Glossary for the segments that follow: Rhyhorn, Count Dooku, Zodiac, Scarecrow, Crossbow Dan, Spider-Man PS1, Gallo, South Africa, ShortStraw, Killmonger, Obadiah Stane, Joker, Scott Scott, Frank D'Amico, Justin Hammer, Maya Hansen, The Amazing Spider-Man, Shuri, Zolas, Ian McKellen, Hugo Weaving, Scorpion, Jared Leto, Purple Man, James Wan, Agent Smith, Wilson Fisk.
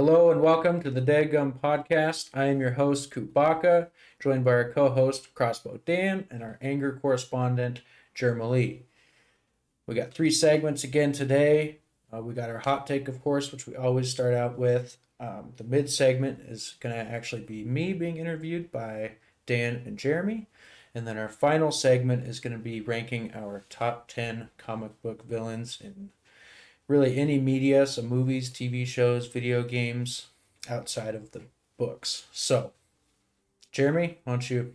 Hello and welcome to the Dadgum Podcast. I am your host, Coopbacca, joined by our co-host, Crossbow Dan, and our anger correspondent, Jermalee. We got three segments again today. We got our hot take, of course, which we always start out with. The mid-segment is going to actually be me being interviewed by Dan and Jeremy. And then our final segment is going to be ranking our top 10 comic book villains in really any media, some movies, TV shows, video games, outside of the books. So, Jeremy, why don't you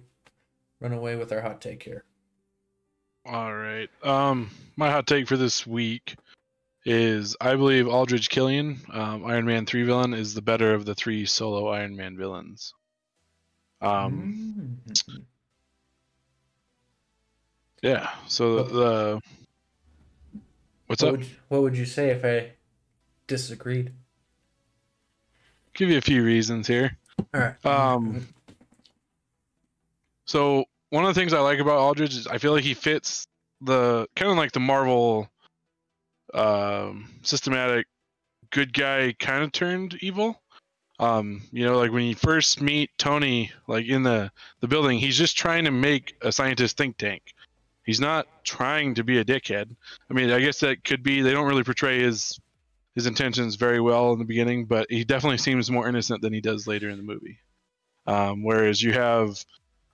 run away with our hot take here? All right. My hot take for this week is I believe Aldrich Killian, Iron Man 3 villain, is the better of the three solo Iron Man villains. Yeah, so the... What would you say if I disagreed? Give you a few reasons here. All right. So one of the things I like about Aldrich is I feel like he fits the kind of like the Marvel systematic good guy kind of turned evil. You know, like when you first meet Tony, like in the building, he's just trying to make a scientist think tank. He's not trying to be a dickhead. I mean, I guess that could be, they don't really portray his intentions very well in the beginning, but he definitely seems more innocent than he does later in the movie. Whereas you have,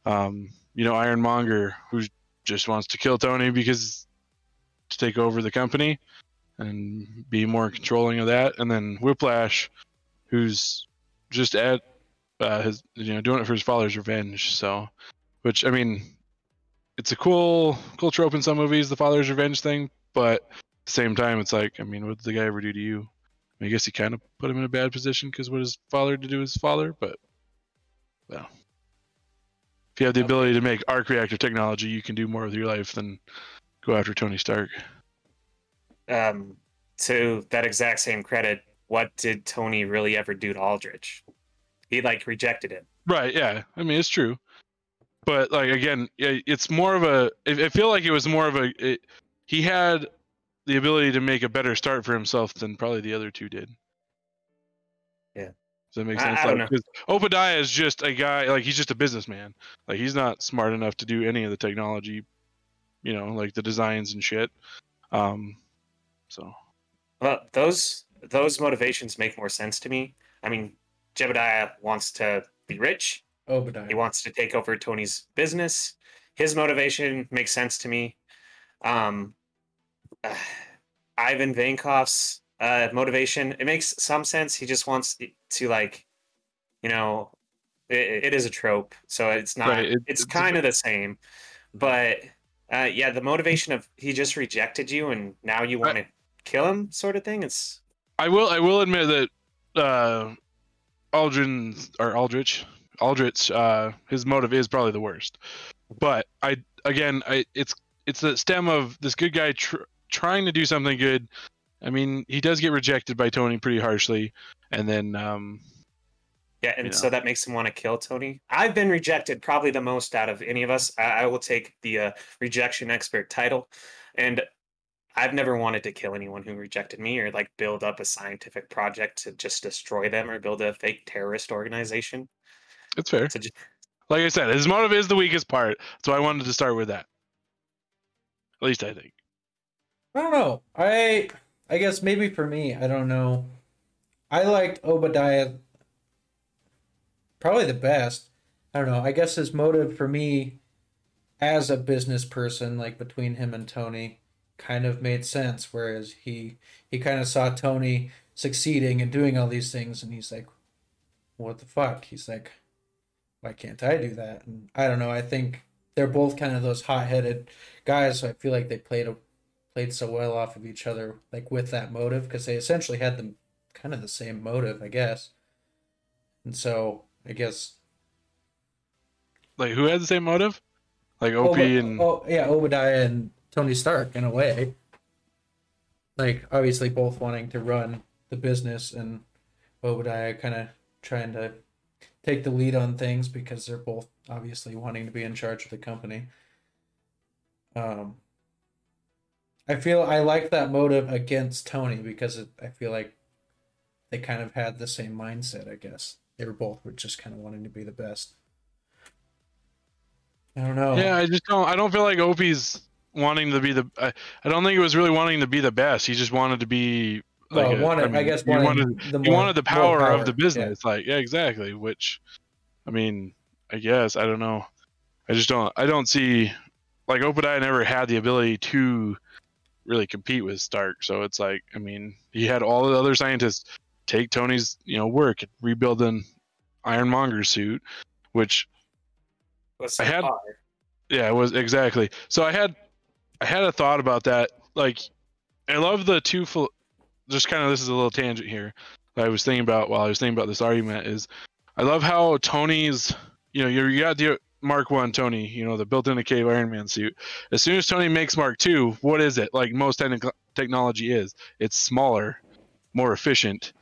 Ironmonger, who just wants to kill Tony because to take over the company and be more controlling of that. And then Whiplash, who's just at doing it for his father's revenge. So, which, I mean, it's a cool trope in some movies, the father's revenge thing, but at the same time, it's like, I mean, what did the guy ever do to you? I guess he kind of put him in a bad position because what his father did to his father, but, well, if you have the ability to make arc reactor technology, you can do more with your life than go after Tony Stark. To that exact same credit, what did Tony really ever do to Aldrich? He, rejected him. Right, yeah. I mean, it's true. But again, it's more of a. I feel like it was more of a. He had the ability to make a better start for himself than probably the other two did. Yeah, does that make sense? I don't know. 'Cause Obadiah is just a guy. He's just a businessman. He's not smart enough to do any of the technology, the designs and shit. So. Well, those motivations make more sense to me. I mean, Jebediah wants to be rich. Obadiah. He wants to take over Tony's business. His motivation makes sense to me. Ivan Vankoff's motivation, it makes some sense. He just wants to it is a trope, so it's not. Right. It's kind of the same, but the motivation of he just rejected you and now you want to kill him, sort of thing. It's. I will admit that Aldrich, his motive is probably the worst, but it's the stem of this good guy trying to do something good. I mean, he does get rejected by Tony pretty harshly, and then so that makes him want to kill Tony. I've been rejected probably the most out of any of us. I will take the rejection expert title, and I've never wanted to kill anyone who rejected me or build up a scientific project to just destroy them or build a fake terrorist organization. That's fair. Like I said, his motive is the weakest part, so I wanted to start with that. At least I think. I don't know. I guess maybe for me, I don't know. I liked Obadiah probably the best. I don't know. I guess his motive for me as a business person, between him and Tony, kind of made sense, whereas he kind of saw Tony succeeding and doing all these things, and he's like, what the fuck? He's like, why can't I do that? And I don't know. I think they're both kind of those hot-headed guys, so I feel like they played so well off of each other, with that motive, because they essentially had them kind of the same motive, I guess. And so I guess who had the same motive? Obadiah and Tony Stark in a way. Obviously both wanting to run the business, and Obadiah kind of trying to take the lead on things because they're both obviously wanting to be in charge of the company. I feel I like that motive against Tony because I feel like they kind of had the same mindset, I guess. They were both just kind of wanting to be the best. I don't know. Yeah, I don't feel like Opie's wanting to be the. I don't think it was really wanting to be the best. He just wanted to be. Like he wanted the power of the business. Yeah. Like, yeah, exactly. Which, I mean, I guess I don't know. I just don't. I don't see. Like, Obadiah never had the ability to really compete with Stark. So it's like, I mean, he had all the other scientists take Tony's, you know, work at rebuilding Ironmonger's suit, which. I had, yeah, it was exactly. So I had a thought about that. Like, I love the two. Just kind of, this is a little tangent here. That I was thinking about while I was thinking about this argument is, I love how Tony's. You know, you got the Mark 1 Tony. You know, the built-in-a-cave Iron Man suit. As soon as Tony makes Mark 2, what is it? Like most technology is, it's smaller, more efficient.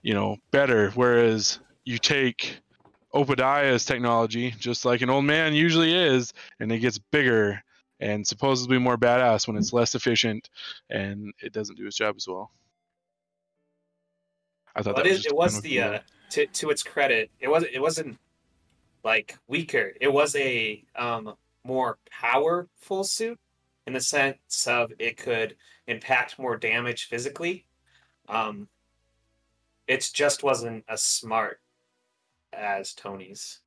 You know, better. Whereas you take Obadiah's technology, just like an old man usually is, and it gets bigger and supposedly more badass when it's less efficient and it doesn't do its job as well. I thought to its credit, it wasn't like weaker. It was a more powerful suit in the sense of it could impact more damage physically. It just wasn't as smart as Tony's.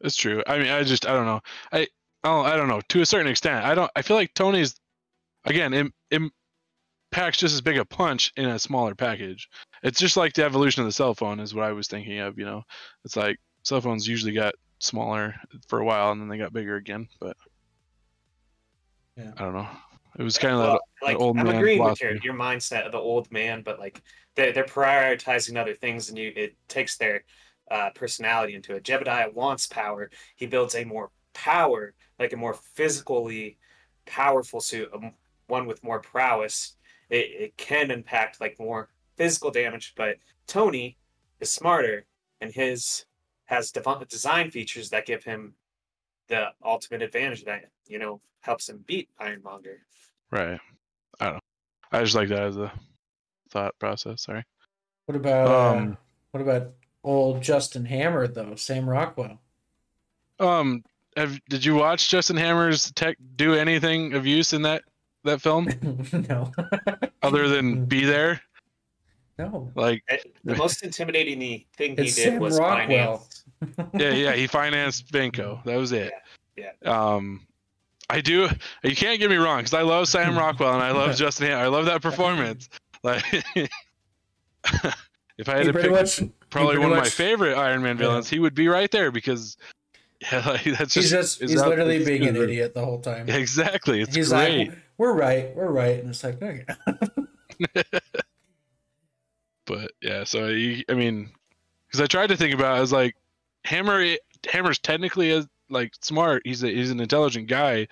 That's true. I mean, I don't know. I don't know. To a certain extent, I feel like Tony's, again, it packs just as big a punch in a smaller package. It's just like the evolution of the cell phone is what I was thinking of. You know, it's like cell phones usually got smaller for a while and then they got bigger again. But yeah, I don't know. It was kind of like old man. I'm agreeing with your mindset of the old man, but like they're prioritizing other things, and it takes their personality into it. Jebediah wants power. He builds a more power, like a more physically powerful suit, one with more prowess. It can impact like more physical damage, but Tony is smarter and his has design features that give him the ultimate advantage that, you know, helps him beat Ironmonger. Right. I don't know. I just like that as a thought process. Sorry. What about old Justin Hammer though, Sam Rockwell. Did you watch Justin Hammer's tech do anything of use in that film? No. Other than be there? No. Like the most intimidating thing he did Sam was Rockwell. Finance. yeah, he financed Benko. That was it. Yeah. You can't get me wrong because I love Sam Rockwell and I love Justin Hammer. I love that performance. Like if I had to pick probably one of my favorite Iron Man villains, he would be right there because he's literally being an idiot the whole time. Exactly. It's great. Like, we're right. And it's like, no, you're not. But yeah, so I mean, because I tried to think about it, I was like, Hammer's technically is like smart. He's an intelligent guy,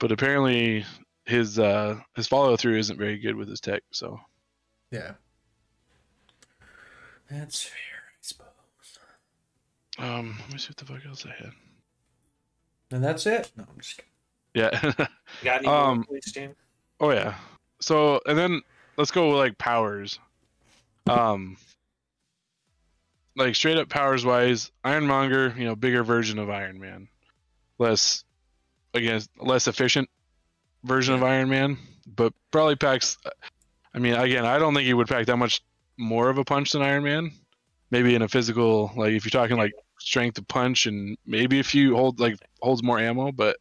but apparently his follow through isn't very good with his tech. So yeah. That's fair, I suppose. Let me see what the fuck else I had. And that's it? No, I'm just kidding. Yeah. You got any more points, James? Oh yeah. So and then let's go with like powers. Like straight up powers wise, Ironmonger, you know, bigger version of Iron Man. Less efficient version of Iron Man, but probably packs, I mean, again, I don't think he would pack that much more of a punch than Iron Man, maybe in a physical, like if you're talking like strength of punch and maybe if you holds more ammo, but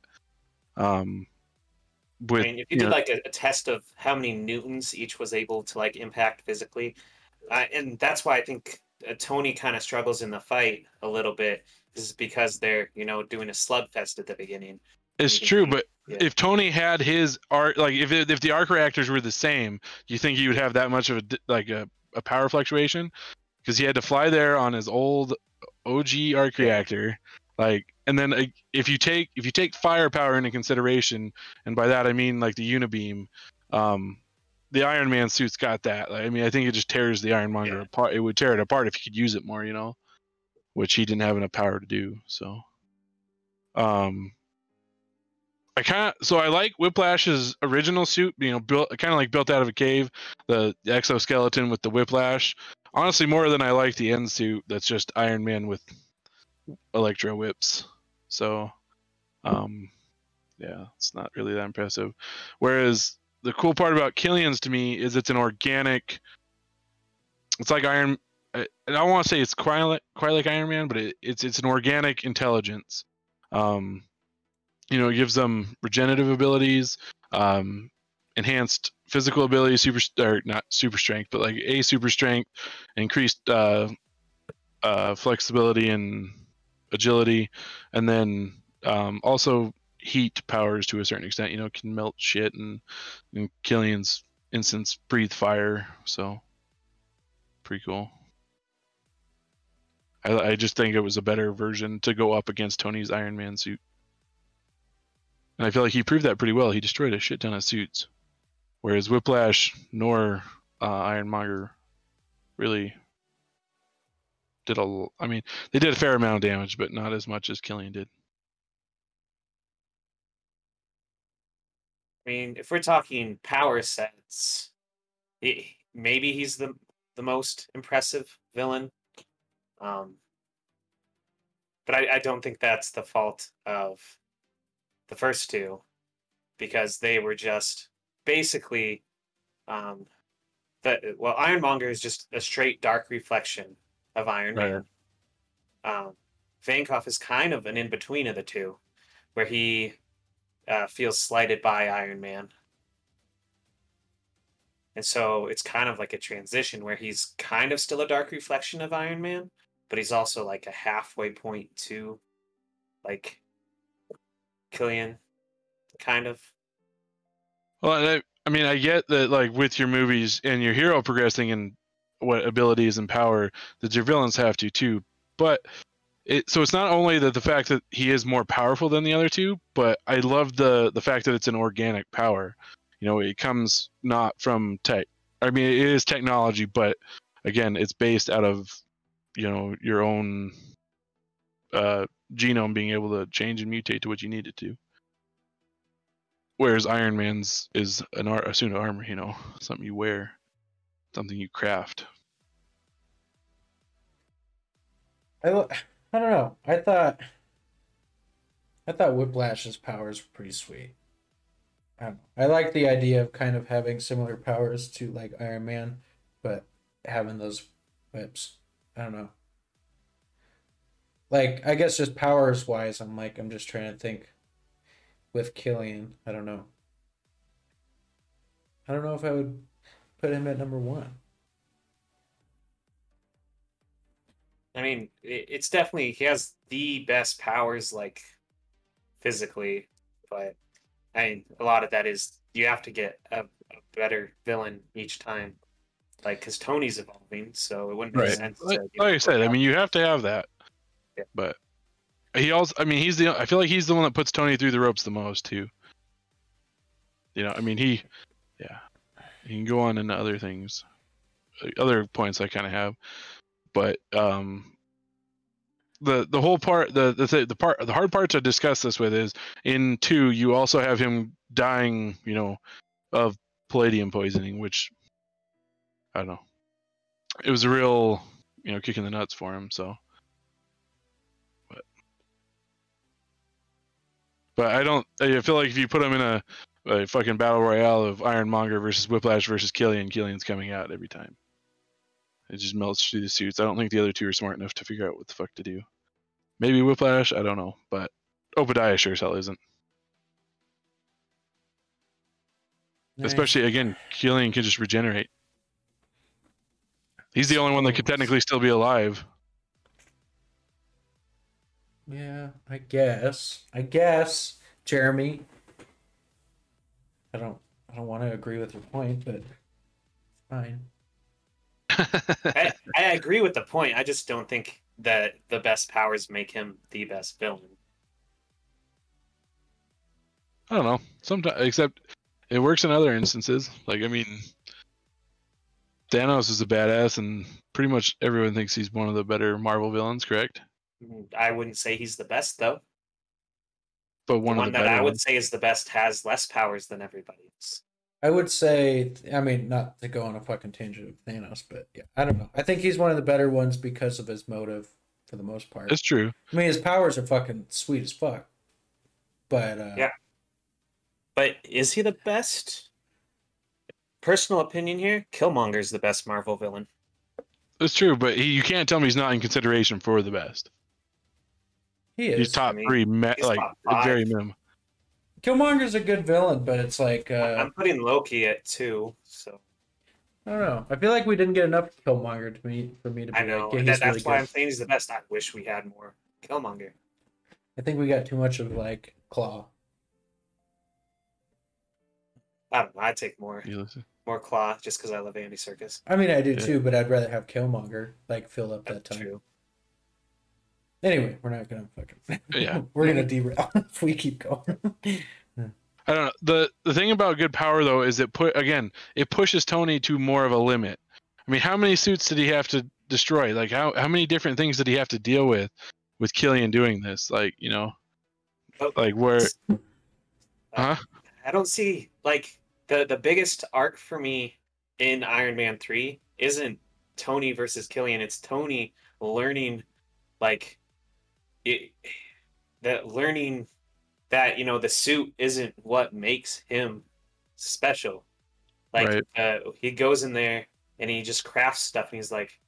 with, I mean, if you did know, like a test of how many newtons each was able to like impact physically, and that's why I think Tony kind of struggles in the fight a little bit, is because they're, you know, doing a slugfest at the beginning. It's true, but yeah. If Tony had his arc, like if the arc reactors were the same, do you think he would have that much of a power fluctuation? Because he had to fly there on his old OG arc reactor, like, and then if you take firepower into consideration, and by that I mean like the unibeam, the Iron Man suit's got that. Like, I mean, I think it just tears the Ironmonger apart. It would tear it apart if he could use it more, you know, which he didn't have enough power to do. So, I like Whiplash's original suit, you know, built kind of like built out of a cave, the exoskeleton with the Whiplash. Honestly, more than I like the end suit that's just Iron Man with electro whips. So, yeah, it's not really that impressive. Whereas the cool part about Killian's to me is it's an organic. It's like Iron. I don't want to say it's quite like Iron Man, but it's an organic intelligence. You know, it gives them regenerative abilities, enhanced physical ability, super strength, increased flexibility and agility, and then also heat powers to a certain extent. You know, can melt shit, and Killian's instance breathe fire, so pretty cool. I just think it was a better version to go up against Tony's Iron Man suit. And I feel like he proved that pretty well. He destroyed a shit ton of suits. Whereas Whiplash nor Ironmonger really did they did a fair amount of damage, but not as much as Killian did. I mean, if we're talking power sets, maybe he's the most impressive villain. But I don't think that's the fault of the first two, because they were just basically, Ironmonger is just a straight dark reflection of Iron Man. Vankoff is kind of an in between of the two, where he feels slighted by Iron Man, and so it's kind of like a transition where he's kind of still a dark reflection of Iron Man, but he's also like a halfway point to like Killian, kind of. Well, I mean, I get that, like, with your movies and your hero progressing in what abilities and power, that your villains have to too. But so it's not only that the fact that he is more powerful than the other two, but I love the fact that it's an organic power. You know, it comes not from tech. I mean, it is technology, but again, it's based out of, you know, your own genome being able to change and mutate to what you need it to. Whereas Iron Man's is a suit of armor, you know, something you wear, something you craft. I don't know. I thought Whiplash's powers were pretty sweet. I don't know. I like the idea of kind of having similar powers to like Iron Man, but having those whips. I don't know. Like, I guess just powers-wise, I'm just trying to think with Killian. I don't know. I don't know if I would put him at number one. I mean, it's definitely... He has the best powers, like, physically. But, I mean, a lot of that is you have to get a better villain each time. Like, because Tony's evolving, so it wouldn't make sense. Like I said, I mean, you have to have that. Yeah. But he also, I mean, I feel like he's the one that puts Tony through the ropes the most too. You know, I mean, he can go on into other things, other points I kind of have, but the whole part, the hard parts I discussed this with is in 2, you also have him dying, you know, of palladium poisoning, which I don't know. It was a real, you know, kick in the nuts for him. So. But I feel like if you put him in a fucking battle royale of Ironmonger versus Whiplash versus Killian, Killian's coming out every time. It just melts through the suits. I don't think the other two are smart enough to figure out what the fuck to do. Maybe Whiplash, I don't know. But Obadiah sure as hell isn't. Nice. Especially, again, Killian can just regenerate. He's the only one that could technically still be alive. Yeah, I guess, Jeremy. I don't want to agree with your point, but it's fine. I agree with the point. I just don't think that the best powers make him the best villain. I don't know. Sometimes, except it works in other instances. Like, I mean, Thanos is a badass, and pretty much everyone thinks he's one of the better Marvel villains, correct? I wouldn't say he's the best, though. But one that I would say is the best has less powers than everybody else. I would say, I mean, not to go on a fucking tangent with Thanos, but yeah, I don't know. I think he's one of the better ones because of his motive, for the most part. It's true. I mean, his powers are fucking sweet as fuck. But yeah. But is he the best? Personal opinion here: Killmonger's the best Marvel villain. That's true, but you can't tell me he's not in consideration for the best. He is. He's top three, like top very minimum. Killmonger's a good villain, but it's like I'm putting Loki at 2, so I don't know. I feel like we didn't get enough Killmonger for me to be. I know, like, yeah, that's really why good. I'm saying he's the best. I wish we had more Killmonger. I think we got too much of like Claw. I don't know. I'd take more Claw just because I love Andy Serkis. I mean, I do too, but I'd rather have Killmonger like fill up that time. True. Anyway, we're not gonna fucking. Yeah, we're gonna derail if we keep going. I don't know. The thing about good power though is it pushes Tony to more of a limit. I mean, how many suits did he have to destroy? Like how many different things did he have to deal with Killian doing this? Like, you know, like where? Huh? I don't see like the biggest arc for me in Iron Man 3 isn't Tony versus Killian. It's Tony learning like. That learning that, you know, the suit isn't what makes him special. Like, right. He goes in there and he just crafts stuff and he's like,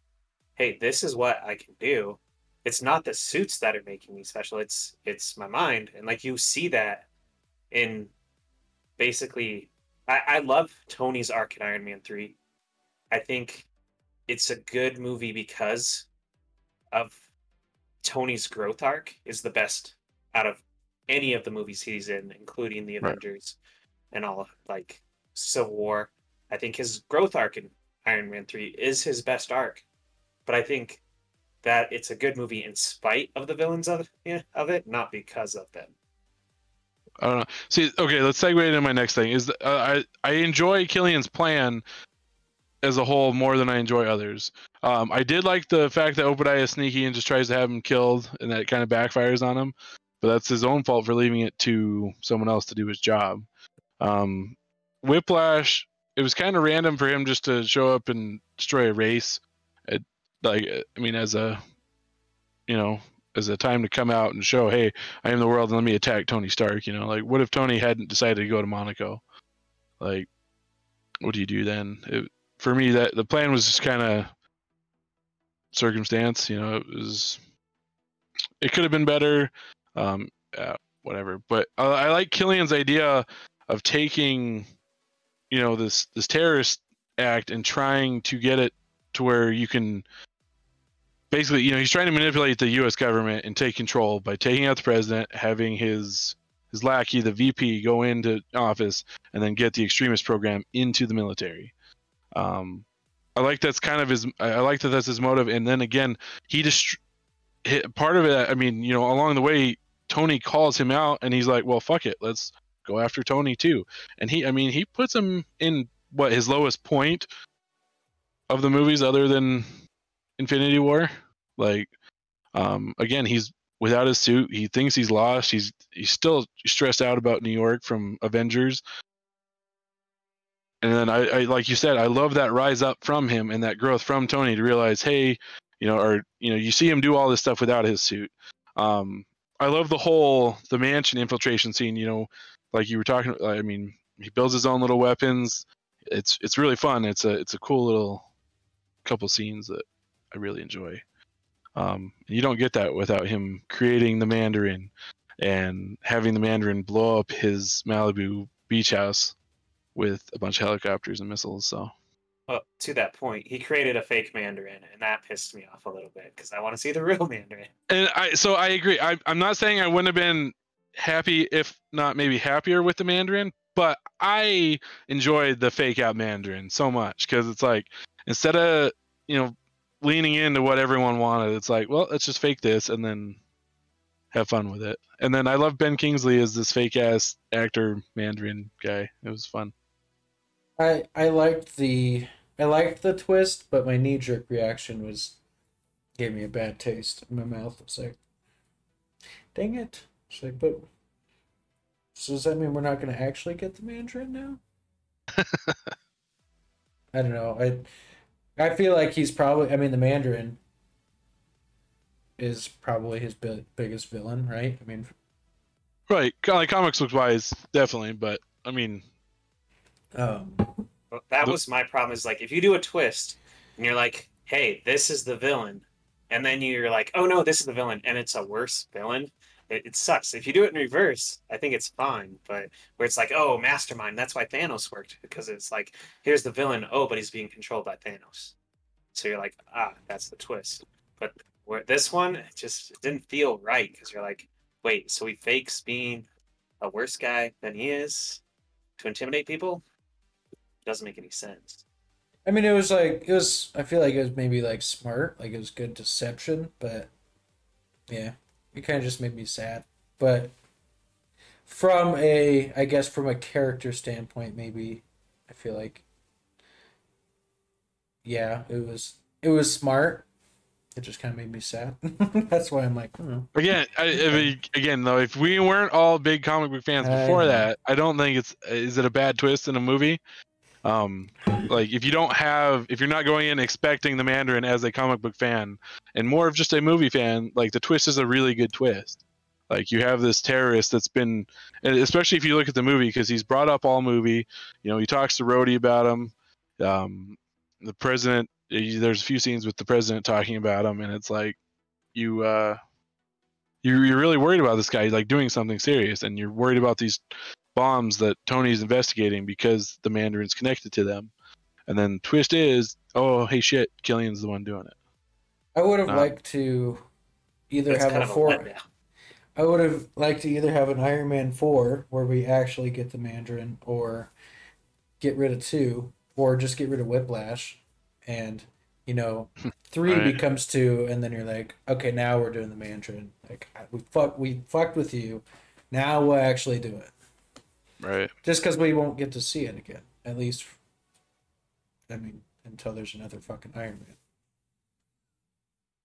hey, this is what I can do. It's not the suits that are making me special. It's my mind. And like, you see that in basically, I love Tony's arc in Iron Man 3. I think it's a good movie because of Tony's growth arc is the best out of any of the movies he's in, including the Avengers and all of, like, Civil War. I think his growth arc in Iron Man 3 is his best arc, but I think that it's a good movie in spite of the villains of it, not because of them. I don't know. See, okay, let's segue into my next thing. Is I enjoy Killian's plan as a whole more than I enjoy others. I did like the fact that Obadiah is sneaky and just tries to have him killed, and that it kind of backfires on him. But that's his own fault for leaving it to someone else to do his job. Whiplash, it was kind of random for him just to show up and destroy a race. As a time to come out and show, hey, I am the world, and let me attack Tony Stark. You know, like, what if Tony hadn't decided to go to Monaco? Like, what do you do then? For me, that the plan was just kind of circumstance. You know, it could have been better, whatever. But I like Killian's idea of taking, you know, this terrorist act and trying to get it to where you can basically, you know, he's trying to manipulate the U.S. government and take control by taking out the president, having his lackey, the VP, go into office, and then get the extremist program into the military. I like that's kind of his. I like that that's his motive. And then again, he just part of it. I mean, you know, along the way, Tony calls him out, and he's like, "Well, fuck it, let's go after Tony too." And he puts him in what his lowest point of the movies, other than Infinity War. Like, again, he's without his suit. He thinks he's lost. He's still stressed out about New York from Avengers. And then I like you said, I love that rise up from him and that growth from Tony to realize, hey, you know, or, you know, you see him do all this stuff without his suit. I love the mansion infiltration scene, you know, like you were talking. I mean, he builds his own little weapons. It's really fun. It's a cool little couple scenes that I really enjoy. You don't get that without him creating the Mandarin and having the Mandarin blow up his Malibu beach house with a bunch of helicopters and missiles. So, well, to that point, he created a fake Mandarin, and that pissed me off a little bit because I want to see the real Mandarin. And I agree. I'm not saying I wouldn't have been happy, if not maybe happier, with the Mandarin, but I enjoyed the fake out Mandarin so much because it's like, instead of, you know, leaning into what everyone wanted, it's like, well, let's just fake this and then have fun with it. And then I love Ben Kingsley as this fake ass actor Mandarin guy. It was fun. I liked the twist, but my knee-jerk reaction gave me a bad taste in my mouth. It's like, dang it! It's like, but so does that mean we're not going to actually get the Mandarin now? I don't know. I feel like he's probably, I mean, the Mandarin is probably his biggest villain, right? I mean, right. Like, comics book wise, definitely. But I mean, that was my problem. Is like, if you do a twist and you're like, "Hey, this is the villain," and then you're like, "Oh no, this is the villain," and it's a worse villain. It sucks. If you do it in reverse, I think it's fine. But where it's like, oh, mastermind, that's why Thanos worked, because it's like, here's the villain, oh, but he's being controlled by Thanos. So you're like, ah, that's the twist. But where this one, it just didn't feel right, because you're like, wait, so he fakes being a worse guy than he is to intimidate people? It doesn't make any sense. I mean, it was like, I feel like it was maybe like smart, like it was good deception, but yeah. It kind of just made me sad, but from a, I guess from a character standpoint, maybe I feel like, yeah, it was smart. It just kind of made me sad. That's why I'm like, oh. Again, I mean, if we weren't all big comic book fans before that, I don't think is it a bad twist in a movie? Like if you're not going in expecting the Mandarin as a comic book fan and more of just a movie fan, like the twist is a really good twist. Like you have this terrorist that's been, and especially if you look at the movie, cause he's brought up all movie, you know, he talks to Rhodey about him. The president, there's a few scenes with the president talking about him. And it's like, you're really worried about this guy, like doing something serious, and you're worried about these bombs that Tony's investigating because the Mandarin's connected to them. And then twist is, oh, hey, shit, Killian's the one doing it. I would have liked to either have I would have liked to either have an Iron Man 4 where we actually get the Mandarin, or get rid of 2, or just get rid of Whiplash, and 3 right. becomes 2, and then you're like, okay, now we're doing the Mandarin. Like we fucked with you. Now we'll actually do it. Right. Just because we won't get to see it again, at least. I mean, until there's another fucking Iron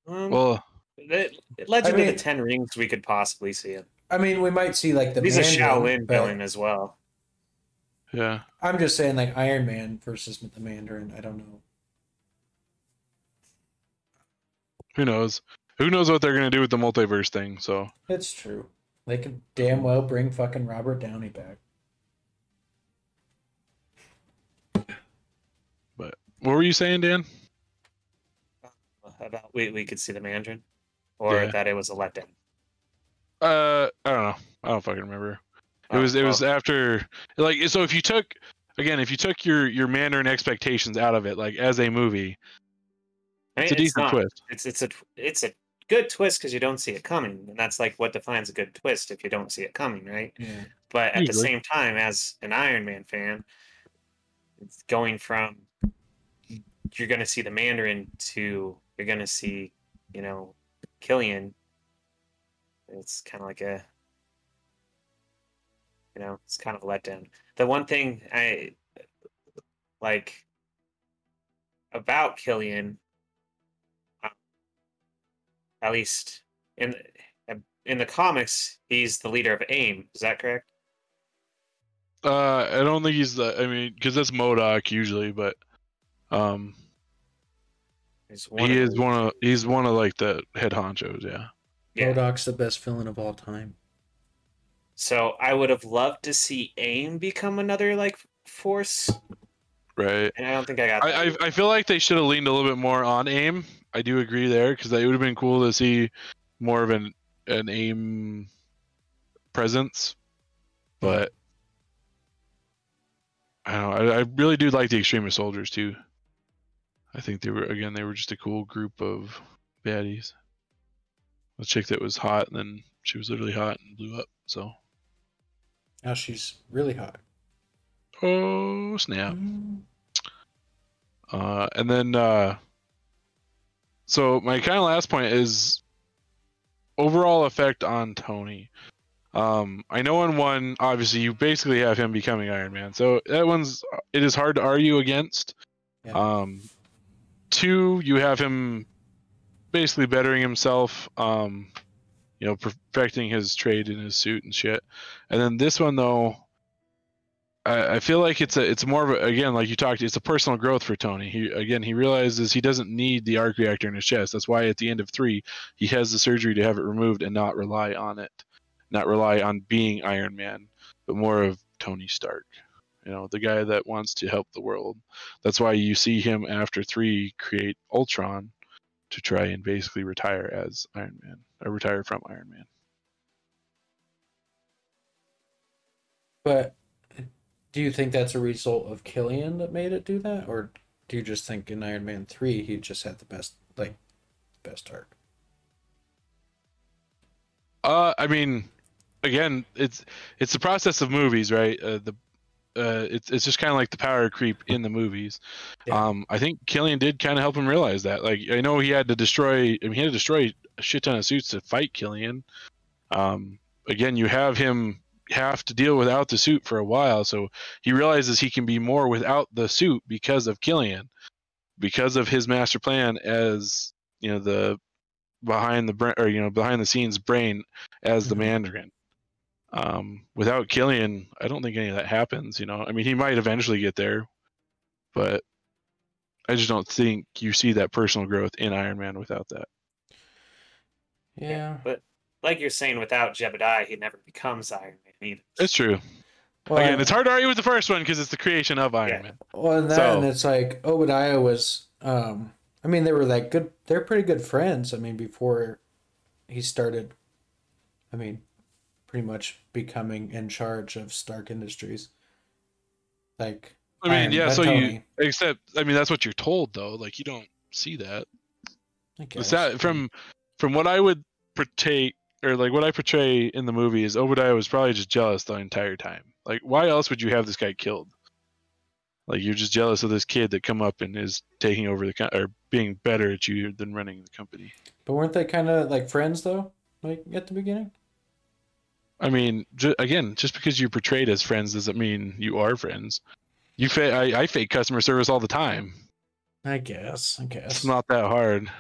Man. Well, it led you to the 10 rings. We could possibly see it. I mean, we might see like the. He's a Shaolin villain as well. Yeah. I'm just saying, like Iron Man versus the Mandarin. I don't know. Who knows? Who knows what they're gonna do with the multiverse thing? So. It's true. They could damn well bring fucking Robert Downey back. But what were you saying, Dan? About we could see the Mandarin, or that it was a letdown. I don't know. I don't fucking remember. It was after, like, so if you took your Mandarin expectations out of it, like as a movie, I mean, it's a decent twist. It's a good twist because you don't see it coming, and that's like what defines a good twist, if you don't see it coming, right? Yeah. But at the same time, as an Iron Man fan, it's going from you're going to see the Mandarin to you're going to see, Killian. It's kind of like a, it's kind of a letdown. The one thing I like about Killian, at least in the comics, he's the leader of AIM. Is that correct? I don't think he's the. I mean, because that's MODOK usually, but he's one of like the head honchos. Yeah. MODOK's the best villain of all time. So I would have loved to see AIM become another like force. Right. And I don't think I got. I feel like they should have leaned a little bit more on AIM. I do agree there, because it would have been cool to see more of an AIM presence, but. I really do like the Extremist Soldiers too. I think they were just a cool group of baddies. A chick that was hot, and then she was literally hot and blew up. So now she's really hot. Oh snap! Mm. And then so my kind of last point is overall effect on Tony. I know in one, obviously, you basically have him becoming Iron Man. So that one's, it is hard to argue against. Yeah. 2, you have him basically bettering himself, perfecting his trade in his suit and shit. And then this one, though, I feel like it's more of a, again, like you talked, it's a personal growth for Tony. He realizes he doesn't need the arc reactor in his chest. That's why at the end of 3, he has the surgery to have it removed and not rely on it, not rely on being Iron Man, but more of Tony Stark, you know, the guy that wants to help the world. That's why you see him after 3 create Ultron to try and basically retire as Iron Man, or retire from Iron Man. But do you think that's a result of Killian that made it do that? Or do you just think in Iron Man 3, he just had the best arc? I mean, again, it's the process of movies, right? It's just kind of like the power creep in the movies. Yeah. I think Killian did kind of help him realize that. Like, I know he had to destroy a shit ton of suits to fight Killian. Again, you have to deal without the suit for a while, so he realizes he can be more without the suit because of Killian, because of his master plan as, you know, the behind the scenes brain as the Mandarin. Without Killian, I don't think any of that happens, you know. I mean, he might eventually get there, but I just don't think you see that personal growth in Iron Man without that. Yeah, but like you're saying, without Jebediah, he never becomes Iron Man either. It's true. Well, again, it's hard to argue with the first one because it's the creation of Iron Man. Well, and then it's like Obadiah was, I mean, they were like good, they're pretty good friends. I mean, before he started, I mean, pretty much becoming in charge of Stark Industries. Like, I mean, yeah, so Tony. That's what you're told though. Like, you don't see that. I guess. Is that from what I would partake, or like what I portray in the movie is Obadiah was probably just jealous the entire time. Like, why else would you have this guy killed? Like, you're just jealous of this kid that come up and is taking over or being better at you than running the company. But weren't they kind of like friends though? Like at the beginning? I mean, again, just because you're portrayed as friends doesn't mean you are friends. I fake customer service all the time. I guess. It's not that hard.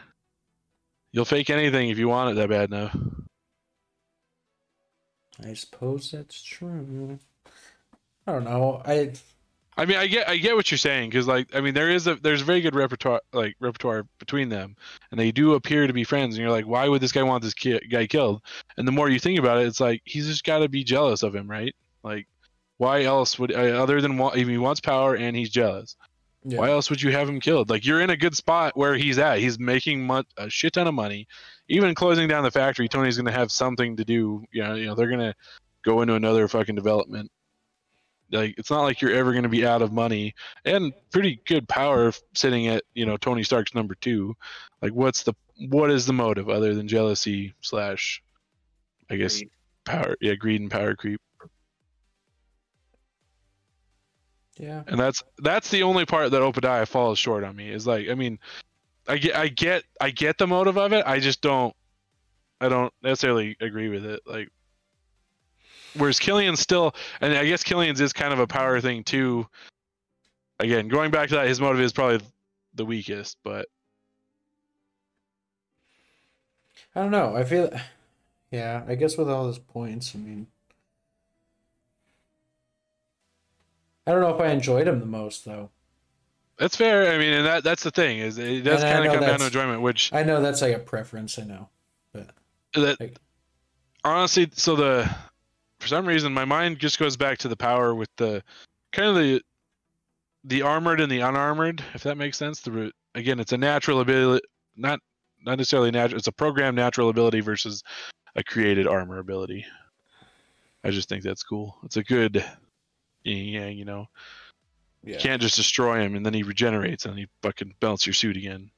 You'll fake anything if you want it that bad now. I suppose that's true. I don't know. I get what you're saying, because like, I mean, there's very good repertoire between them, and they do appear to be friends. And you're like, why would this guy want this guy killed? And the more you think about it, it's like he's just got to be jealous of him, right? Like, why else would other than he wants power and he's jealous? Yeah. Why else would you have him killed? Like, you're in a good spot where he's at. He's making a shit ton of money. Even closing down the factory, Tony's going to have something to do. You know they're going to go into another fucking development. Like, it's not like you're ever going to be out of money and pretty good power sitting at, you know, Tony Stark's number 2. Like, what is the motive other than jealousy / I guess power? Yeah, greed and power creep. Yeah, and that's the only part that Obadiah falls short on me. Is like, I mean, I get the motive of it. I just don't necessarily agree with it. Like, whereas Killian's still, and I guess Killian's is kind of a power thing too. Again, going back to that, his motive is probably the weakest. But I don't know. I feel, yeah. I guess with all those points, I mean. I don't know if I enjoyed him the most, though. That's fair. I mean, and that's the thing, is it does kind of come down to enjoyment, which I know that's like a preference. I know, but honestly, so for some reason my mind just goes back to the power with the kind of the armored and the unarmored, if that makes sense. Again, it's a natural ability, not necessarily natural. It's a programmed natural ability versus a created armor ability. I just think that's cool. It's a good. Yeah, you know, yeah. You can't just destroy him and then he regenerates and he fucking belts your suit again.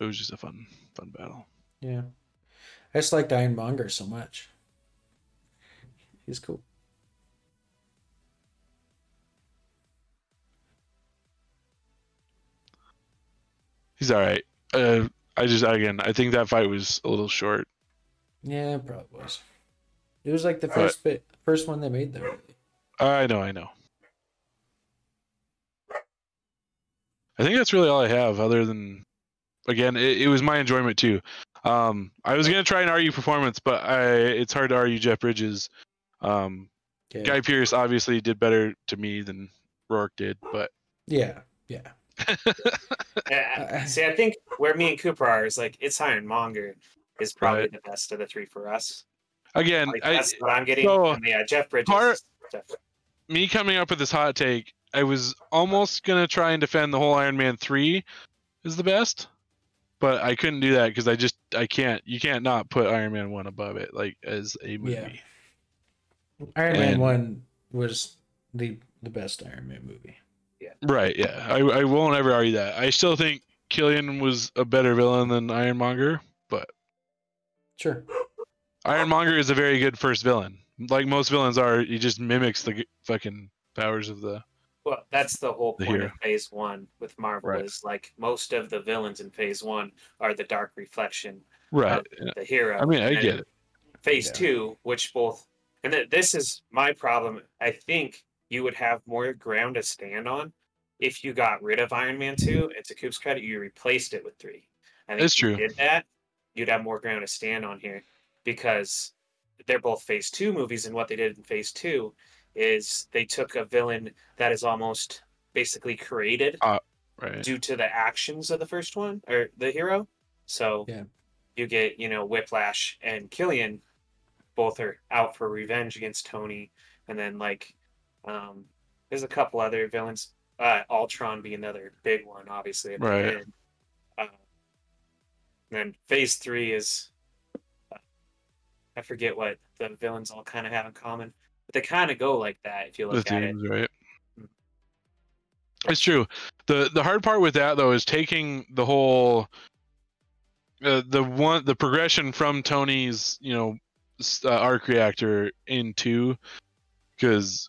It was just a fun battle. Yeah, I just liked Ironmonger so much. He's cool. He's all right. I think that fight was a little short. Yeah, it probably was. It was like the first one they made there. I know. I think that's really all I have, other than, again, it was my enjoyment too. I was going to try and argue performance, but it's hard to argue Jeff Bridges. Okay. Guy Pearce obviously did better to me than Rourke did, but yeah. See, I think where me and Cooper are is like it's Ironmonger is probably the best of the three for us. Again, like, that's what I'm getting. So, and, yeah, Jeff Bridges. Me coming up with this hot take, I was almost gonna try and defend the whole Iron Man 3 is the best, but I couldn't do that because I can't. You can't not put Iron Man 1 above it, like as a movie. Yeah. Iron Man 1 was the best Iron Man movie. Yeah. Right. Yeah. I won't ever argue that. I still think Killian was a better villain than Ironmonger, but sure. Ironmonger is a very good first villain. Like most villains are, he just mimics the fucking powers of the. Well, that's the whole point of Phase 1 with Marvel is like most of the villains in Phase 1 are the dark reflection of the hero. I mean, I get it. Phase 2, which both... And this is my problem. I think you would have more ground to stand on if you got rid of Iron Man 2. It's a Coop's credit. You replaced it with 3. And if you did that, you'd have more ground to stand on here because they're both Phase 2 movies, and what they did in Phase 2 is they took a villain that is almost basically created due to the actions of the first one, or the hero. So you get, Whiplash and Killian both are out for revenge against Tony. And then, like, there's a couple other villains. Ultron being another big one, obviously. Right. And then Phase 3 is... I forget what the villains all kind of have in common. But they kind of go like that if you look at it. Right. It's true. The hard part with that though is taking the whole the progression from Tony's arc reactor into, because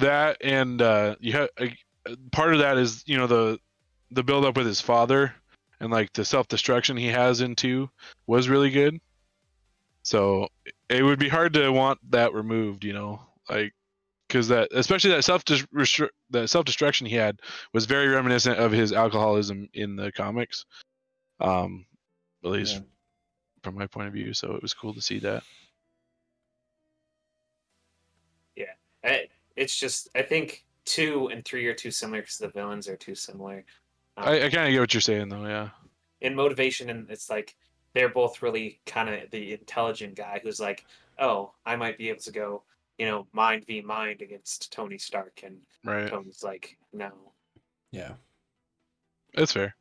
that and part of that is the build up with his father and like the self destruction he has into was really good. So it would be hard to want that removed, because that, especially that self-destruction he had was very reminiscent of his alcoholism in the comics, at least from my point of view. So it was cool to see that. Yeah, it's just I think 2 and 3 are too similar because the villains are too similar. I kind of get what you're saying though, yeah. In motivation, and it's like. They're both really kind of the intelligent guy who's like, oh, I might be able to go, mind v mind against Tony Stark. And Tony's like, no. Yeah. That's fair.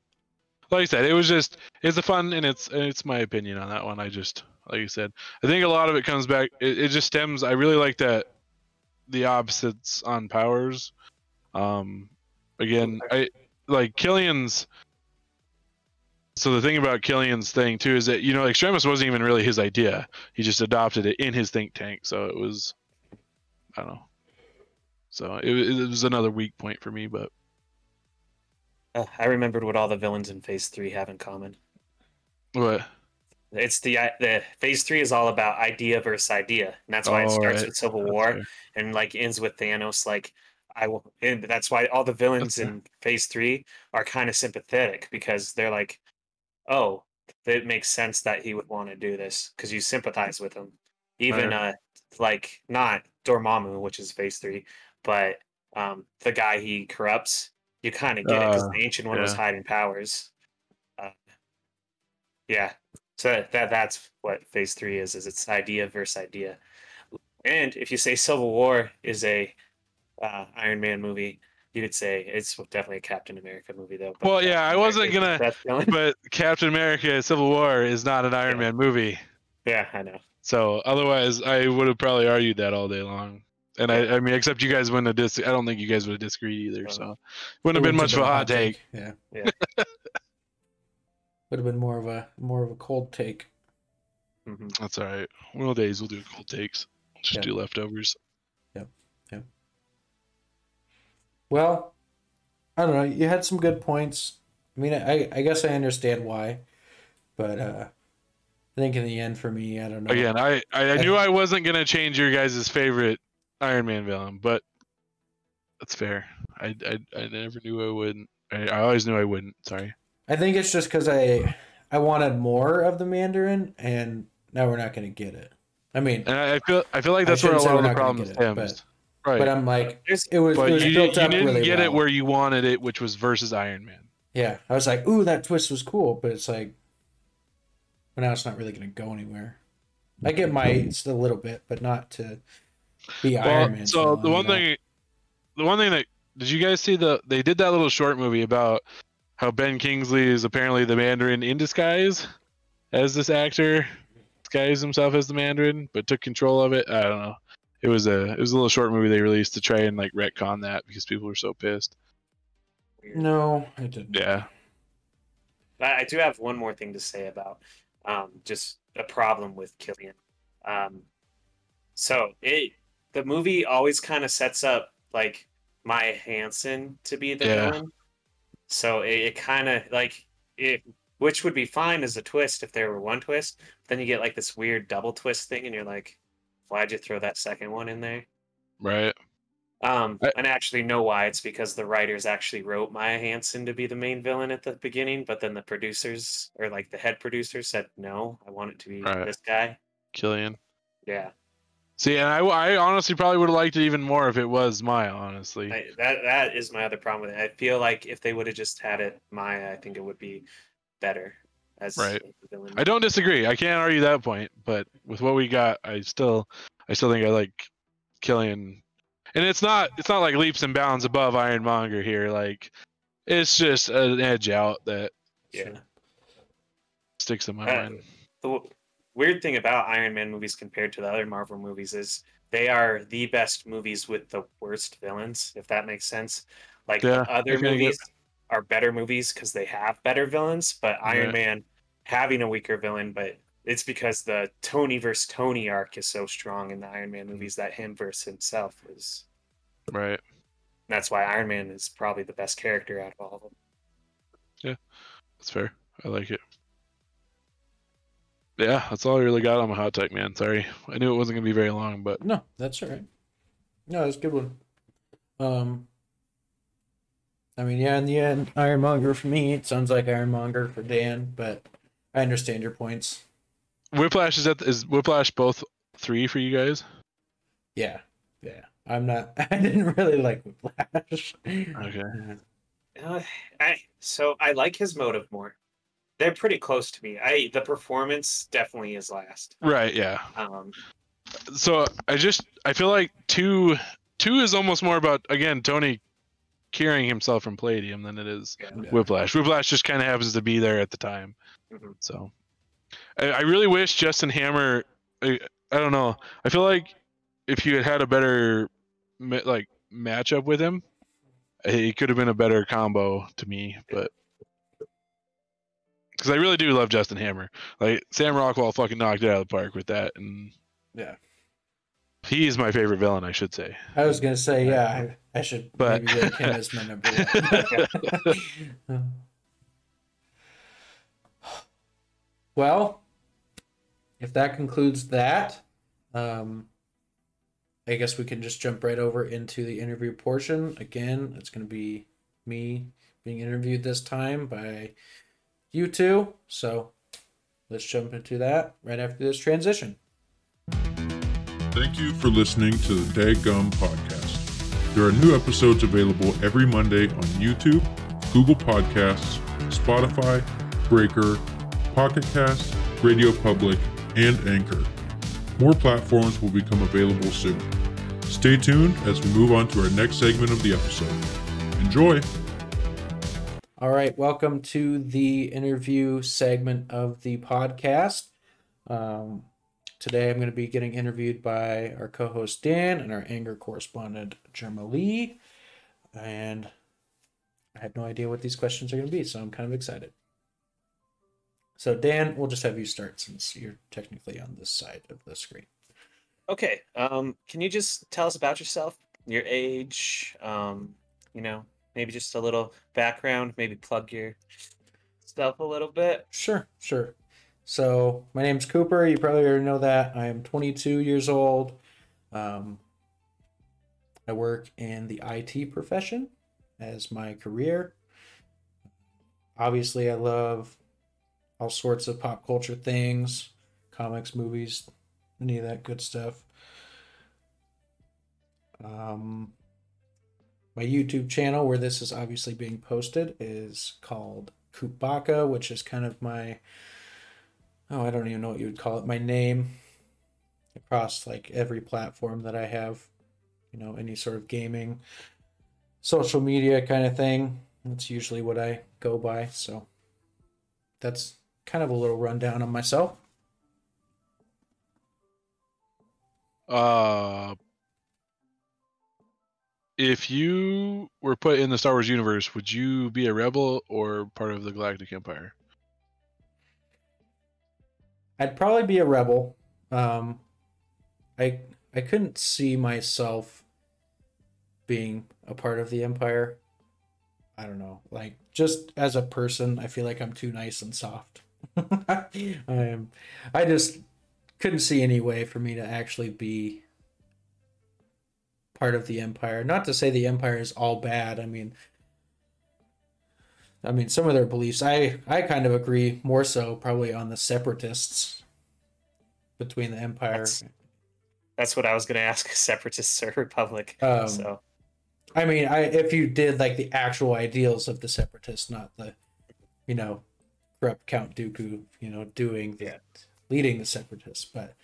Like I said, it was just, it's a fun, and it's my opinion on that one. I just, like I said, I think a lot of it comes back, it just stems, I really like that the opposites on powers. Again, I like Killian's. So the thing about Killian's thing too is that Extremis wasn't even really his idea. He just adopted it in his think tank. So it was, I don't know. So it was another weak point for me, but I remembered what all the villains in Phase 3 have in common. What? It's the Phase 3 is all about idea versus idea, and that's why it starts with Civil War and like ends with Thanos. Like I will, and that's why all the villains in Phase 3 are kind of sympathetic because they're like. Oh, it makes sense that he would want to do this because you sympathize with him. Even not Dormammu, which is Phase 3, but the guy he corrupts, you kind of get it because the Ancient One was hiding powers. So that's what Phase 3 is it's idea versus idea. And if you say Civil War is a Iron Man movie. You could say it's definitely a Captain America movie, though. Well, I wasn't gonna, but Captain America: Civil War is not an Iron Man movie. Yeah, I know. So otherwise, I would have probably argued that all day long. And I mean, except you guys wouldn't have I don't think you guys would have disagreed either. So it wouldn't have been much of a hot take. Yeah. Would have been more of a cold take. Mm-hmm. That's all right. One of the days we'll do cold takes. Just do leftovers. Yeah. Well, I don't know. You had some good points. I mean, I guess I understand why, but I think in the end for me, I don't know. Again, I knew I wasn't going to change your guys' favorite Iron Man villain, but that's fair. I never knew I wouldn't. I always knew I wouldn't. Sorry. I think it's just because I wanted more of the Mandarin, and now we're not going to get it. I mean, and I feel like that's where a lot of the problems stems. Right. But I'm like, it was built up really well. You didn't get it where you wanted it, which was versus Iron Man. Yeah, I was like, ooh, that twist was cool, but it's like, well, now it's not really going to go anywhere. I get my it's a little bit, but not to be Iron Man. So the one thing that did you guys see they did that little short movie about how Ben Kingsley is apparently the Mandarin in disguise as this actor, disguised himself as the Mandarin, but took control of it. I don't know. It was a little short movie they released to try and like retcon that because people were so pissed. No, I didn't. Yeah. I do have one more thing to say about just a problem with Killian. The movie always kind of sets up like Maya Hansen to be the villain. So it kind of like it, which would be fine as a twist if there were one twist. Then you get like this weird double twist thing, and you're like, why'd you throw that second one in there? Right. And I actually know why. It's because the writers actually wrote Maya Hansen to be the main villain at the beginning, but then the producers, or like the head producer, said, no, I want it to be this guy. Killian. Yeah. See, and I honestly probably would have liked it even more if it was Maya, honestly. That is my other problem with it. I feel like if they would have just had it Maya, I think it would be better. I don't disagree. I can't argue that point, but with what we got, I still think I like Killian, and it's not like leaps and bounds above Ironmonger here. Like, it's just an edge out that sticks in my mind. The weird thing about Iron Man movies compared to the other Marvel movies is they are the best movies with the worst villains, if that makes sense. Like the other movies are better movies because they have better villains, but Iron Man having a weaker villain, but it's because the Tony versus Tony arc is so strong in the Iron Man movies that him versus himself is right. That's why Iron Man is probably the best character out of all of them. Yeah, that's fair. I like it. Yeah, that's all I really got on my hot take, man. Sorry, I knew it wasn't gonna be very long, but no, that's all right. No, that's a good one. I mean, yeah, in the end, Ironmonger for me, it sounds like Ironmonger for Dan, but I understand your points. Whiplash, is Whiplash both three for you guys? Yeah. Yeah. I didn't really like Whiplash. Okay. I like his motive more. They're pretty close to me. The performance definitely is last. Right, yeah. So I feel like two is almost more about, again, Tony curing himself from palladium than it is Whiplash. Whiplash just kind of happens to be there at the time. Mm-hmm. So I really wish Justin Hammer, I don't know. I feel like if you had a better like matchup with him, it could have been a better combo to me, but because I really do love Justin Hammer. Like Sam Rockwell fucking knocked it out of the park with that, and yeah. He's my favorite villain, I should say. I was gonna say, yeah, I should maybe rank him as my number one. Well, if that concludes that, I guess we can just jump right over into the interview portion. Again, it's gonna be me being interviewed this time by you two. So let's jump into that right after this transition. Thank you for listening to the Dadgum Podcast. There are new episodes available every Monday on YouTube, Google Podcasts, Spotify, Breaker, Pocket Cast, Radio Public, and Anchor. More platforms will become available soon. Stay tuned as we move on to our next segment of the episode. Enjoy! All right, welcome to the interview segment of the podcast. Today, I'm going to be getting interviewed by our co-host Dan and our anger correspondent Jermalee. And I had no idea what these questions are going to be, so I'm kind of excited. So Dan, we'll just have you start since you're technically on this side of the screen. Okay. Can you just tell us about yourself, your age, maybe just a little background, maybe plug your stuff a little bit? Sure. So my name's Cooper. You probably already know that. I am 22 years old. I work in the IT profession as my career. Obviously, I love all sorts of pop culture things, comics, movies, any of that good stuff. My YouTube channel, where this is obviously being posted, is called Coopbacca, which is kind of my, I don't even know what you would call it, my name across like every platform that I have, you know, any sort of gaming, social media kind of thing. That's usually what I go by. So that's kind of a little rundown on myself. If you were put in the Star Wars universe, would you be a rebel or part of the Galactic Empire? I'd probably be a rebel. I couldn't see myself being a part of the Empire. I don't know. Like, just as a person, I feel like I'm too nice and soft. I just couldn't see any way for me to actually be part of the Empire. Not to say the Empire is all bad. I mean some of their beliefs I kind of agree more so probably on the separatists between the Empire. That's what I was gonna ask, separatists or Republic. So I mean, if you did like the actual ideals of the separatists, not the, you know, corrupt Count Dooku, you know, doing that, leading the separatists. But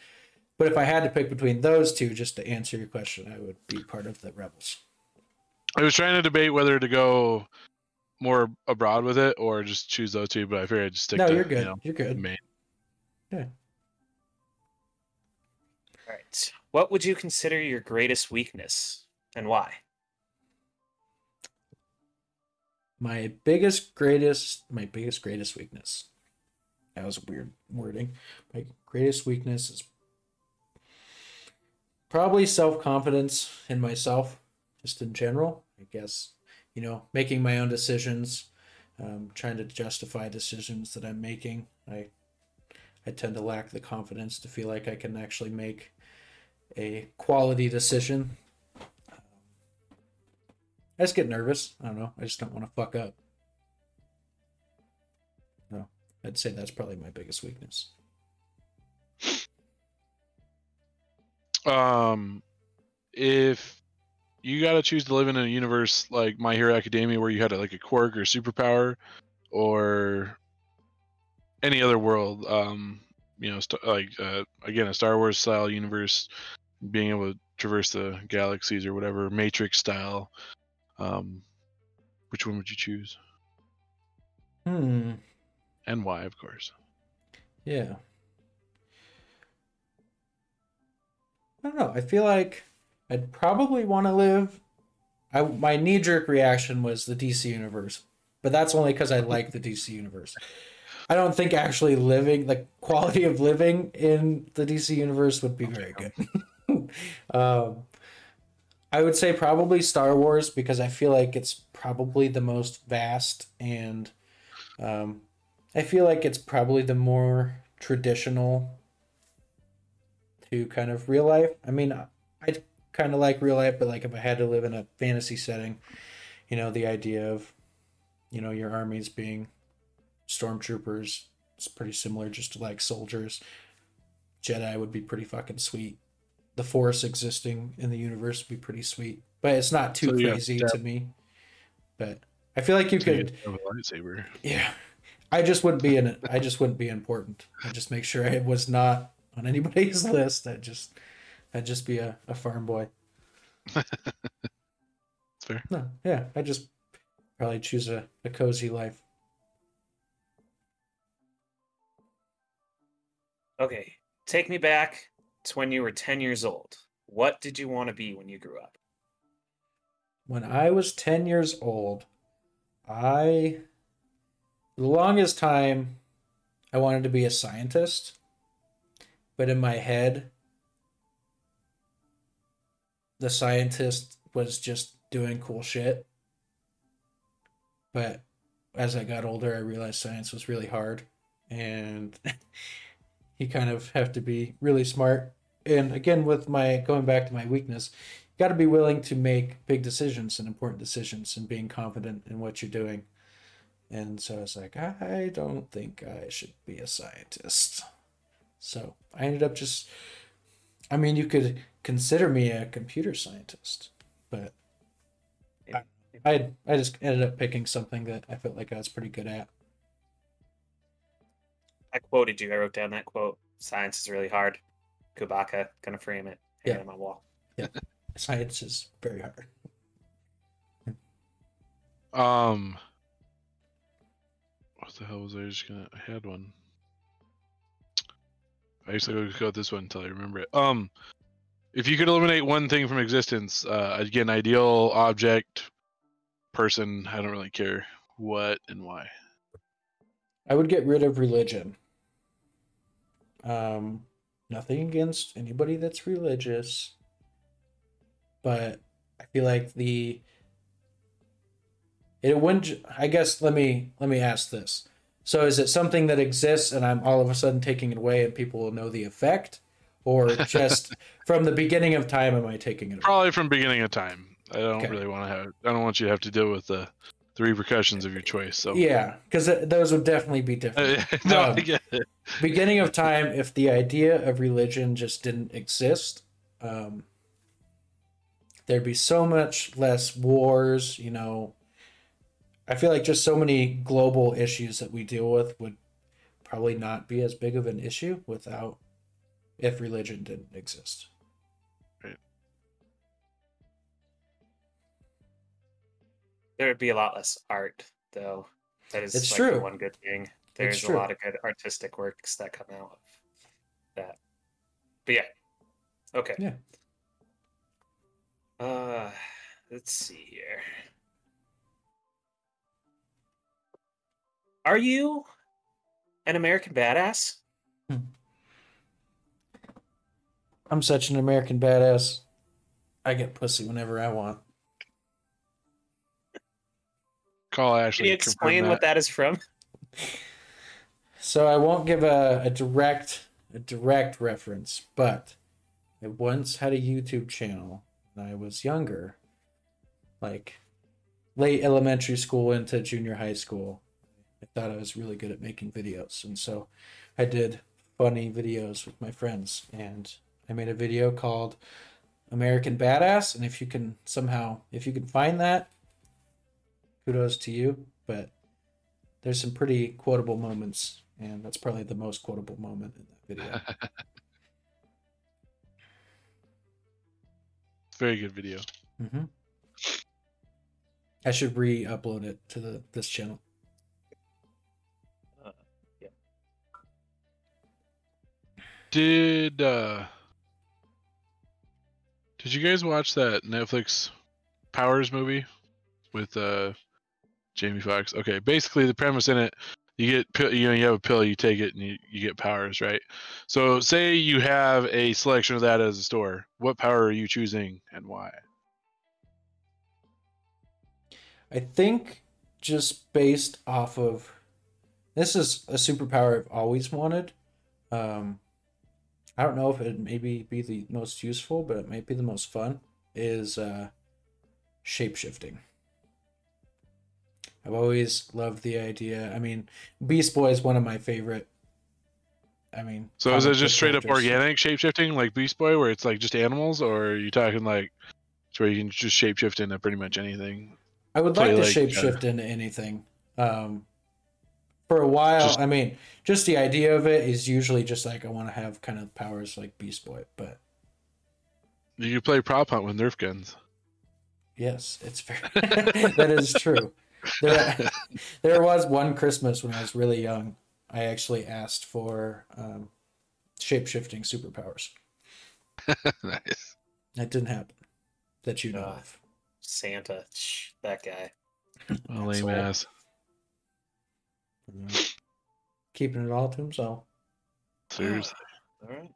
if I had to pick between those two, just to answer your question, I would be part of the Rebels. I was trying to debate whether to go more abroad with it or just choose those two, but I figured I'd just stick to you're good. You know, you're good. Maine. Yeah. All right. What would you consider your greatest weakness and why? My biggest, greatest weakness. That was weird wording. My greatest weakness is probably self-confidence in myself, just in general, I guess, you know, making my own decisions, trying to justify decisions that I'm making. I tend to lack the confidence to feel like I can actually make a quality decision. I just get nervous. I don't know. I just don't want to fuck up. No, I'd say that's probably my biggest weakness. If you got to choose to live in a universe like My Hero Academia where you had like a quirk or superpower or any other world, you know, again, a Star Wars style universe, being able to traverse the galaxies or whatever, Matrix style, which one would you choose? And why, of course. Yeah. I don't know. I feel like I'd probably want to live. My knee-jerk reaction was the DC universe, but that's only because I like the DC universe. I don't think actually living, the quality of living in the DC universe would be very good. I would say probably Star Wars because I feel like it's probably the most vast, and I feel like it's probably the more traditional to kind of real life. I mean, I kind of like real life, but like if I had to live in a fantasy setting, you know, the idea of, you know, your armies being stormtroopers, it's pretty similar just to like soldiers. Jedi would be pretty fucking sweet. The Force existing in the universe would be pretty sweet, but it's not too crazy to me. But I feel like you could have a lightsaber. Yeah, I just wouldn't be in it. I just wouldn't be important. I just make sure I was not on anybody's list. I'd just be a farm boy. Fair. No, yeah, I just probably choose a cozy life. Okay, take me back to when you were 10 years old. What did you want to be when you grew up? When I was 10 years old, the longest time, I wanted to be a scientist. But in my head, the scientist was just doing cool shit. But as I got older, I realized science was really hard. And you kind of have to be really smart. And again, with my going back to my weakness, you got to be willing to make big decisions and important decisions and being confident in what you're doing. And so I was like, I don't think I should be a scientist. So I ended up just I mean, you could consider me a computer scientist, but I just ended up picking something that I felt like I was pretty good at. I quoted you. I wrote down that quote. Science is really hard. Coopbacca, gonna frame it. Hang it on my wall. Yeah, science is very hard. What the hell was I just gonna? I had one. I used to go with this one until I remember it. If you could eliminate one thing from existence, again, ideal, object, person, I don't really care what and why. I would get rid of religion. Nothing against anybody that's religious, but I feel like it wouldn't. I guess let me ask this. So is it something that exists and I'm all of a sudden taking it away and people will know the effect? Or just from the beginning of time am I taking it away? Probably from beginning of time. I don't really want to have it. I don't want you to have to deal with the repercussions of your choice. So yeah, because those would definitely be different. No, I get it. Beginning of time, if the idea of religion just didn't exist, there'd be so much less wars, you know. I feel like just so many global issues that we deal with would probably not be as big of an issue if religion didn't exist. Right. There would be a lot less art, though. That is it's like true. One good thing. There's a lot of good artistic works that come out of that. But yeah. Okay. Yeah. Let's see here. Are you an American badass? I'm such an American badass. I get pussy whenever I want. Call Ashley. Can you explain what that is from? So I won't give a direct reference, but I once had a YouTube channel when I was younger, like late elementary school into junior high school. I thought I was really good at making videos, and so I did funny videos with my friends, and I made a video called American Badass, and if you can find that, kudos to you, but there's some pretty quotable moments, and that's probably the most quotable moment in that video. Very good video. Mm-hmm. I should re-upload it to this channel. Did you guys watch that Netflix Powers movie with Jamie Foxx? Okay, basically the premise in it, you have a pill, you take it, and you get powers, right? So say you have a selection of that as a store. What power are you choosing and why? I think just based off of... This is a superpower I've always wanted. I don't know if it'd maybe be the most useful, but it might be the most fun, is shape-shifting. I've always loved the idea. I mean, Beast Boy is one of my favorite. I mean... So is it just straight-up organic shape-shifting, like Beast Boy, where it's like just animals, or are you talking like it's where you can just shape-shift into pretty much anything? I would like to shape-shift into anything. For a while, just the idea of it is usually just like I want to have kind of powers like Beast Boy, but... You can play prop hunt with Nerf guns. Yes, it's fair. That is true. There was one Christmas when I was really young, I actually asked for shape-shifting superpowers. Nice. That didn't happen. That you know of. Santa. That guy. Oh, lame ass. Keeping it all to himself. Seriously. All right.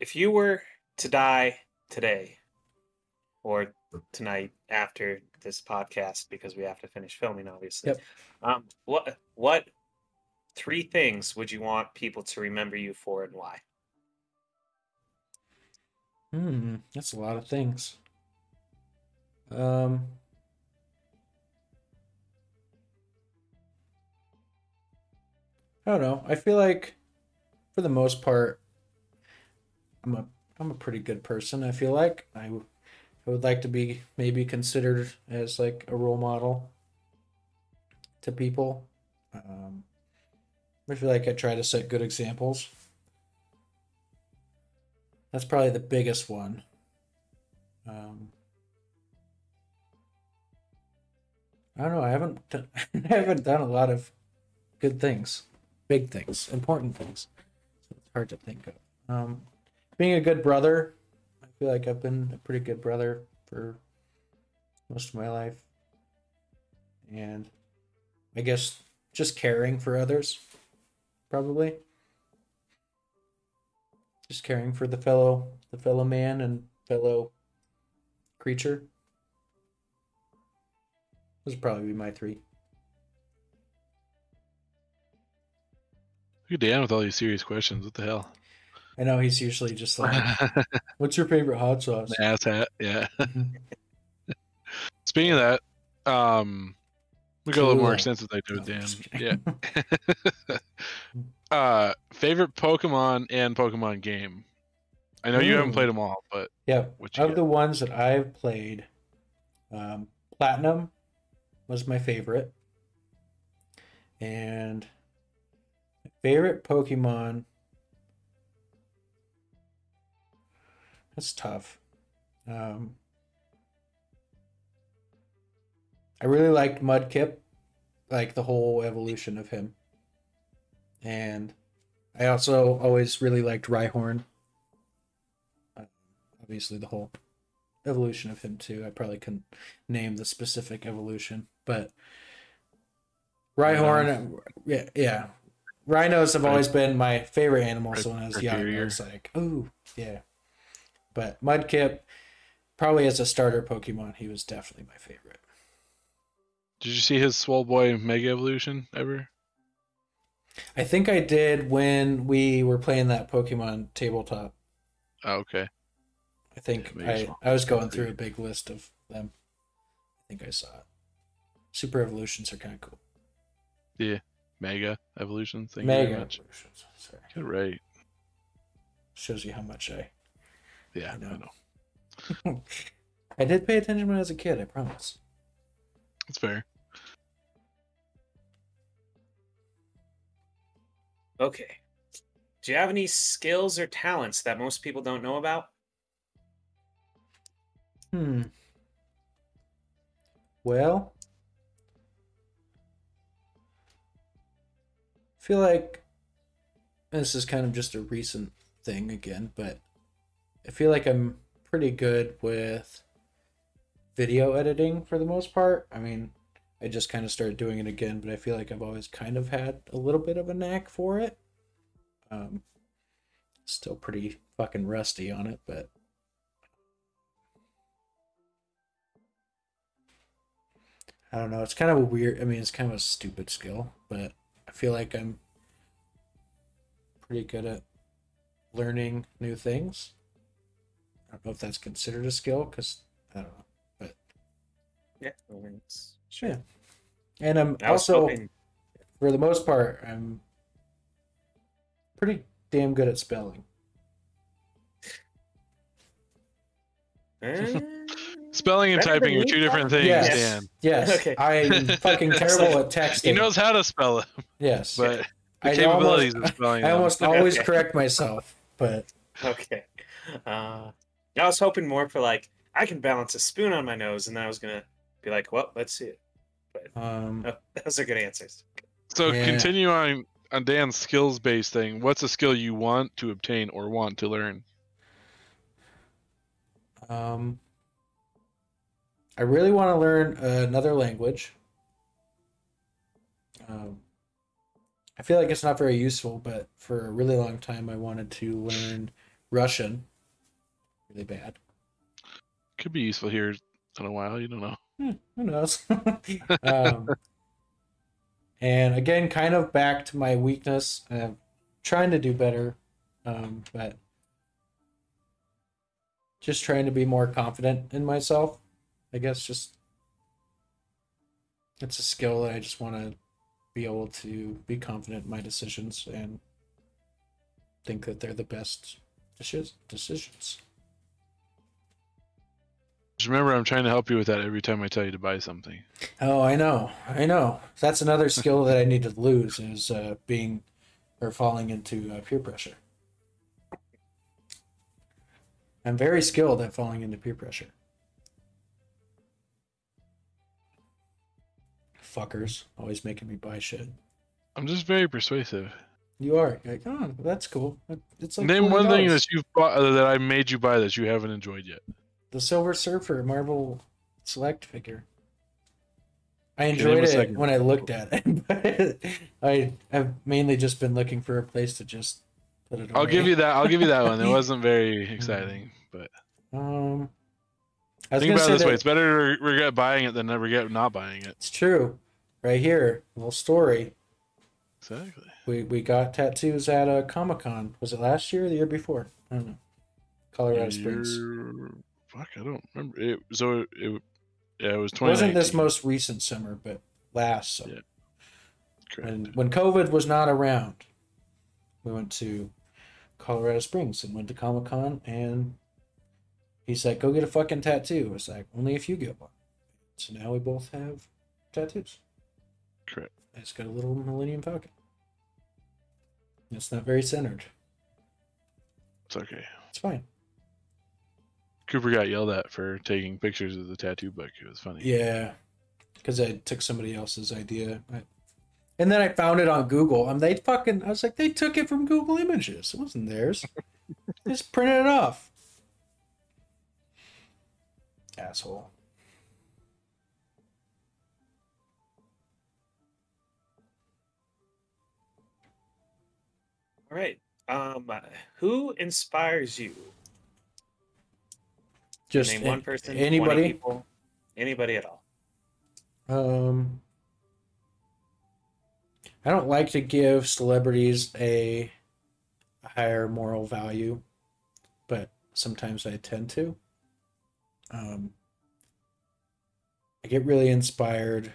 If you were to die today or tonight after this podcast, because we have to finish filming, obviously, what three things would you want people to remember you for and why? That's a lot of things. I don't know. I feel like, for the most part, I'm a pretty good person, I feel like. I would like to be maybe considered as like a role model to people. I feel like I try to set good examples. That's probably the biggest one. I don't know. I haven't done a lot of good things, big things, important things. So it's hard to think of. Being a good brother, I feel like I've been a pretty good brother for most of my life, and I guess just caring for others, probably. Just caring for the fellow man and fellow creature. Those would probably be my three. Look at Dan with all these serious questions. What the hell? I know, he's usually just like, what's your favorite hot sauce? The ass hat, yeah. Speaking of that, we got a little more extensive than I did with Dan. Yeah. Favorite Pokemon and Pokemon game? I know you haven't played them all, but... Yeah, of the ones that I've played, Platinum was my favorite. And my favorite Pokemon... That's tough. I really liked Mudkip, like the whole evolution of him. And I also always really liked Rhyhorn. Obviously the whole evolution of him too. I probably couldn't name the specific evolution, but Rhyhorn, yeah. Rhinos have always been my favorite animal, so when I was young, I was like, ooh, yeah. But Mudkip, probably as a starter Pokemon, he was definitely my favorite. Did you see his Swellboy Mega Evolution ever? I think I did when we were playing that Pokemon tabletop. Oh, okay. I think I was going through a big list of them. I think I saw it. Super Evolutions are kind of cool. Yeah. Mega Evolutions. Mega Evolutions. Sorry. Good, right. Shows you how much Yeah, I know. I did pay attention when I was a kid, I promise. That's fair. Okay. Do you have any skills or talents that most people don't know about? Well, I feel like this is kind of just a recent thing again, but I feel like I'm pretty good with video editing for the most part. I mean, I just kind of started doing it again, but I feel like I've always kind of had a little bit of a knack for it. Still pretty fucking rusty on it, but I don't know. It's kind of a weird, I mean, it's kind of a stupid skill, but I feel like I'm pretty good at learning new things. I don't know if that's considered a skill, because I don't know, but yeah, sure. Yeah. And I'm also, for the most part, I'm pretty damn good at spelling. Spelling and typing are two different things, yes. Dan. Yes, okay. I'm fucking terrible at texting. He knows how to spell it. Yes, but the capabilities of spelling. I almost always correct myself, but okay. I was hoping more for like, I can balance a spoon on my nose, and then I was gonna be like, well, let's see it. But those are good answers. So yeah. Continue on Dan's skills based thing. What's a skill you want to obtain or want to learn? I really want to learn another language. I feel like it's not very useful, but for a really long time I wanted to learn Russian. Really bad. Could be useful here in a while. You don't know. Who knows? And again, kind of back to my weakness. I'm trying to do better, but just trying to be more confident in myself. I guess just it's a skill that I just want to be able to be confident in my decisions and think that they're the best decisions. Just remember, I'm trying to help you with that every time I tell you to buy something. Oh, I know. That's another skill that I need to lose is being or falling into peer pressure. I'm very skilled at falling into peer pressure. Fuckers, always making me buy shit. I'm just very persuasive. You are. You're like, oh, that's cool. It's like name one thing that you've bought that I made you buy that you haven't enjoyed yet. The Silver Surfer Marvel Select figure. I enjoyed it when I looked at it. But I've mainly just been looking for a place to just put it away. I'll give you that one. It wasn't very exciting, but think about it this way: it's better to regret buying it than to regret not buying it. It's true. Right here, little story. Exactly. We got tattoos at a Comic-Con. Was it last year or the year before? I don't know. Colorado Springs. Fuck, I don't remember. It was 2019. It wasn't this most recent summer, but last summer. Yeah. And when COVID was not around, we went to Colorado Springs and went to Comic-Con, and he's like, go get a fucking tattoo. It's like, only if you get one. So now we both have tattoos. Correct. It's got a little Millennium Falcon. It's not very centered. It's okay. It's fine. Cooper got yelled at for taking pictures of the tattoo book. It was funny. Yeah, because I took somebody else's idea. And then I found it on Google. I was like, they took it from Google Images. It wasn't theirs. They just printed it off. Asshole. All right. Who inspires you? Just name one person, anybody, 20 people, anybody at all. I don't like to give celebrities a higher moral value, but sometimes I tend to. I get really inspired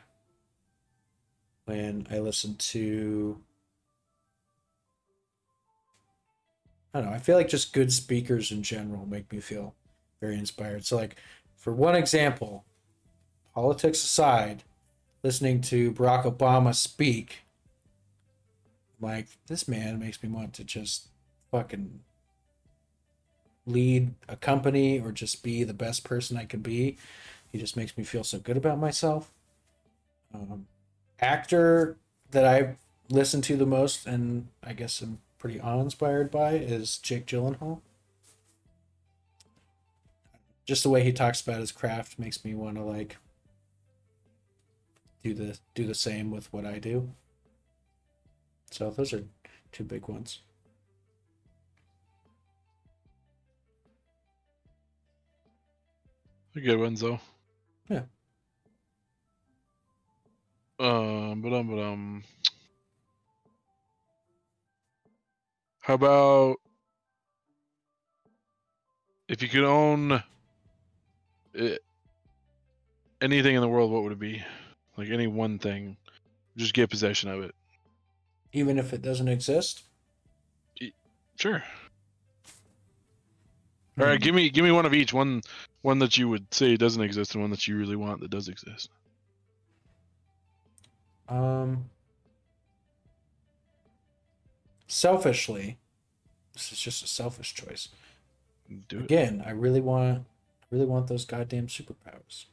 when I listen to. I don't know. I feel like just good speakers in general make me feel very inspired. So, like, for one example, politics aside, listening to Barack Obama speak, I'm like, this man makes me want to just fucking lead a company or just be the best person I could be. He just makes me feel so good about myself. Actor that I've listened to the most, and I guess I'm pretty awe-inspired by, is Jake Gyllenhaal. Just the way he talks about his craft makes me want to like do the same with what I do. So those are two big ones. They're good ones though. Yeah. How about if you could own anything in the world, what would it be? Like any one thing, just get possession of it. Even if it doesn't exist? Sure. All right, give me one of each. One that you would say doesn't exist, and one that you really want that does exist. Selfishly, this is just a selfish choice. Do it. Again, I really want those goddamn superpowers.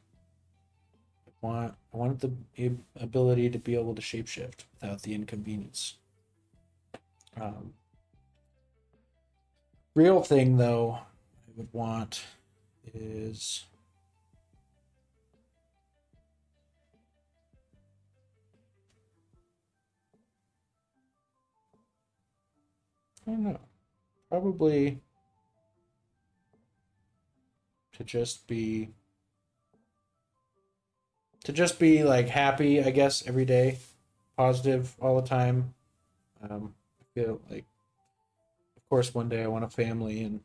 I wanted the ability to be able to shapeshift without the inconvenience. Real thing though, I would want is I don't know. Probably to just be like happy, I guess, every day, positive all the time. I feel like, of course, one day I want a family, and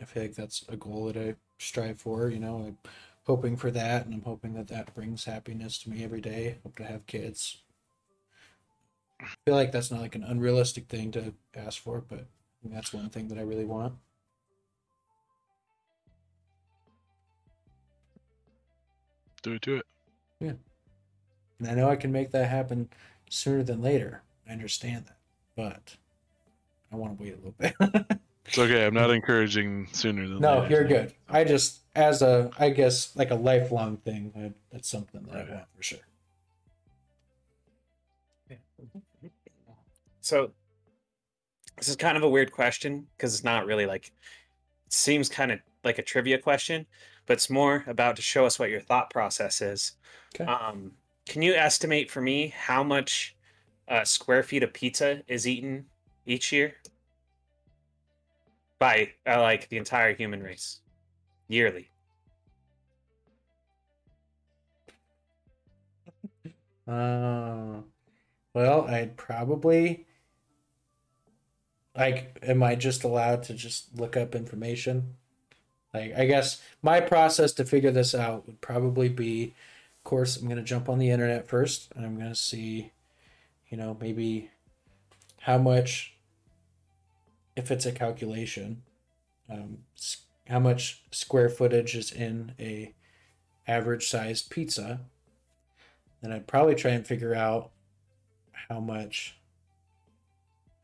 I feel like that's a goal that I strive for. You know, I'm hoping for that, and I'm hoping that brings happiness to me every day. Hope to have kids. I feel like that's not like an unrealistic thing to ask for, but And that's one thing that I really want. Do it. Yeah. And I know I can make that happen sooner than later. I understand that. But I want to wait a little bit. It's okay. I'm not encouraging sooner than later. No, you're good. I just, as a, I guess, like a lifelong thing, that's something that I want for sure. Yeah. So, this is kind of a weird question because it's not really like, it seems kind of like a trivia question, but it's more about to show us what your thought process is. Okay. Can you estimate for me how much square feet of pizza is eaten each year? By like the entire human race yearly. Well, I'd probably like, am I just allowed to just look up information? Like, I guess my process to figure this out would probably be, of course, I'm going to jump on the internet first and I'm going to see, you know, maybe how much, if it's a calculation, how much square footage is in a average sized pizza. Then I'd probably try and figure out how much,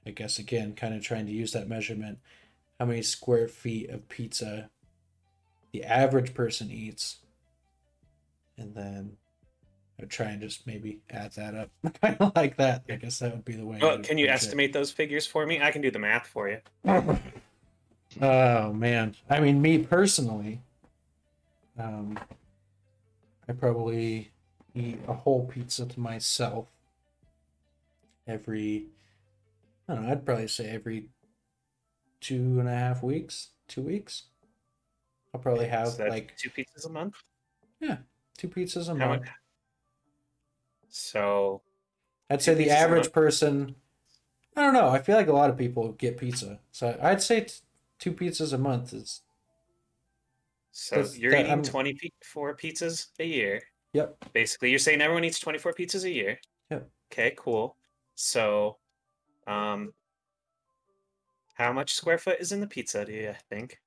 I guess, again, kind of trying to use that measurement, how many square feet of pizza the average person eats. And then I'd try and just maybe add that up kind of like that. I guess that would be the way. Oh, can you estimate those figures for me? I can do the math for you. Oh man, I mean, me personally, I probably eat a whole pizza to myself every, I don't know, I'd probably say every 2 weeks. I'll probably have so like 2 pizzas a month. Yeah, 2 pizzas a month. So I'd say the average person, I don't know, I feel like a lot of people get pizza, so I'd say 2 pizzas a month is, so you're eating 24 pizzas a year. Yep. Basically you're saying everyone eats 24 pizzas a year. Yep. Okay, cool. So how much square foot is in the pizza, do you think?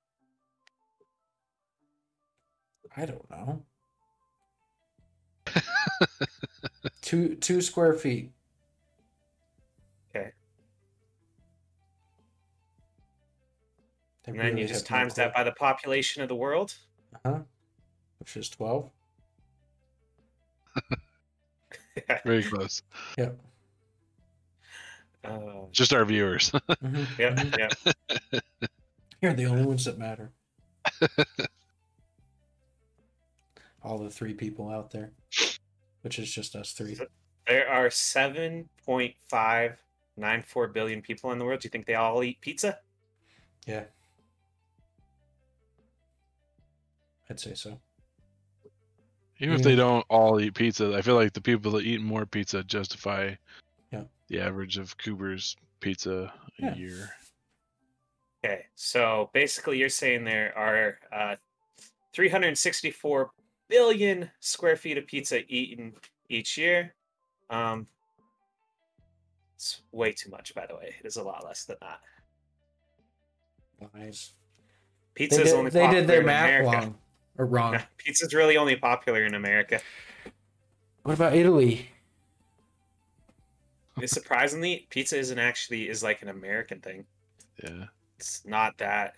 I don't know. 2 square feet. Okay. And then you just times that by the population of the world. Uh-huh. Which is 12. Very close. Yep. Just our viewers. Mm-hmm. Yep. You're the only ones that matter. All the 3 people out there. Which is just us 3. There are 7.594 billion people in the world. Do you think they all eat pizza? Yeah. I'd say so. Even if they don't all eat pizza, I feel like the people that eat more pizza justify the average of Cooper's pizza a year. Okay. So basically you're saying there are 364 billion square feet of pizza eaten each year. It's way too much, by the way. It is a lot less than that. Nice. Pizza is only popular in America. They did their math wrong. Or wrong. No, pizza's really only popular in America. What about Italy? Surprisingly, pizza is like an American thing. Yeah. It's not that.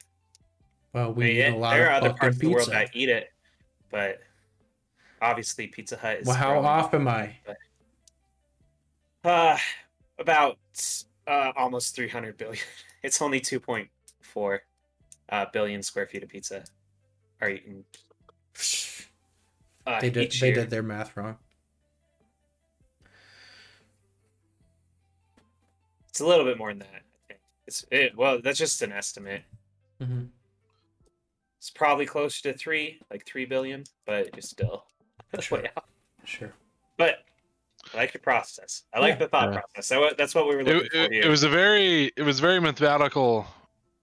Well, we eat a lot. There are other parts of the world that eat it, but obviously Pizza Hut is... Well, how off am I? But, about almost 300 billion. It's only 2.4 billion square feet of pizza are eaten. They did their math wrong. It's a little bit more than that, I think. Well, that's just an estimate. Mm-hmm. It's probably closer to 3 billion, but it's still way out. Sure. But I like your process. I like the thought process. So that's what we were looking for here. It was very mathematical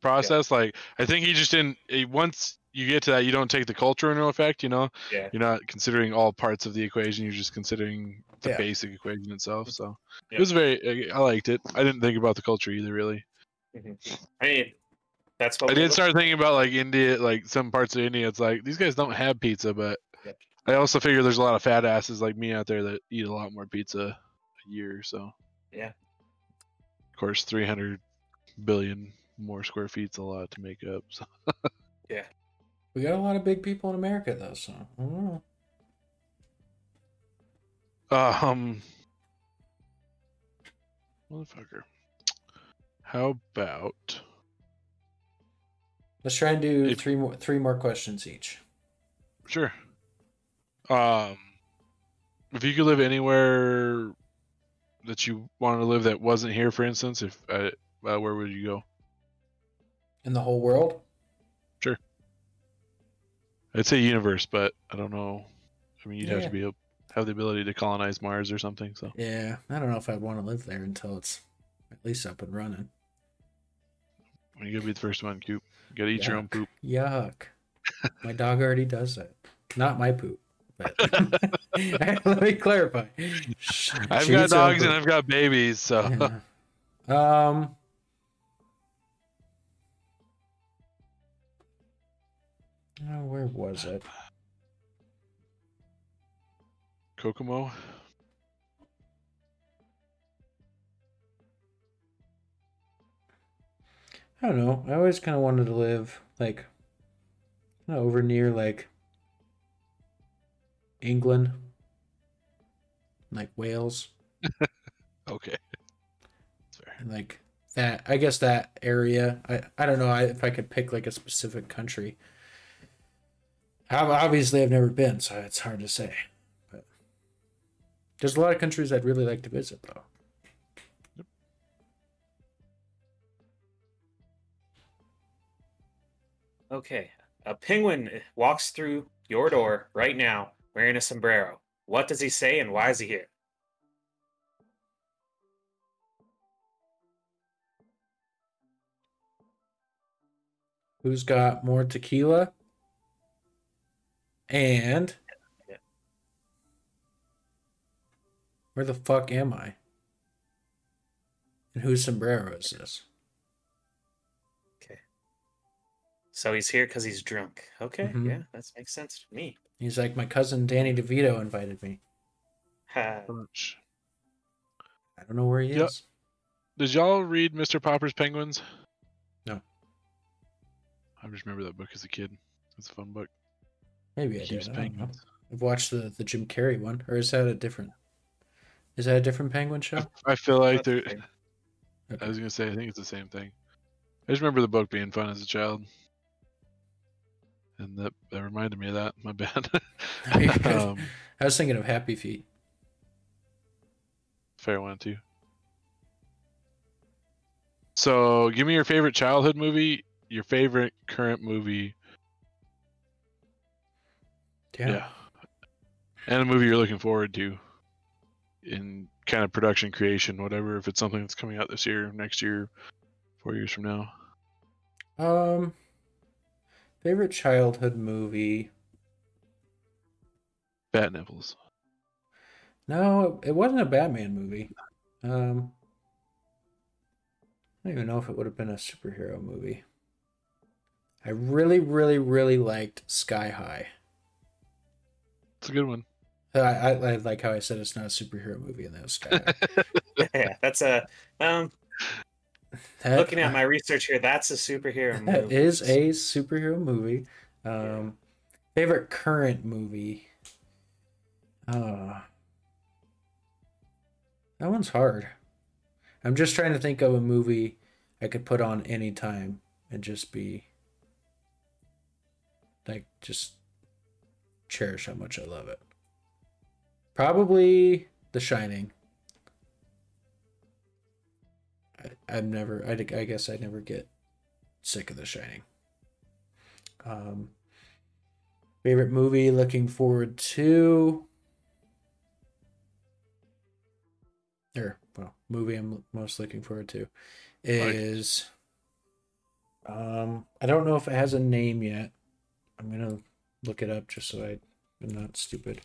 process. Yeah. Like, I think he just didn't, once you get to that, you don't take the cultural effect, you know? Yeah. You're not considering all parts of the equation. You're just considering the basic equation itself. So it was I liked it. I didn't think about the culture either, really. I mean, that's what I did start thinking about, like India, like some parts of India. It's like these guys don't have pizza, but I also figure there's a lot of fat asses like me out there that eat a lot more pizza a year or so. Yeah. Of course, 300 billion more square feet's a lot to make up. So. Yeah. We got a lot of big people in America, though, so I don't know. Motherfucker. How about... Let's try and do three more questions each. Sure. If you could live anywhere that you wanted to live that wasn't here, for instance, if where would you go? In the whole world? Sure. I'd say universe, but I don't know. I mean, you'd have to be have the ability to colonize Mars or something. So yeah, I don't know if I'd want to live there until it's at least up and running. Well, you gotta be the first one, Coop. You gotta eat your own poop. Yuck! My dog already does that. Not my poop. But let me clarify. I've got dogs and I've got babies, so. Yeah. Oh, where was it? Kokomo. I don't know. I always kind of wanted to live like over near like England, like Wales. Okay. And, like that. I guess that area. I don't know if I could pick like a specific country. Obviously, I've never been, so it's hard to say. But there's a lot of countries I'd really like to visit, though. Yep. Okay. A penguin walks through your door right now wearing a sombrero. What does he say and why is he here? Who's got more tequila? And where the fuck am I? And whose sombrero is this? Okay. So he's here because he's drunk. Okay, yeah, that makes sense to me. He's like, my cousin Danny DeVito invited me. I don't know where he is. Did y'all read Mr. Popper's Penguins? No. I just remember that book as a kid. It's a fun book. Maybe I did. I've watched the Jim Carrey one, or is that a different? Is that a different penguin show? I feel like they're. Okay. I was gonna say I think it's the same thing. I just remember the book being fun as a child, and that reminded me of that. My bad. I was thinking of Happy Feet. Fair one too. So, give me your favorite childhood movie, your favorite current movie. Yeah. And a movie you're looking forward to in kind of production creation, whatever, if it's something that's coming out this year, next year, 4 years from now. Favorite childhood movie? Bat Nipples. No, it wasn't a Batman movie. I don't even know if it would have been a superhero movie. I really, really, really liked Sky High. It's a good one. I like how I said it's not a superhero movie in those guys. Yeah, that's a looking at my research here, that's a superhero movie. That is a superhero movie. Favorite current movie. That one's hard. I'm just trying to think of a movie I could put on any time and just be like just cherish how much I love it. Probably The Shining. I guess I never get sick of The Shining. Favorite movie looking forward to? Movie I'm most looking forward to is I don't know if it has a name yet. I'm gonna look it up just so I'm not stupid.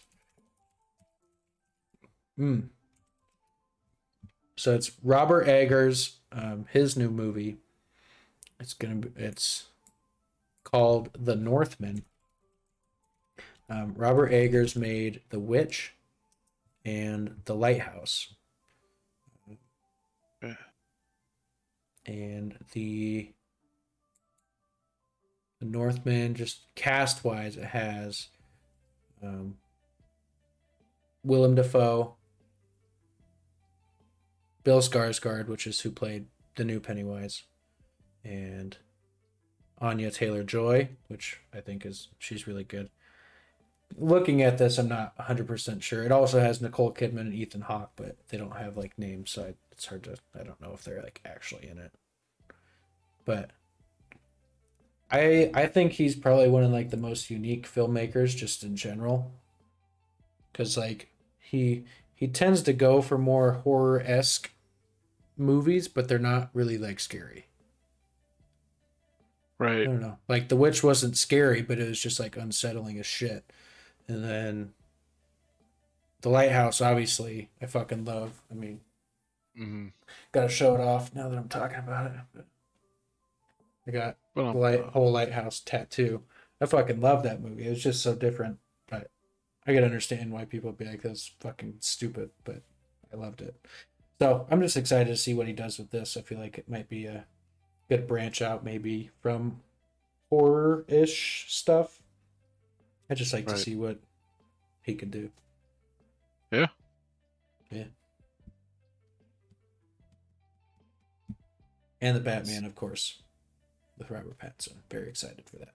So it's Robert Eggers, his new movie. It's gonna be, it's called The Northman. Robert Eggers made The Witch and The Lighthouse. And the Northman, just cast wise, it has Willem Dafoe, Bill Skarsgård, which is who played the new Pennywise, and Anya Taylor-Joy, which I think is, she's really good. Looking at this, I'm not 100% sure. It also has Nicole Kidman and Ethan Hawke, but they don't have like names, so it's hard to, I don't know if they're like actually in it. But I think he's probably one of like the most unique filmmakers just in general, because like he tends to go for more horror-esque movies, but they're not really like scary. Right. I don't know. Like The Witch wasn't scary, but it was just like unsettling as shit. And then The Lighthouse, obviously, I fucking love. I mean, gotta show it off now that I'm talking about it. I got the whole Lighthouse tattoo. I fucking love that movie. It was just so different, but I could understand why people would be like, that's fucking stupid, but I loved it. So I'm just excited to see what he does with this. I feel like it might be a good branch out maybe from horror-ish stuff. I just like to see what he could do. Yeah. Yeah. And the Batman, of course, with Robert Pattinson. Very excited for that.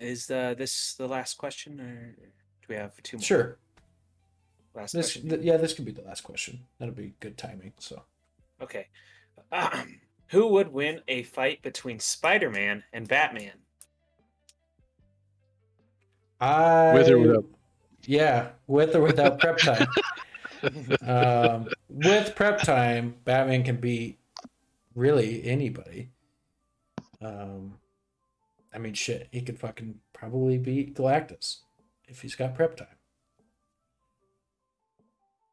Is this the last question, or do we have two more? Sure. Last question. Yeah, this could be the last question. That'll be good timing, so. Okay. Who would win a fight between Spider-Man and Batman? With or without? Yeah, with or without prep time. With prep time, Batman can beat really anybody. I mean, shit, he could fucking probably beat Galactus if he's got prep time.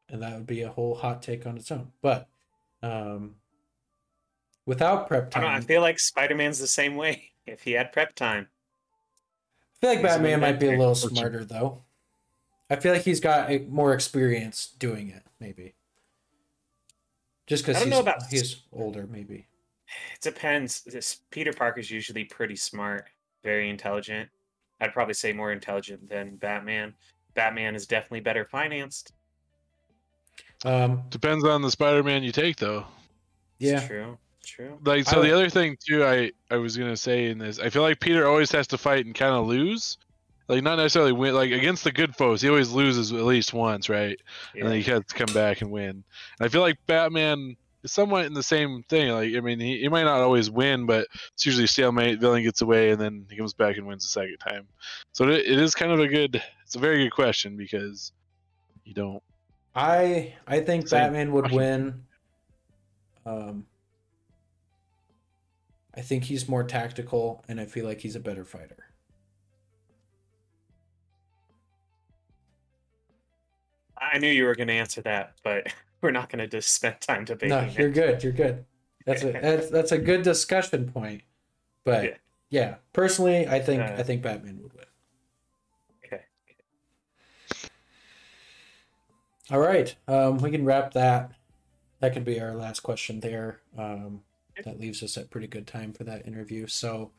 And that would be a whole hot take on its own. But without prep time, I feel like Spider-Man's the same way. If he had prep time, I feel like Batman might be a little smarter though. I feel like he's got more experience doing it, maybe. Just because he's older, maybe. It depends. This Peter Parker's usually pretty smart, very intelligent. I'd probably say more intelligent than Batman. Batman is definitely better financed. Depends on the Spider-Man you take, though. Yeah, true. Like, so the other thing too, I was gonna say in this, I feel like Peter always has to fight and kind of lose, like not necessarily win. Like against the good foes, he always loses at least once, right? Yeah. And then he has to come back and win. And I feel like Batman is somewhat in the same thing. Like, I mean, he might not always win, but it's usually stalemate. Villain gets away, and then he comes back and wins the second time. So it is kind of it's a very good question because you don't. I think Batman would win. I think he's more tactical, and I feel like he's a better fighter. I knew you were going to answer that, but we're not going to just spend time debating. No, you're good. You're good. That's a good discussion point. But yeah, personally, I think Batman would win. All right, we can wrap that. That could be our last question there. That leaves us at pretty good time for that interview. So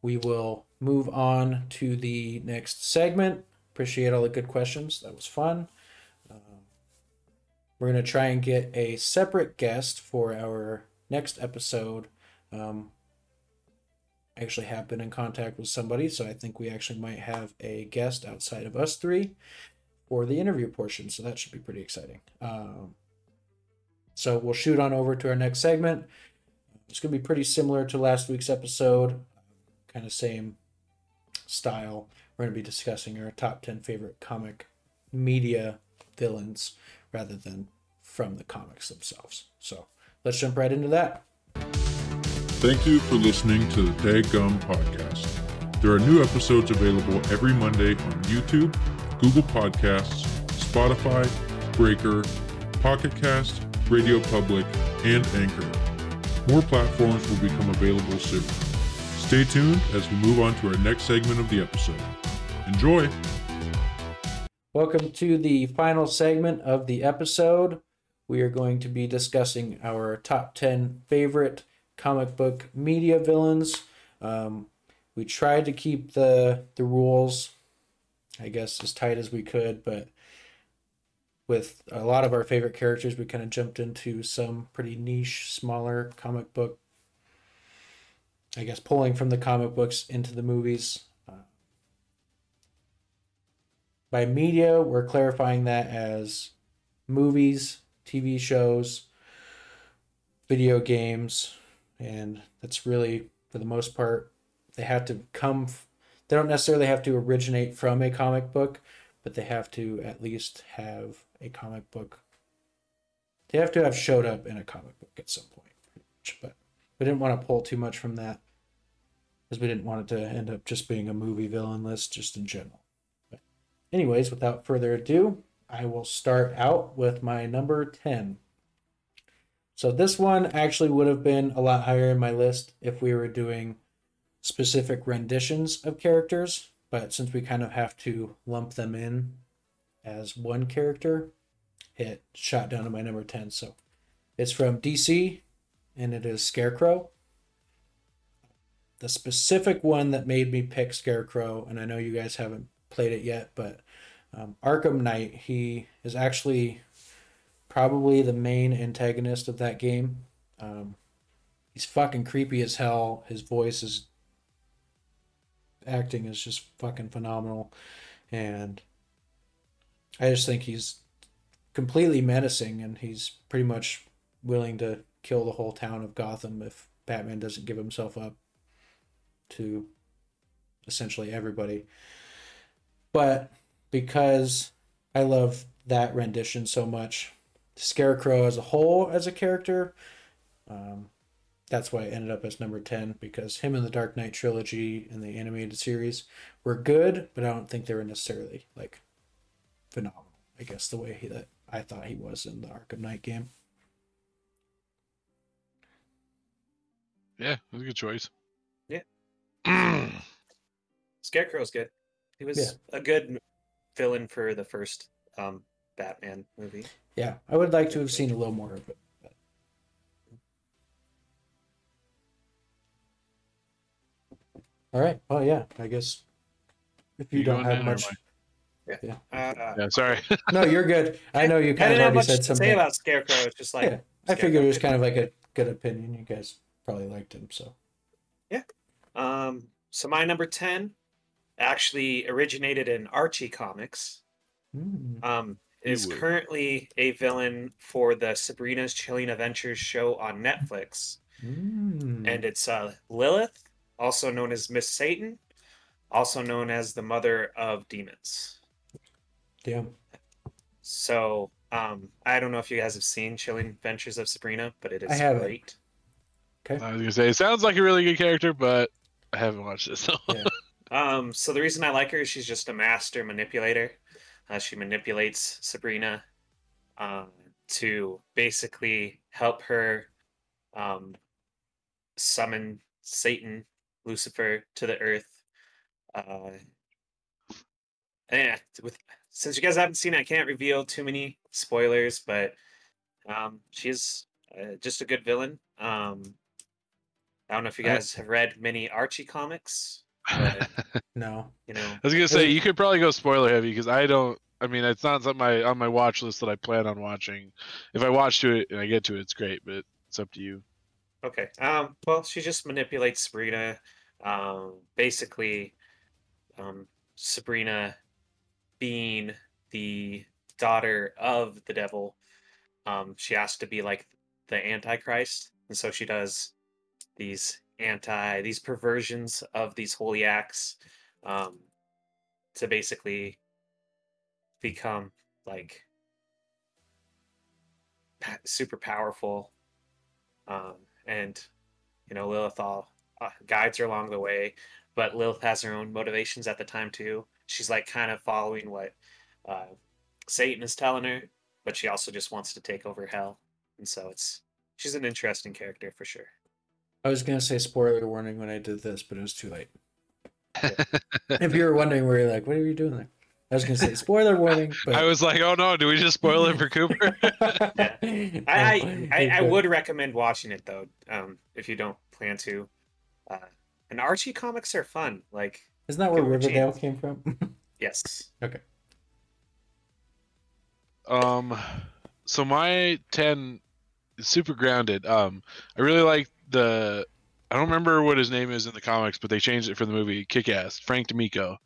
we will move on to the next segment. Appreciate all the good questions. That was fun. We're going to try and get a separate guest for our next episode. I actually have been in contact with somebody, so I think we actually might have a guest outside of us three or the interview portion, so that should be pretty exciting. So we'll shoot on over to our next segment. It's going to be pretty similar to last week's episode, kind of same style. We're going to be discussing our top 10 favorite comic media villains rather than from the comics themselves. So let's jump right into that. Thank you for listening to the Dadgum Podcast. There are new episodes available every Monday on YouTube, Google Podcasts, Spotify, Breaker, Pocket Cast, Radio Public, and Anchor. More platforms will become available soon. Stay tuned as we move on to our next segment of the episode. Enjoy! Welcome to the final segment of the episode. We are going to be discussing our top 10 favorite comic book media villains. We tried to keep the rules, I guess, as tight as we could, but with a lot of our favorite characters, we kind of jumped into some pretty niche, smaller comic book, I guess, pulling from the comic books into the movies. By media, we're clarifying that as movies, TV shows, video games, and that's really, for the most part, they have to they don't necessarily have to originate from a comic book, but they have to at least have a comic book. They have to have showed up in a comic book at some point, pretty much. But we didn't want to pull too much from that because we didn't want it to end up just being a movie villain list just in general. But anyways, without further ado, I will start out with my number 10. So this one actually would have been a lot higher in my list if we were doing specific renditions of characters, but since we kind of have to lump them in as one character, it shot down to my number 10. So it's from DC, and it is Scarecrow. The specific one that made me pick Scarecrow, and I know you guys haven't played it yet, but Arkham Knight, he is actually probably the main antagonist of that game. He's fucking creepy as hell. His voice is acting is just fucking phenomenal, and I just think he's completely menacing, and he's pretty much willing to kill the whole town of Gotham if Batman doesn't give himself up to essentially everybody. But because I love that rendition so much, Scarecrow as a whole, as a character, that's why I ended up as number 10, because him and the Dark Knight trilogy and the animated series were good, but I don't think they were necessarily like phenomenal, I guess, the way that I thought he was in the Arkham Knight game. Yeah, it was a good choice. Yeah. Scarecrow's good. He was a good villain for the first Batman movie. Yeah, I would like to have seen a little more of it. All right. Oh, yeah. I guess if you don't have much. Sorry. No, you're good. I know you kind of already said something. I didn't have much to say about Scarecrow. It's just like. Yeah, I figured it was kind of like a good opinion. You guys probably liked him, so. Yeah. So my number 10 actually originated in Archie Comics. Is currently a villain for the Sabrina's Chilling Adventures show on Netflix. And it's Lilith, also known as Miss Satan, also known as the mother of demons. Damn. So, I don't know if you guys have seen Chilling Adventures of Sabrina, but it is great. Okay. I was gonna say, it sounds like a really good character, but I haven't watched this. So. Yeah. So the reason I like her is she's just a master manipulator. She manipulates Sabrina to basically help her summon Satan, Lucifer, to the earth. Since you guys haven't seen it, I can't reveal too many spoilers, but she's just a good villain. I don't know if you guys have read many Archie comics. But, no, you know. I was gonna say you could probably go spoiler heavy because it's not something on my watch list that I plan on watching. If I watch to it and I get to it, it's great, but it's up to you. Okay. Well, she just manipulates Sabrina. Sabrina being the daughter of the devil, she has to be like the Antichrist, and so she does these perversions of these holy acts to basically become like super powerful. And, you know, Lilith guides her along the way, but Lilith has her own motivations at the time, too. She's, like, kind of following what Satan is telling her, but she also just wants to take over hell. And so she's an interesting character for sure. I was going to say spoiler warning when I did this, but it was too late. If you were wondering where you're like, what are you doing there? I was going to say spoiler warning. But... I was like, oh no, do we just spoil it for Cooper? Yeah. I would recommend watching it though, if you don't plan to. And Archie comics are fun. Like, isn't that where Riverdale came from? Yes. Okay. So my 10 is super grounded. I really like the, I don't remember what his name is in the comics, but they changed it for the movie Kick-Ass, Frank D'Amico.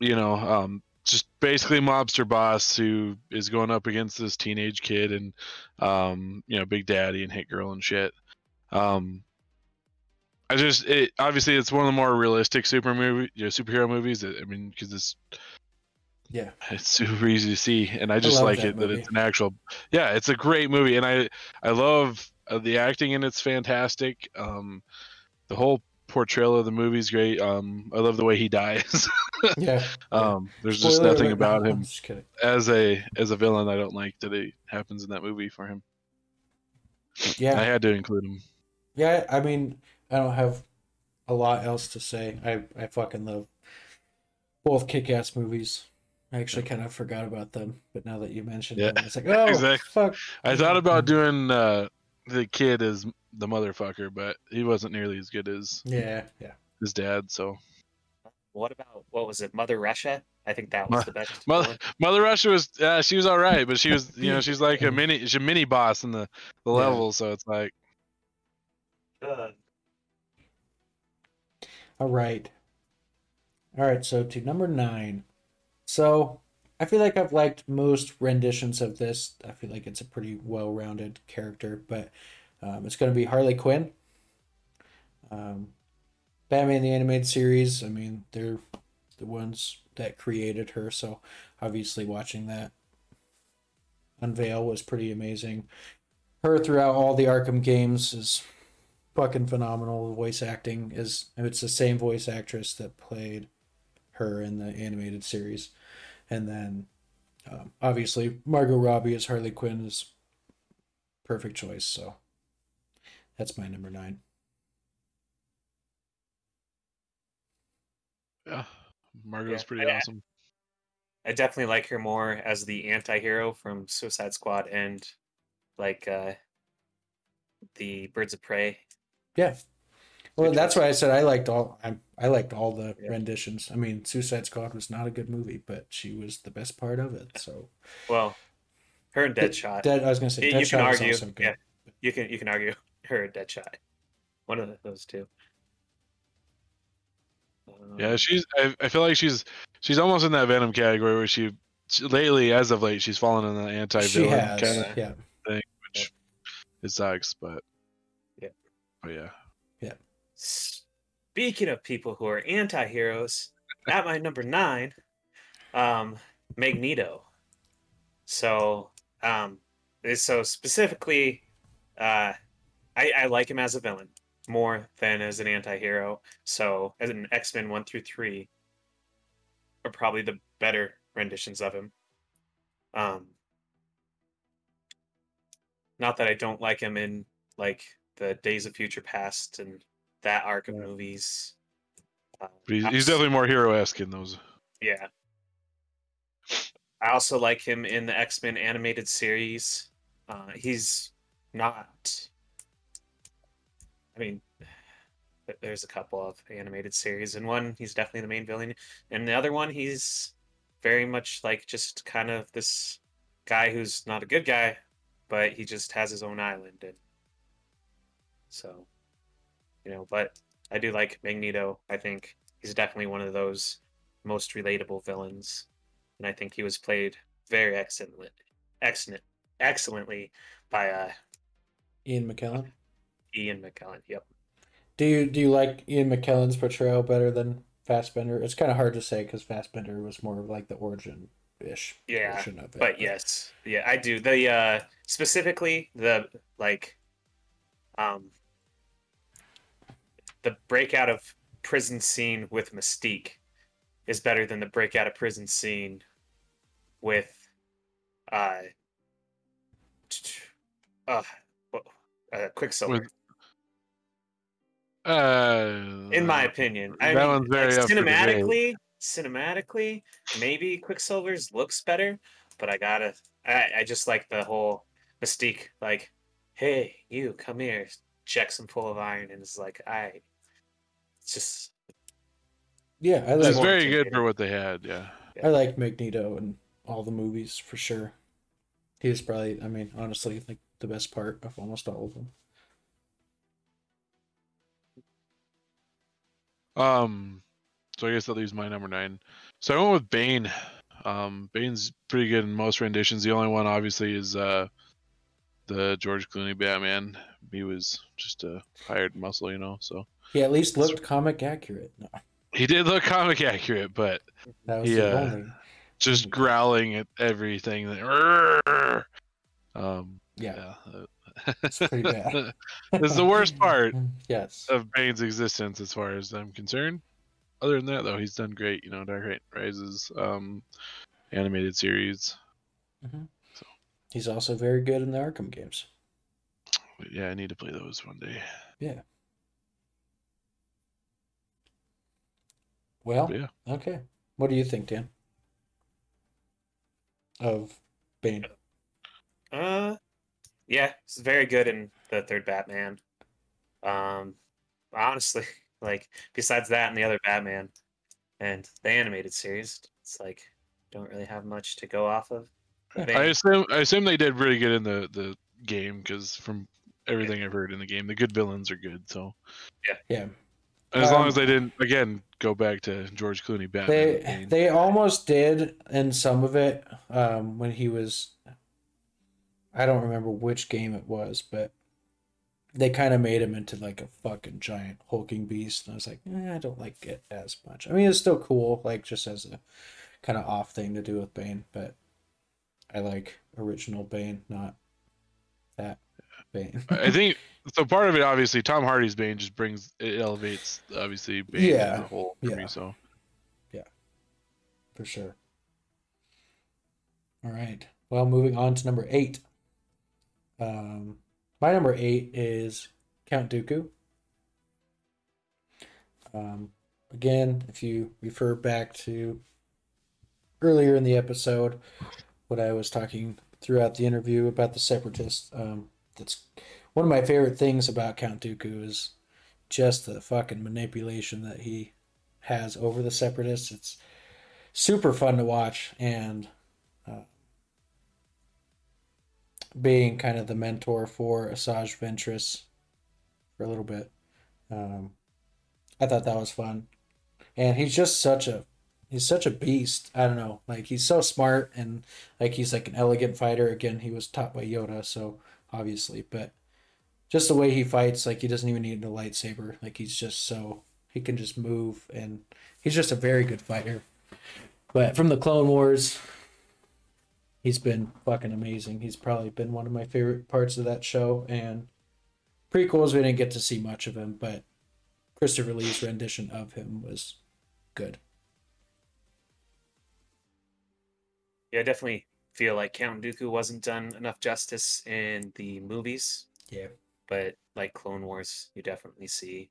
You know, just basically mobster boss who is going up against this teenage kid and, you know, Big Daddy and Hit Girl and shit. Obviously it's one of the more realistic superhero movies. I mean, because it's super easy to see, and I just like that it's an actual. Yeah, it's a great movie, and I love the acting in it's fantastic. The whole portrayal of the movie is great. I love the way he dies. Yeah. There's just nothing about him as a villain I don't like that it happens in that movie for him. Yeah, I had to include him. Yeah, I mean, I don't have a lot else to say. I fucking love both Kick-Ass movies. I actually kind of forgot about them, but now that you mentioned them, it's like, oh, exactly. Fuck. I thought about doing the kid as the motherfucker, but he wasn't nearly as good as his dad, so... What about, Mother Russia? I think that was the best. Mother Russia was, she was all right, but she was, you know, she's like a mini boss in the level, so it's like... All right, so to number 9. So I feel like I've liked most renditions of this. I feel like it's a pretty well-rounded character, but it's going to be Harley Quinn. Batman the Animated Series, I mean, they're the ones that created her, so obviously watching that unveil was pretty amazing. Her throughout all the Arkham games is... fucking phenomenal. The voice acting it's the same voice actress that played her in the animated series, and then obviously Margot Robbie as Harley Quinn is perfect choice, so that's my number 9. Margot's pretty awesome. I definitely like her more as the anti-hero from Suicide Squad and like the Birds of Prey. Yeah, well, that's why I said I liked all the renditions. I mean, Suicide Squad was not a good movie, but she was the best part of it. So, well, her and Deadshot. I was gonna say Deadshot. You can argue. Is also good. Yeah, you can argue her and Deadshot. One of those two. Yeah, she's. I feel like she's almost in that Venom category where as of late, she's fallen in the anti-villain kind of thing, which it sucks, but. Yeah. Speaking of people who are anti-heroes, at my number 9, Magneto. So, specifically, I like him as a villain more than as an anti-hero. So, as an X-Men 1-3 are probably the better renditions of him. Not that I don't like him in like the Days of Future Past and that arc of movies. But he's definitely more hero-esque in those. Yeah. I also like him in the X-Men animated series. He's not... I mean, there's a couple of animated series. In one, he's definitely the main villain. In the other one, he's very much like just kind of this guy who's not a good guy, but he just has his own island and so, you know, but I do like Magneto. I think he's definitely one of those most relatable villains, and I think he was played very excellently by Ian McKellen. Ian McKellen, yep. Do you like Ian McKellen's portrayal better than Fassbender? It's kind of hard to say because Fassbender was more of like the origin-ish version of it. But yes, yeah, I do. The specifically the like. The breakout of prison scene with Mystique is better than the breakout of prison scene with Quicksilver. In my opinion, I mean, very like, cinematically, maybe Quicksilver's looks better, but I just like the whole mystique. Like, hey, you come here, checks him full of iron, and is like, it's just, yeah, I like. It's very good for what they had. Yeah, I like Magneto in all the movies for sure. He was probably, I mean, honestly, like the best part of almost all of them. So I guess that leaves my number 9. So I went with Bane. Bane's pretty good in most renditions. The only one, obviously, is the George Clooney Batman. He was just a hired muscle, you know. So he at least looked comic accurate. No. He did look comic accurate, but that was just growling at everything. That, it's pretty bad. It's the worst part of Bane's existence as far as I'm concerned. Other than that, though, he's done great. You know, Dark Knight Rises, animated series. Mm-hmm. So. He's also very good in the Arkham games. But yeah, I need to play those one day. Yeah. Well, okay. What do you think, Dan? Of Bane? Yeah, it's very good in the third Batman. Honestly, like besides that and the other Batman and the animated series, it's like don't really have much to go off of. I assume they did really good in the game because from everything I've heard in the game, the good villains are good. So yeah. As long as they didn't again go back to George Clooney Batman. They almost did in some of it when he was. I don't remember which game it was, but they kind of made him into like a fucking giant hulking beast. And I was like, I don't like it as much. I mean, it's still cool, like just as a kind of off thing to do with Bane, but I like original Bane, not that Bane. I think so. Part of it, obviously, Tom Hardy's Bane just brings it elevates, obviously, Bane as a whole for me. So, for sure. All right. Well, moving on to number 8. My number 8 is Count Dooku. Again, if you refer back to earlier in the episode, what I was talking throughout the interview about the Separatists, that's one of my favorite things about Count Dooku is just the fucking manipulation that he has over the Separatists. It's super fun to watch, and being kind of the mentor for Asajj Ventress for a little bit. I thought that was fun. And he's just such a beast. I don't know. Like, he's so smart and like, he's like an elegant fighter. Again, he was taught by Yoda. So obviously, but just the way he fights, like he doesn't even need a lightsaber. Like he's just he can just move and he's just a very good fighter. But from the Clone Wars, he's been fucking amazing. He's probably been one of my favorite parts of that show. And prequels, we didn't get to see much of him, but Christopher Lee's rendition of him was good. Yeah, I definitely feel like Count Dooku wasn't done enough justice in the movies. Yeah. But like Clone Wars, you definitely see.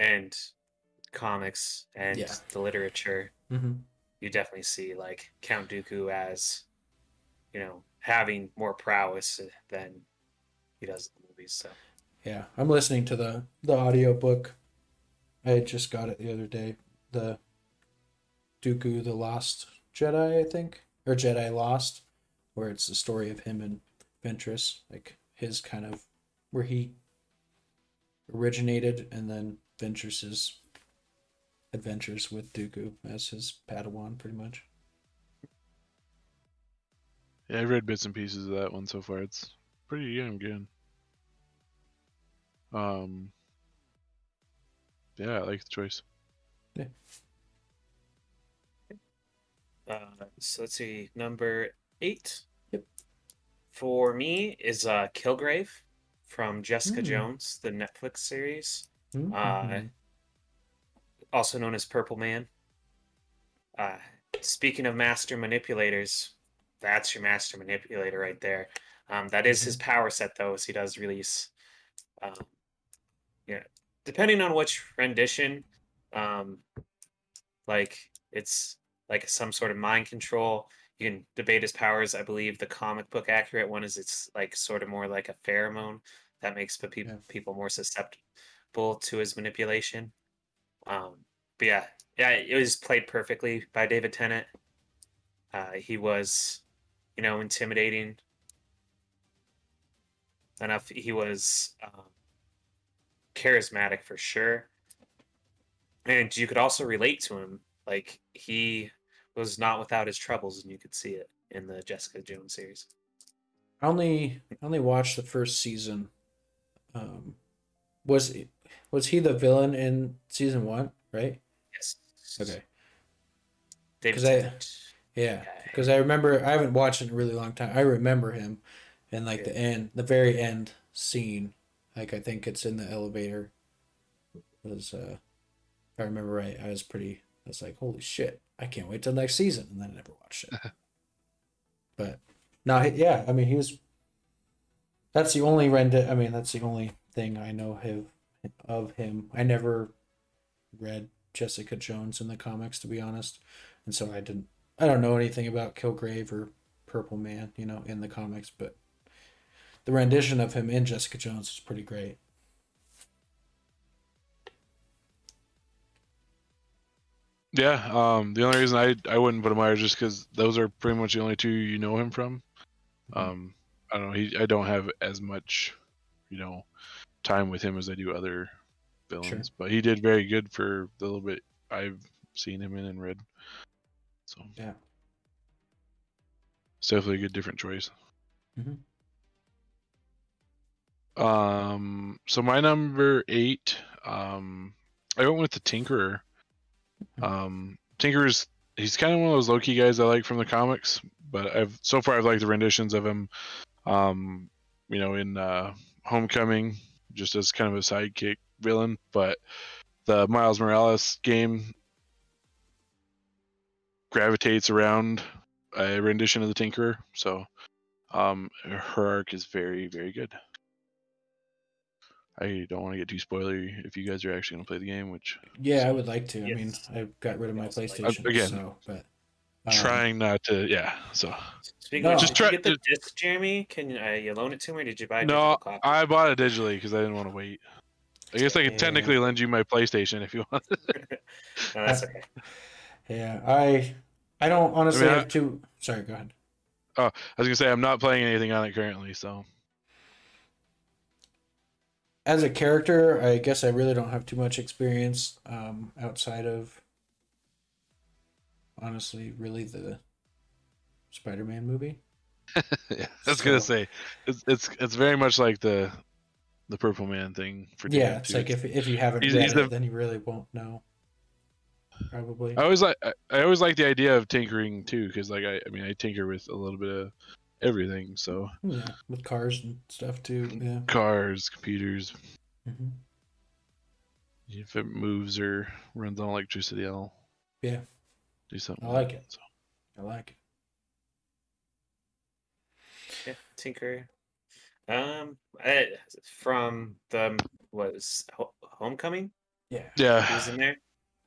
And comics and the literature. Mm-hmm. You definitely see like Count Dooku as, you know, having more prowess than he does in the movies. So yeah, I'm listening to the audiobook. I just got it the other day. The Dooku, the Lost Jedi, I think, or Jedi Lost, where it's the story of him and Ventress, like his kind of where he originated, and then Ventress's adventures with Dooku as his Padawan, pretty much. Yeah, I've read bits and pieces of that one so far. It's pretty damn good. Yeah, I like the choice. Yeah. So let's see, number 8. Yep. For me is Kilgrave from Jessica Jones, the Netflix series. Also known as Purple Man. Speaking of master manipulators, that's your master manipulator right there. That is his power set, though, as he does release depending on which rendition, like it's like some sort of mind control. You can debate his powers. I believe the comic book accurate one is it's like sort of more like a pheromone that makes people more susceptible to his manipulation. But yeah, it was played perfectly by David Tennant. He was, intimidating enough. He was charismatic for sure, and you could also relate to him. Like he was not without his troubles, and you could see it in the Jessica Jones series. I only watched the first season. Was he the villain in season one? Right. Yes. Okay. David Tennant. Yeah, because I remember, I haven't watched it in a really long time. I remember him in like the very end scene. Like I think it's in the elevator. It was, if I remember right, I was like, holy shit, I can't wait till next season. And then I never watched it. But no, yeah, I mean, he was, that's the only thing I know of him. I never read Jessica Jones in the comics, to be honest. And so I don't know anything about Kilgrave or Purple Man, in the comics, but the rendition of him in Jessica Jones is pretty great. Yeah, the only reason I wouldn't put him out is just because those are pretty much the only two you know him from. I don't know. I don't have as much, time with him as I do other villains, sure. But he did very good for the little bit I've seen him in and read. So, yeah, it's definitely a good different choice. Mm-hmm. So my number 8, I went with the Tinkerer. Tinkerer's he's kind of one of those low-key guys I like from the comics, but I've liked the renditions of him. In Homecoming, just as kind of a sidekick villain, but the Miles Morales game gravitates around a rendition of the Tinkerer, so her arc is very, very good. I don't want to get too spoilery if you guys are actually going to play the game, which... Yeah, so, I would like to. Yes. I mean, I got rid of my PlayStation, again, so... But, trying not to... Yeah, so... Did you get the disc, Jeremy? Can you loan it to me? Did you buy a digital copy? No, I bought it digitally because I didn't want to wait. I guess I could technically lend you my PlayStation if you want. No, that's okay. Yeah, I don't honestly have to... Sorry, go ahead. Oh, I was going to say, I'm not playing anything on it currently, so... As a character, I guess I really don't have too much experience outside of, honestly, really the Spider-Man movie. Yeah, I was going to say, it's very much like the Purple Man thing. For yeah, it's too. Like if you haven't read it, then you really won't know. Probably. I always like the idea of tinkering too, because like I tinker with a little bit of everything. So yeah, with cars and stuff too. Yeah, cars, computers. Mm-hmm. If it moves or runs on electricity, I'll do something. I like it. So. I like it. Yeah, tinker. From the Homecoming. Yeah. Yeah. He's in there.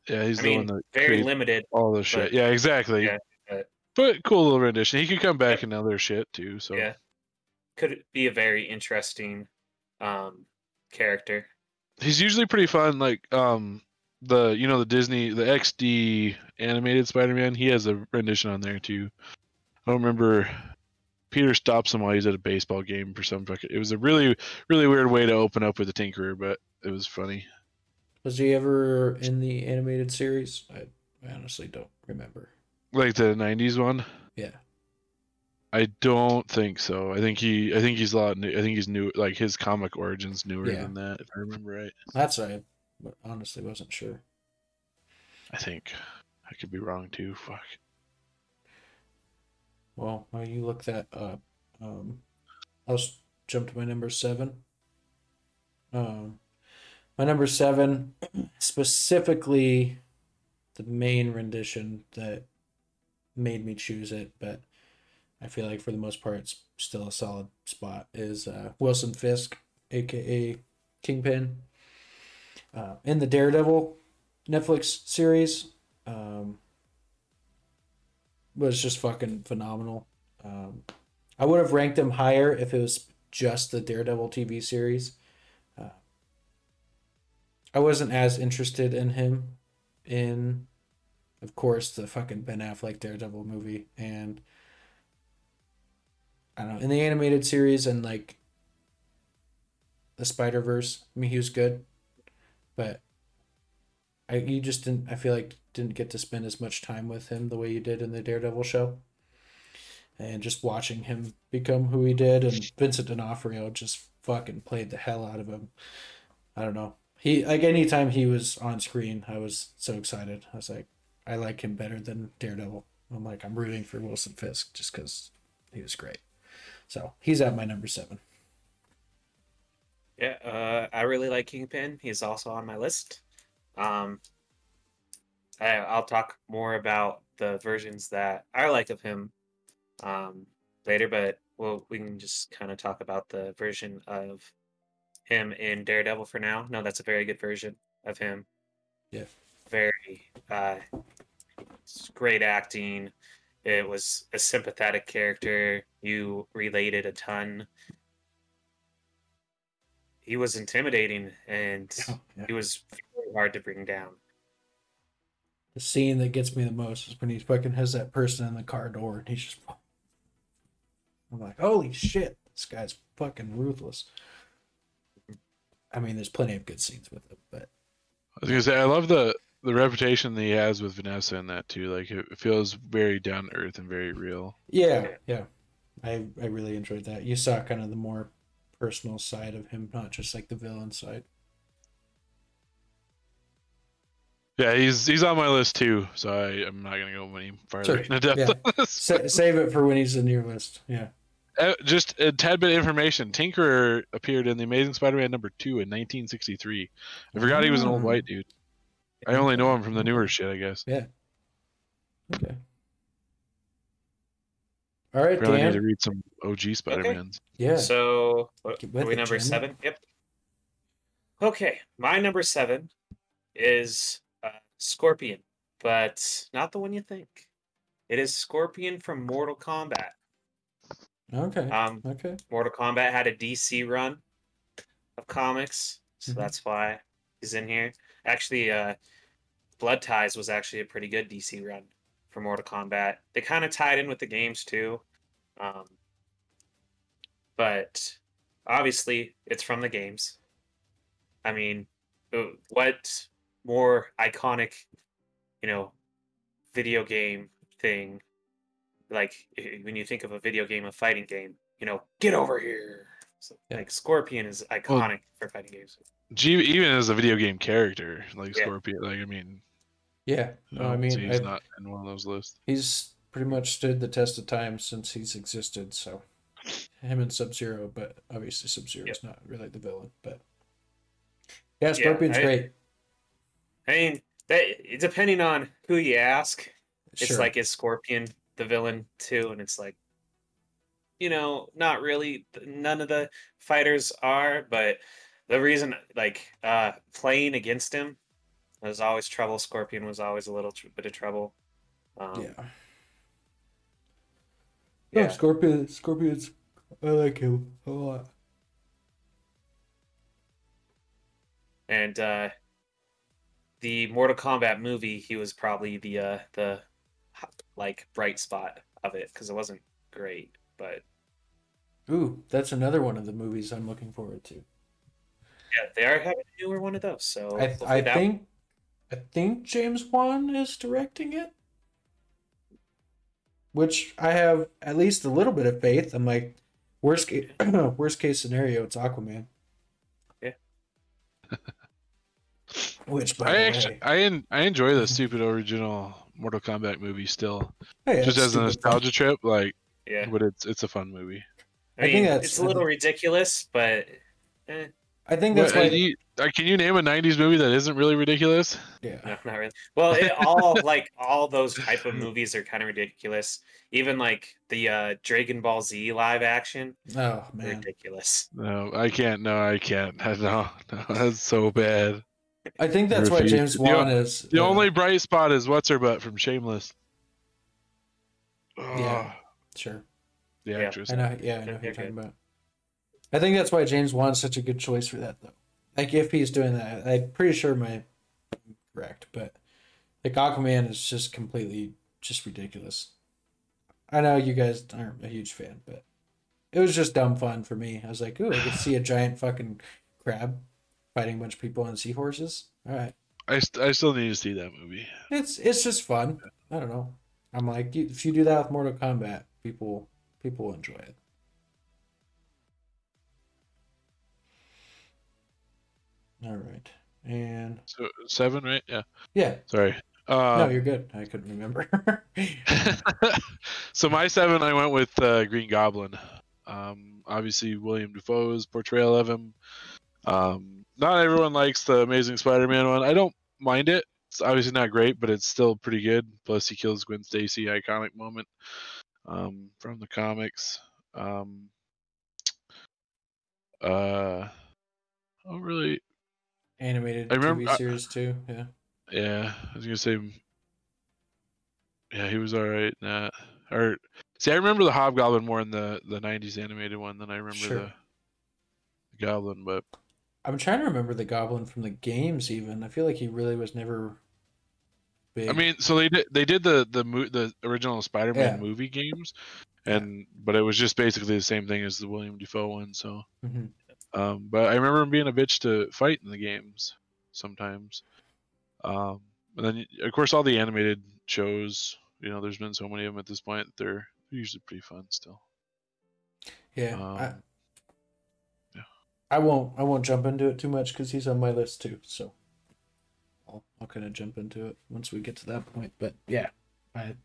Yeah, he's the one that very limited. All this shit. Yeah, exactly. Yeah, but cool little rendition. He could come back in other shit too. So yeah, could be a very interesting character. He's usually pretty fun. Like the Disney the XD animated Spider-Man. He has a rendition on there too. I don't remember. Peter stops him while he's at a baseball game for some fucking. It was a really really weird way to open up with the Tinkerer, but it was funny. Was he ever in the animated series? I honestly don't remember. Like the 90s one? Yeah. I don't think so. I think he's new. Like his comic origin's newer than that, if I remember right. That's right. But honestly, wasn't sure. I think I could be wrong too. Fuck. Well, while you look that up, I'll jump to my number 7. My number 7, specifically the main rendition that made me choose it, but I feel like for the most part it's still a solid spot, is Wilson Fisk, a.k.a. Kingpin. in the Daredevil Netflix series was just fucking phenomenal. I would have ranked him higher if it was just the Daredevil TV series. I wasn't as interested in him in, of course, the fucking Ben Affleck Daredevil movie, and I don't know, in the animated series and like the Spider-Verse. I mean, he was good, but you just didn't, I feel like, didn't get to spend as much time with him the way you did in the Daredevil show. And just watching him become who he did, and Vincent D'Onofrio just fucking played the hell out of him. I don't know. He, like, anytime he was on screen, I was so excited. I was like, I like him better than Daredevil. I'm like, I'm rooting for Wilson Fisk just because he was great. So he's at my number 7. Yeah, I really like Kingpin. He's also on my list. I'll talk more about the versions that I like of him later, but we can just kind of talk about the version of him in Daredevil for now. No, that's a very good version of him. Yeah. Very great acting. It was a sympathetic character. You related a ton. He was intimidating, and he was really hard to bring down. The scene that gets me the most is when he fucking has that person in the car door, and he's just... I'm like, holy shit, this guy's fucking ruthless. I mean, there's plenty of good scenes with him, but... I was going to say, I love the reputation that he has with Vanessa in that, too. Like, it feels very down-to-earth and very real. Yeah. I really enjoyed that. You saw kind of the more personal side of him, not just like the villain side. Yeah, he's on my list too, so I'm not gonna go any farther into depth on this. Save it for when he's in your list. Yeah. Just a tad bit of information. Tinkerer appeared in The Amazing Spider-Man number 2 in 1963. I forgot he was an old white dude. I only know him from the newer shit, I guess. Yeah. Okay. All right, Dan. I need to read some OG Spider-Mans. Okay. Yeah. So, are we number 7? Yep. Okay, my number 7 is Scorpion, but not the one you think. It is Scorpion from Mortal Kombat. Okay. Okay. Mortal Kombat had a DC run of comics, so that's why he's in here. Actually, Blood Ties was actually a pretty good DC run for Mortal Kombat. They kind of tied in with the games too. But obviously it's from the games. I mean, what more iconic, video game thing? Like, when you think of a video game, a fighting game, get over here. So, like, Scorpion is iconic for fighting games. Even as a video game character, like Scorpion, like, I mean... Yeah, no, I mean, so he's not in one of those lists. He's pretty much stood the test of time since he's existed. So, him and Sub-Zero, but obviously Sub-Zero is not really the villain. But yeah, Scorpion's great. I mean, depending on who you ask, it's like, is Scorpion the villain too? And it's like, not really. None of the fighters are, but the reason, like, playing against him. There's always trouble. Scorpion was always a little bit of trouble. No, Scorpion's... I like him a lot. And the Mortal Kombat movie, he was probably the bright spot of it, because it wasn't great, but... Ooh, that's another one of the movies I'm looking forward to. Yeah, they are having a newer one of those, so... I think James Wan is directing it, which I have at least a little bit of faith. I'm like, worst case scenario, it's Aquaman. Yeah. Which, by the way, I enjoy the stupid original Mortal Kombat movie still, just as a nostalgia trip. Like, but it's a fun movie. I mean, think that's it's a little ridiculous, but. I think that's why. Can you name a 90s movie that isn't really ridiculous? Yeah. No, not really. Well, all those type of movies are kind of ridiculous. Even like the Dragon Ball Z live action. Oh, man. Ridiculous. No, I can't. No, that's so bad. I think that's why James Wan is. The only bright spot is what's her butt from Shameless. Yeah, sure. The actress. I know who you're talking about. I think that's why James Wan's such a good choice for that, though. Like, if he's doing that, I'm pretty sure I'm correct, but like Aquaman is just completely just ridiculous. I know you guys aren't a huge fan, but it was just dumb fun for me. I was like, ooh, I could see a giant fucking crab fighting a bunch of people on seahorses. All right. I still need to see that movie. It's just fun. I don't know. I'm like, if you do that with Mortal Kombat, people will enjoy it. All right. And so 7, right? Yeah. Yeah. Sorry. No, you're good. I couldn't remember. So my 7, I went with Green Goblin. Obviously, Willem Dafoe's portrayal of him. Not everyone likes the Amazing Spider-Man one. I don't mind it. It's obviously not great, but it's still pretty good. Plus, he kills Gwen Stacy, iconic moment from the comics. Oh, really? Animated TV series too. Yeah. Yeah, I was gonna say. Yeah, he was all right. Nah, or see, I remember the Hobgoblin more in the '90s animated one than I remember the Goblin. But I'm trying to remember the Goblin from the games. Even I feel like he really was never big. I mean, so they did the original Spider-Man movie games, but it was just basically the same thing as the William Defoe one. So, but I remember him being a bitch to fight in the games sometimes. And then, of course, all the animated shows, you know, there's been so many of them at this point. They're usually pretty fun still. Yeah. I won't jump into it too much because he's on my list too. So I'll kind of jump into it once we get to that point. But yeah, I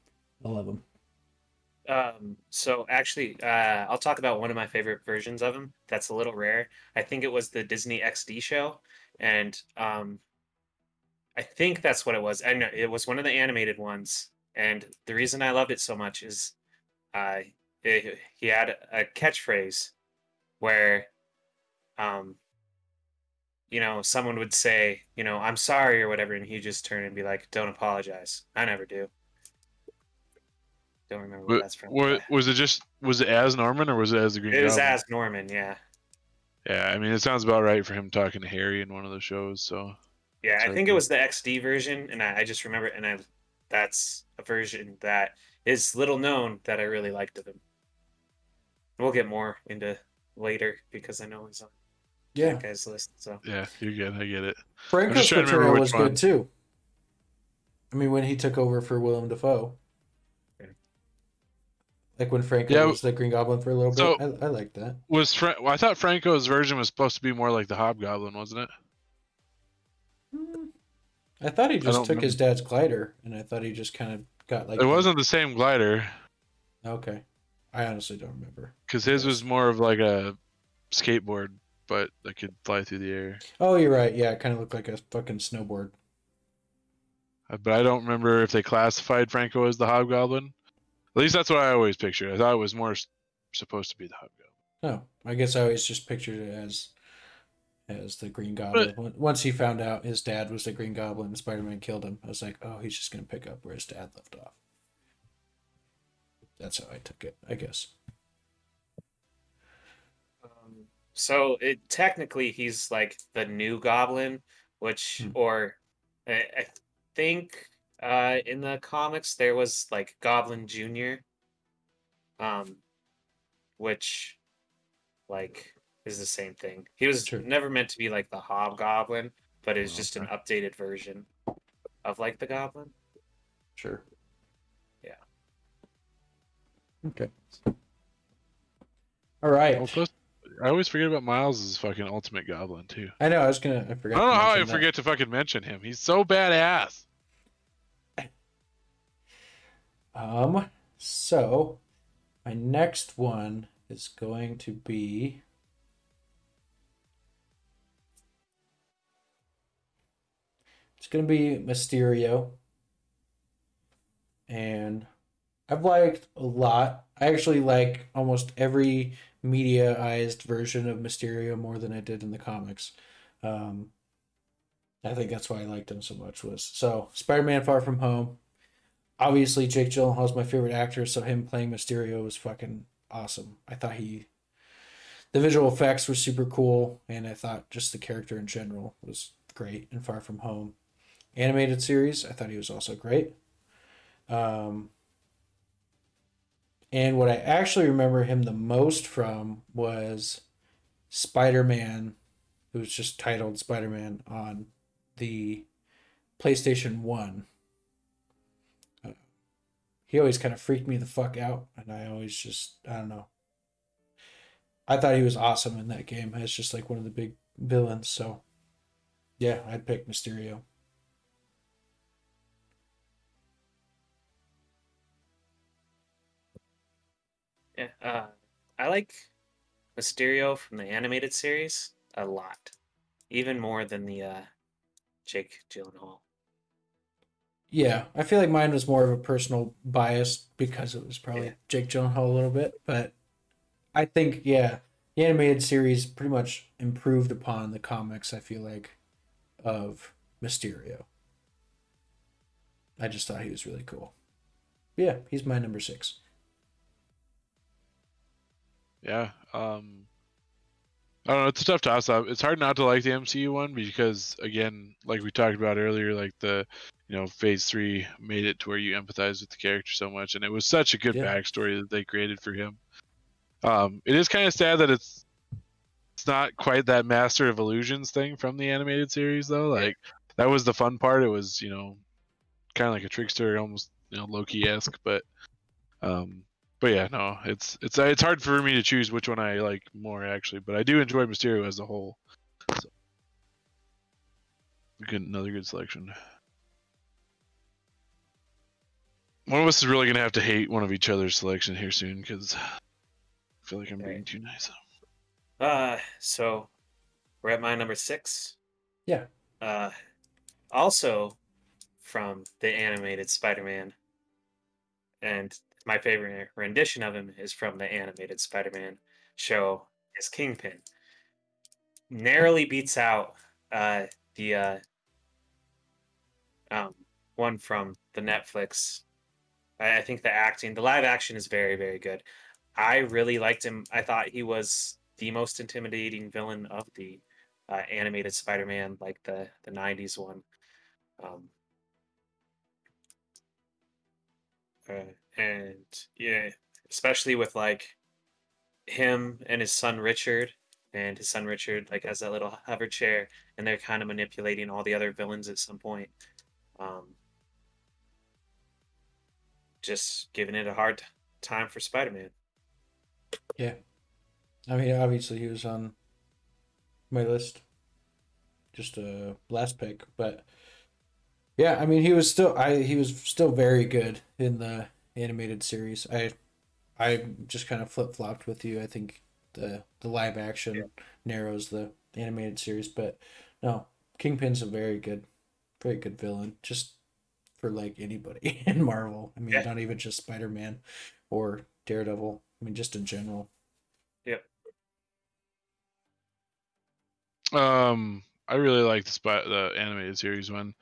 love him. So actually, I'll talk about one of my favorite versions of him. That's a little rare. I think it was the Disney XD show. And, I think that's what it was. I know it was one of the animated ones, and the reason I loved it so much is he had a catchphrase where, you know, someone would say, you know, I'm sorry or whatever, and he'd just turn and be like, don't apologize. I never do. Don't remember what that's from. Was it as Norman or was it as the Green Goblin? It was as Norman, yeah. Yeah, I mean, it sounds about right for him talking to Harry in one of the shows, so... Yeah, I think it was the XD version, and I just remember, and that's a version that is little known that I really liked of him. We'll get more into later because I know he's on that guy's list. So yeah, you're good. I get it. Franco's portrayal was good too. I mean, when he took over for Willem Dafoe, like when Franco was the Green Goblin for a little bit, I liked that. I thought Franco's version was supposed to be more like the Hobgoblin, wasn't it? I thought he just took his dad's glider, and I thought he just kind of got like... It wasn't the same glider. Okay. I honestly don't remember. Because his was more of like a skateboard, but that could fly through the air. Oh, you're right. Yeah, it kind of looked like a fucking snowboard. But I don't remember if they classified Franco as the Hobgoblin. At least that's what I always pictured. I thought it was more supposed to be the Hobgoblin. Oh, I guess I always just pictured it as the Green Goblin. But once he found out his dad was the Green Goblin and Spider-Man killed him, I was like, oh, he's just going to pick up where his dad left off. That's how I took it, I guess. So technically he's like the new Goblin, which, or I think in the comics there was like Goblin Jr., which like... is the same thing. He was never meant to be like the Hobgoblin, but it's just an updated version of like the Goblin. Sure. Yeah. Okay. All right. Well, first, I always forget about Miles's fucking ultimate Goblin too. I know. I forgot. I don't know how I forget to fucking mention him. He's so badass. So my next one is going to be. It's going to be Mysterio. And I've liked a lot. I actually like almost every mediaized version of Mysterio more than I did in the comics. I think that's why I liked him so much. Was so Spider-Man Far From Home. Obviously, Jake Gyllenhaal is my favorite actor, so him playing Mysterio was fucking awesome. I thought the visual effects were super cool, and I thought just the character in general was great in Far From Home. Animated series, I thought he was also great. And what I actually remember him the most from was Spider-Man, who was just titled Spider-Man on the PlayStation 1. He always kind of freaked me the fuck out, and I always just, I don't know. I thought he was awesome in that game as just like one of the big villains, so yeah, I'd pick Mysterio. Yeah, I like Mysterio from the animated series a lot, even more than the Jake Gyllenhaal. Yeah, I feel like mine was more of a personal bias because it was probably Jake Gyllenhaal a little bit, but I think, yeah, the animated series pretty much improved upon the comics, I feel like, of Mysterio. I just thought he was really cool. Yeah, he's my number 6. Yeah, I don't know, it's a tough toss-up. It's hard not to like the MCU one because, again, like we talked about earlier, like the, you know, Phase 3 made it to where you empathize with the character so much, and it was such a good backstory that they created for him. It is kind of sad that it's not quite that Master of Illusions thing from the animated series, though. Like, that was the fun part. It was, you know, kind of like a trickster, almost, you know, Loki-esque, but yeah, no, it's hard for me to choose which one I like more, actually, but I do enjoy Mysterio as a whole. So. Another good selection. One of us is really going to have to hate one of each other's selection here soon, because I feel like I'm being too nice. So, we're at my number 6. Yeah. Also, from the animated Spider-Man, and my favorite rendition of him is from the animated Spider-Man show is Kingpin. Narrowly beats out the one from the Netflix. I think the acting, the live action is very, very good. I really liked him. I thought he was the most intimidating villain of the animated Spider-Man, like the 90s one. And yeah, especially with like him and his son Richard, like has that little hover chair, and they're kind of manipulating all the other villains at some point. Just giving it a hard time for Spider-Man. Yeah, I mean, obviously he was on my list, just a last pick, but. Yeah, I mean, he was still very good in the animated series. I just kind of flip-flopped with you. I think the live action narrows the animated series, but no, Kingpin's a very good villain, just for like anybody in Marvel. I mean, not even just Spider-Man or Daredevil. I mean, just in general. Yep. I really like the animated series one.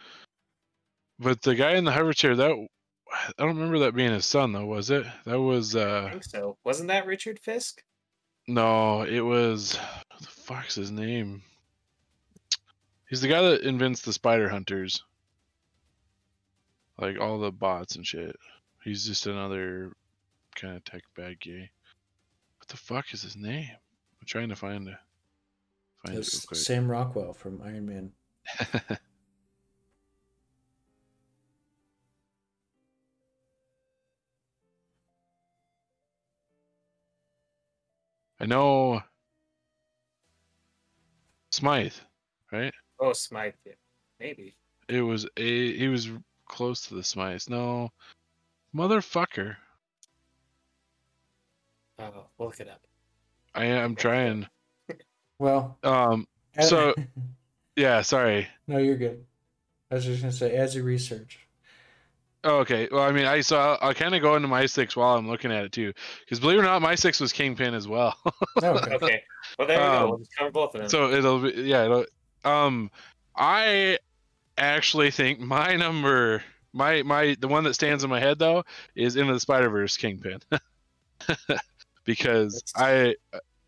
But the guy in the hover chair, that I don't remember that being his son, though, was it? That was. I think so. Wasn't that Richard Fisk? No, it was. What the fuck's his name? He's the guy that invents the spider hunters, like all the bots and shit. He's just another kind of tech bad guy. What the fuck is his name? I'm trying to find it real quick. Sam Rockwell from Iron Man. I know Smythe, right? Oh, Smythe, yeah. Maybe. He was close to the Smythe. No, motherfucker. Oh, we'll look it up. I am trying. Well. So, yeah, sorry. No, you're good. I was just going to say, as you research. Oh, okay. Well, I mean, I'll kind of go into my 6 while I'm looking at it too, because believe it or not, my 6 was Kingpin as well. Okay. Well, there we go. We'll cover both of them. So it'll be. actually think my number, the one that stands in my head though is Into the Spider-Verse Kingpin. Because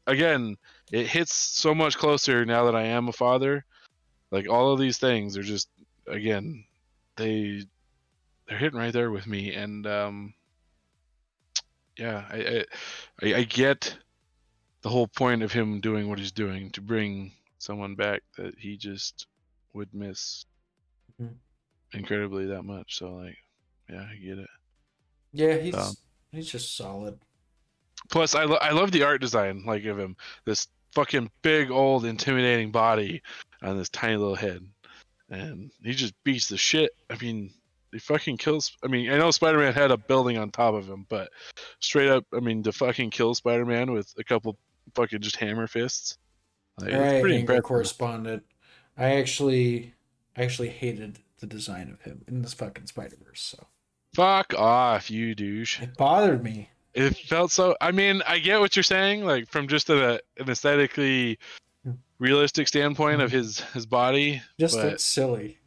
again, it hits so much closer now that I am a father. Like all of these things are just, again, they're hitting right there with me. And yeah, I get the whole point of him doing what he's doing to bring someone back that he just would miss incredibly that much. So like, yeah, I get it. Yeah, he's just solid. Plus, I love the art design, like, of him. This fucking big, old, intimidating body on this tiny little head. And he just beats the shit. I mean, he fucking kills... I mean, I know Spider-Man had a building on top of him, but straight up, I mean, to fucking kill Spider-Man with a couple fucking just hammer fists. Like, I pretty impressive. Correspondent. I actually hated the design of him in this fucking Spider-Verse, so... Fuck off, you douche. It bothered me. It felt so... I mean, I get what you're saying, like, from just an aesthetically realistic standpoint of his body. Just that's silly.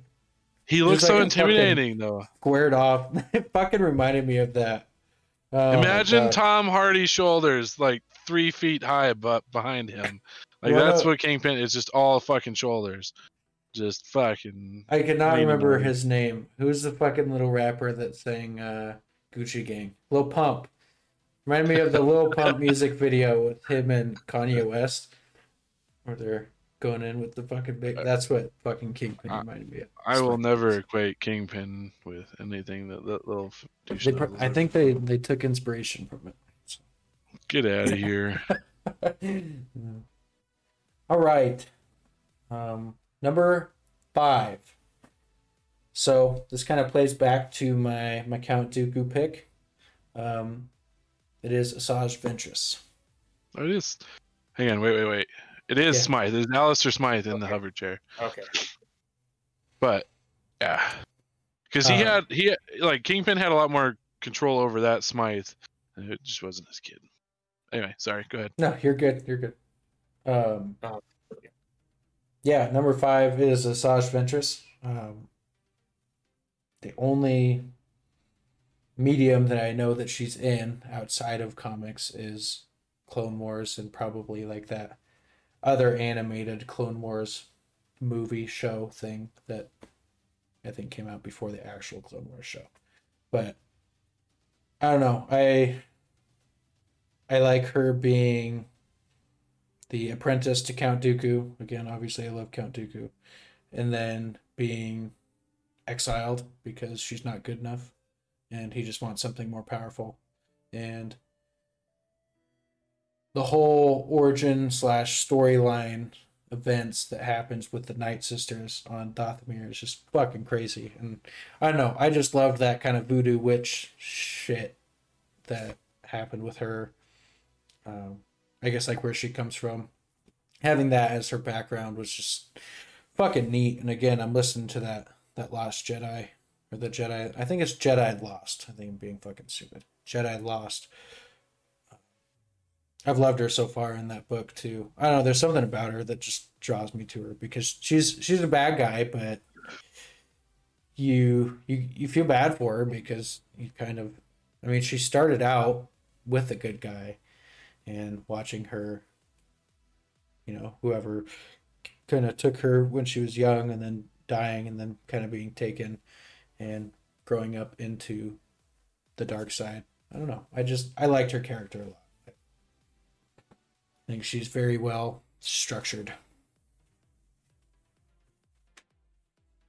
He looks so intimidating, though. Squared off. It fucking reminded me of that. Oh, imagine Tom Hardy's shoulders, like, 3 feet high but behind him. Like, that's what Kingpin is, just all fucking shoulders. Just fucking... I cannot remember his name. Who's the fucking little rapper that sang Gucci Gang? Lil Pump. Reminded me of the Lil Pump music video with him and Kanye West, where they're going in with the fucking big... That's what fucking Kingpin reminded me of. I will never equate Kingpin with anything that little... I think they took inspiration from it. So. Get out of here. All right. Number 5. So this kind of plays back to my Count Dooku pick. It is Asajj Ventress. Oh, it is. Hang on, wait. It is Smythe. It's Alistair Smythe in the hover chair. Okay. But yeah, because he Kingpin had a lot more control over that Smythe. It just wasn't his kid. Anyway, sorry. Go ahead. No, you're good. Yeah, number 5 is Asajj Ventress. The only medium that I know that she's in outside of comics is Clone Wars, and probably like that other animated Clone Wars movie show thing that I think came out before the actual Clone Wars show. But I don't know. I like her being the apprentice to Count Dooku. Again, obviously I love Count Dooku. And then being exiled because she's not good enough. And he just wants something more powerful. And the whole origin / storyline events that happens with the Night Sisters on Dathomir is just fucking crazy. And I don't know, I just loved that kind of voodoo witch shit that happened with her. I guess like where she comes from. Having that as her background was just fucking neat. And again, I'm listening to that Last Jedi. Or the Jedi, I think it's Jedi Lost. I think I'm being fucking stupid. Jedi Lost. I've loved her so far in that book too. I don't know, there's something about her that just draws me to her because she's a bad guy, but you feel bad for her because you kind of, I mean, she started out with a good guy, and watching her, you know, whoever kind of took her when she was young and then dying and then kind of being taken and growing up into the dark side. I don't know. I liked her character a lot. I think she's very well structured.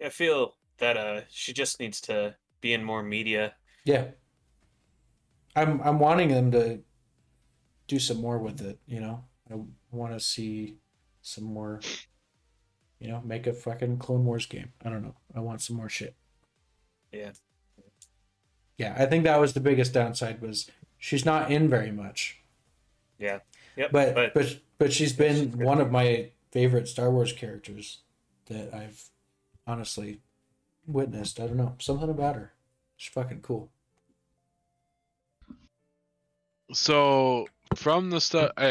I feel that she just needs to be in more media. Yeah. I'm wanting them to do some more with it, you know? I want to see some more, you know, make a fucking Clone Wars game. I don't know. I want some more shit. Yeah, I think that was the biggest downside was she's not in very much. Yeah. Yep. But she's one of my favorite Star Wars characters that I've honestly witnessed. I don't know, something about her. She's fucking cool. So from the stuff, I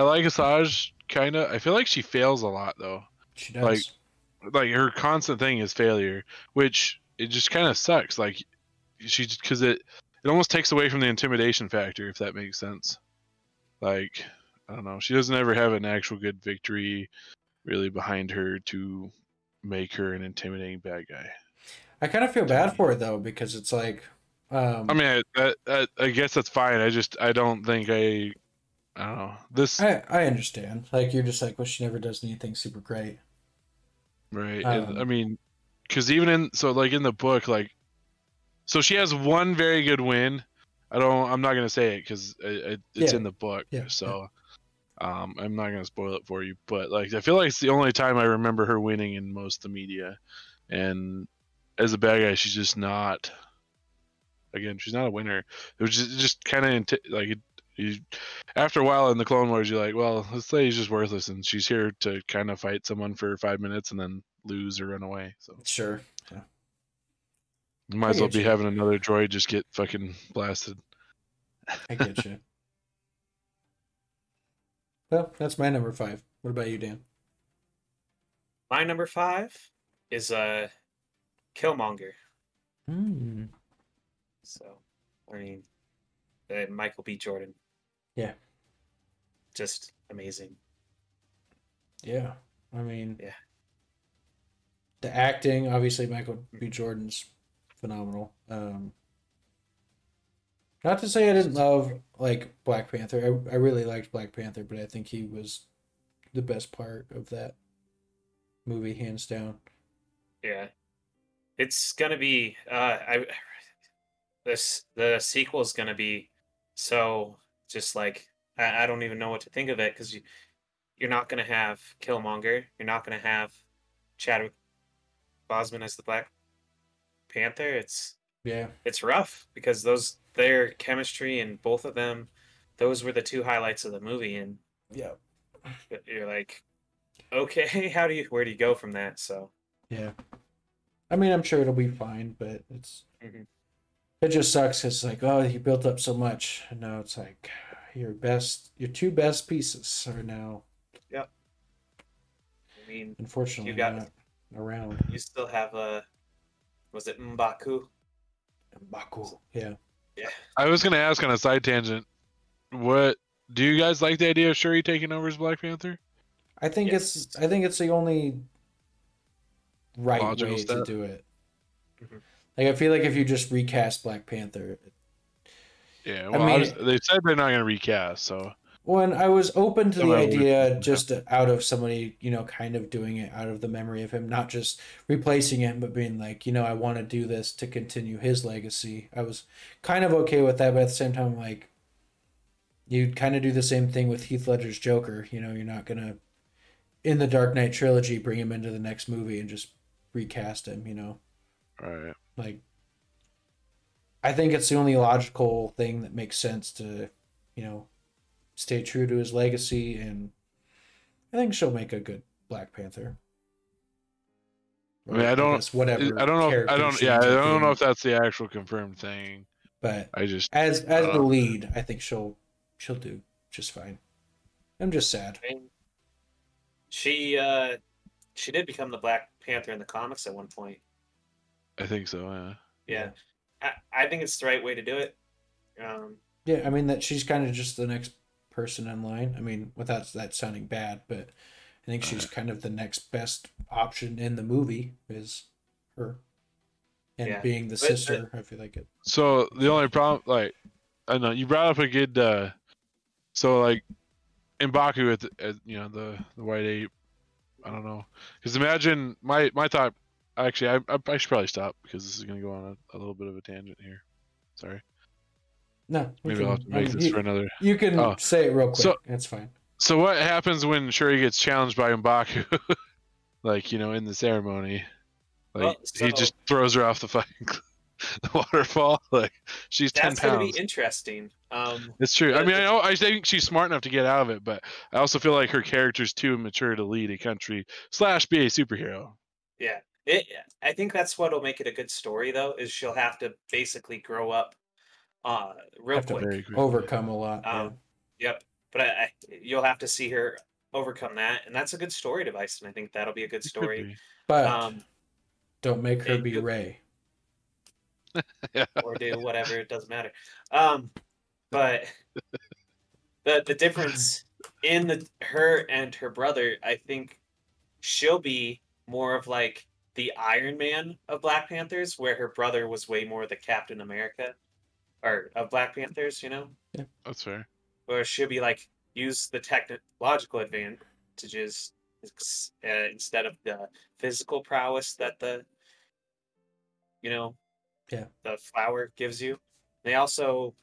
like Asajj kind of. I feel like she fails a lot though. She does. Like like her constant thing is failure, which it just kind of sucks. Like she, because it almost takes away from the intimidation factor, if that makes sense. Like, I don't know. She doesn't ever have an actual good victory really behind her to make her an intimidating bad guy. I kind of feel bad for it though, because it's like, I mean, I guess that's fine. I don't know. I understand. Like, you're just like, well, she never does anything super great. Right. I mean, because even in the book, so she has one very good win. I'm not going to say it because it's in the book. Yeah, so yeah. I'm not going to spoil it for you. But I feel like it's the only time I remember her winning in most of the media. And as a bad guy, she's just not. Again, she's not a winner. It was just kind of after a while in the Clone Wars, you're like, well, let's say he's just worthless, and she's here to kind of fight someone for 5 minutes and then lose or run away. So sure, yeah. You might as well be having another droid just get fucking blasted. I get you. Well, that's my number 5. What about you, Dan? My number 5 is Killmonger. Hmm. So, I mean, Michael B. Jordan. Yeah. Just amazing. Yeah. I mean, yeah. The acting, obviously, Michael B. Jordan's phenomenal. Not to say I didn't love, Black Panther. I really liked Black Panther, but I think he was the best part of that movie, hands down. Yeah. It's going to be... The sequel is going to be so just I don't even know what to think of it, because you're not going to have Killmonger. You're not going to have Chadwick Boseman as the Black Panther. It's rough, because their chemistry and both of them, those were the two highlights of the movie. And yeah, you're like, okay, where do you go from that? So yeah, I mean, I'm sure it'll be fine, but it's. Mm-hmm. It just sucks because it's you built up so much, and now it's your two best pieces are now. Yep. I mean, unfortunately, not around. You still have was it M'Baku? M'Baku, yeah. Yeah. I was gonna ask on a side tangent, what do you guys like the idea of Shuri taking over as Black Panther? I think it's the only right logical way step to do it. Mm-hmm. I feel like if you just recast Black Panther. Yeah, well, they said they're not going to recast, so. When I was open to the idea, just out of somebody, kind of doing it out of the memory of him, not just replacing him, but being I want to do this to continue his legacy. I was kind of okay with that, but at the same time, you kind of do the same thing with Heath Ledger's Joker. You're not going to, in the Dark Knight trilogy, bring him into the next movie and just recast him, All right. I think it's the only logical thing that makes sense to, stay true to his legacy, and I think she'll make a good Black Panther. I don't know if that's the actual confirmed thing. But I just as the lead, I think she'll do just fine. I'm just sad. She did become the Black Panther in the comics at one point. I think so, yeah. Yeah. I think it's the right way to do it. Yeah, I mean, that she's kind of just the next person in line. I mean, without that sounding bad, but I think she's kind of the next best option in the movie is her. And being the sister, I feel like it. So the only problem, I know, you brought up a good, M'Baku at the White Ape, I don't know. Because imagine my thought. Actually, I should probably stop because this is going to go on a little bit of a tangent here. Sorry. No. Maybe I'll have to make this for another. You can say it real quick. That's fine. So what happens when Shuri gets challenged by M'Baku? In the ceremony. He just throws her off the fucking the waterfall. She's 10 pounds. That's going to be interesting. It's true. I mean, I think she's smart enough to get out of it, but I also feel like her character's too immature to lead a country / be a superhero. Yeah. I think that's what'll make it a good story, though, is she'll have to basically grow up real quick. Overcome a lot. Yep. But you'll have to see her overcome that, and that's a good story device, and I think that'll be a good story. But don't make her be Rey. Or do whatever, it doesn't matter. But the difference in her and her brother, I think she'll be more of like the Iron Man of Black Panthers, where her brother was way more the Captain America or of Black Panthers, you know? Yeah, that's fair. Where she'll be like, use the technological advantages instead of the physical prowess that the flower gives you. They also,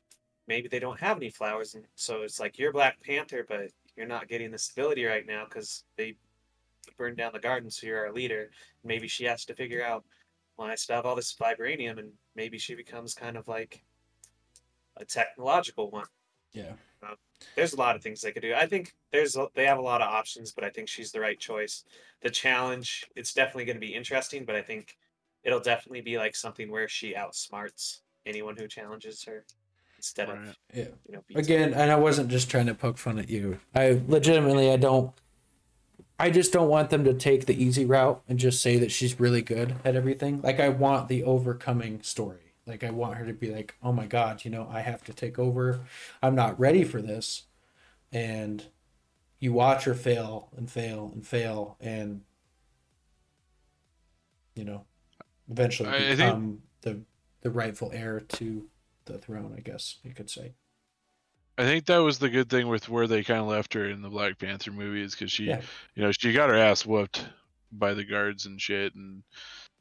maybe they don't have any flowers, and so it's like, you're Black Panther, but you're not getting this ability right now because they burned down the garden, so you're our leader. Maybe she has to figure out, well, I still have all this vibranium, and maybe she becomes kind of like a technological one. Yeah. There's a lot of things they could do. I think they have a lot of options, but I think she's the right choice. The challenge, it's definitely going to be interesting, but I think it'll definitely be like something where she outsmarts anyone who challenges her instead of, again, her. And I wasn't just trying to poke fun at you. I just don't want them to take the easy route and just say that she's really good at everything. Like, I want the overcoming story. Like, I want her to be like, oh my God, you know, I have to take over. I'm not ready for this. And you watch her fail and fail and fail. And, you know, eventually become the rightful heir to the throne, I guess you could say. I think that was the good thing with where they kind of left her in the Black Panther movies, because she got her ass whooped by the guards and shit, and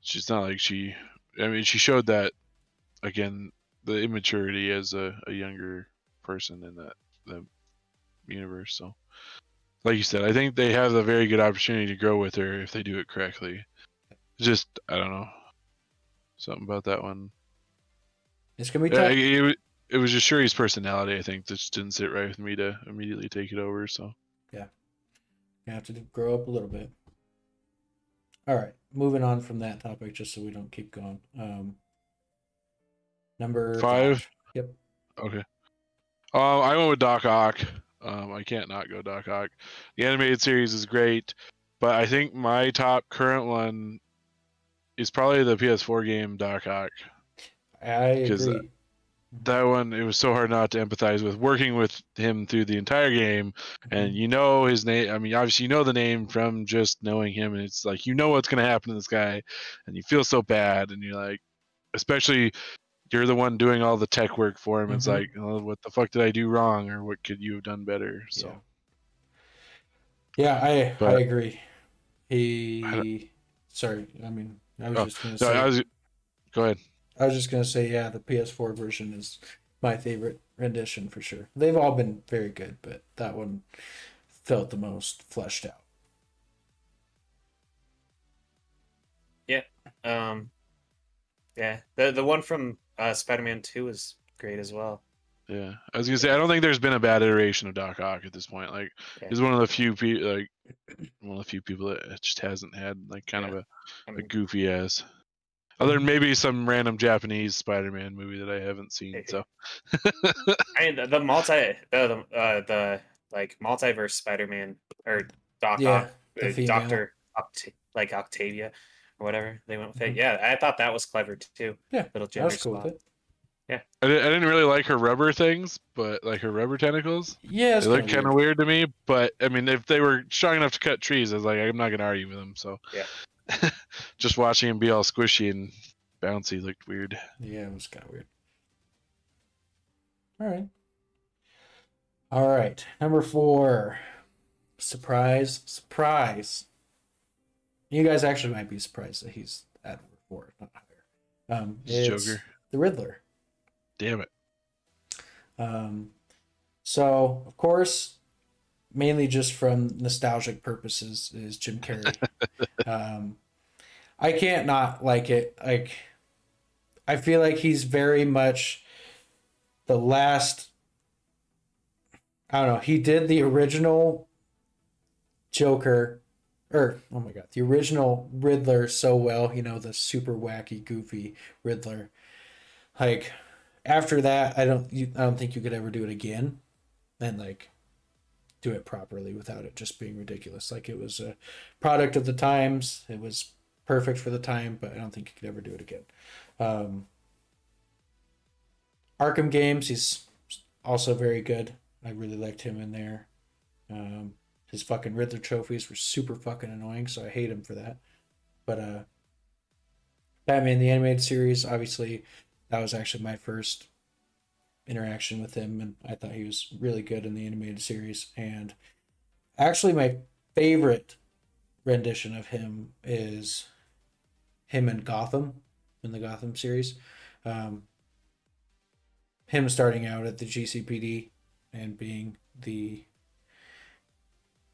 she's not like she showed that, again, the immaturity as a younger person in that universe. So, like you said, I think they have a very good opportunity to grow with her if they do it correctly. Just, I don't know, something about that one. It's gonna be tough. It was just Shuri's personality, I think, that just didn't sit right with me to immediately take it over, so. Yeah. You have to grow up a little bit. All right. Moving on from that topic, just so we don't keep going. Number 5? Yep. Okay. I went with Doc Ock. I can't not go Doc Ock. The animated series is great, but I think my top current one is probably the PS4 game Doc Ock. I agree. That one, it was so hard not to empathize with, working with him through the entire game. And you know his name. I mean, obviously, you know the name from just knowing him. And it's like, you know what's going to happen to this guy. And you feel so bad. And you're like, especially you're the one doing all the tech work for him. Mm-hmm. It's like, oh, what the fuck did I do wrong? Or what could you have done better? So, I agree. Go ahead. I was just going to say, the PS4 version is my favorite rendition for sure. They've all been very good, but that one felt the most fleshed out. Yeah. The one from Spider-Man 2 is great as well. Yeah. I was going to say, I don't think there's been a bad iteration of Doc Ock at this point. Like, he's one of the few people that just hasn't had like kind of a goofy ass. Other than maybe some random Japanese Spider-Man movie that I haven't seen, so. I mean, the multiverse Spider-Man or Doc Ock, Dr. Octavia or whatever they went with it. Yeah, I thought that was clever too. Yeah, that was cool. With it. Yeah, I didn't really like her rubber things, but like her rubber tentacles. Yeah, they look kind of weird to me. But I mean, if they were strong enough to cut trees, I was like, I'm not gonna argue with them. So yeah. Just watching him be all squishy and bouncy looked weird. Yeah, it was kind of weird. All right. Number 4. Surprise. You guys actually might be surprised that he's at number 4, not higher. It's Joker. The Riddler. Damn it. So, of course, mainly just from nostalgic purposes, is Jim Carrey. I can't not like it. Like, I feel like he's very much the last, I don't know, he did the original Joker, or, oh my God, the original Riddler so well, you know, the super wacky, goofy Riddler. Like, after that, I don't think you could ever do it again. And like, do it properly without it just being ridiculous. Like, it was a product of the times. It was perfect for the time, but I don't think you could ever do it again. Arkham Games, he's also very good. I really liked him in there. His fucking Riddler trophies were super fucking annoying, so I hate him for that. But Batman the Animated Series, obviously, that was actually my first interaction with him, and I thought he was really good in the animated series. And actually, my favorite rendition of him is him in Gotham, in the Gotham series. Him starting out at the GCPD and being the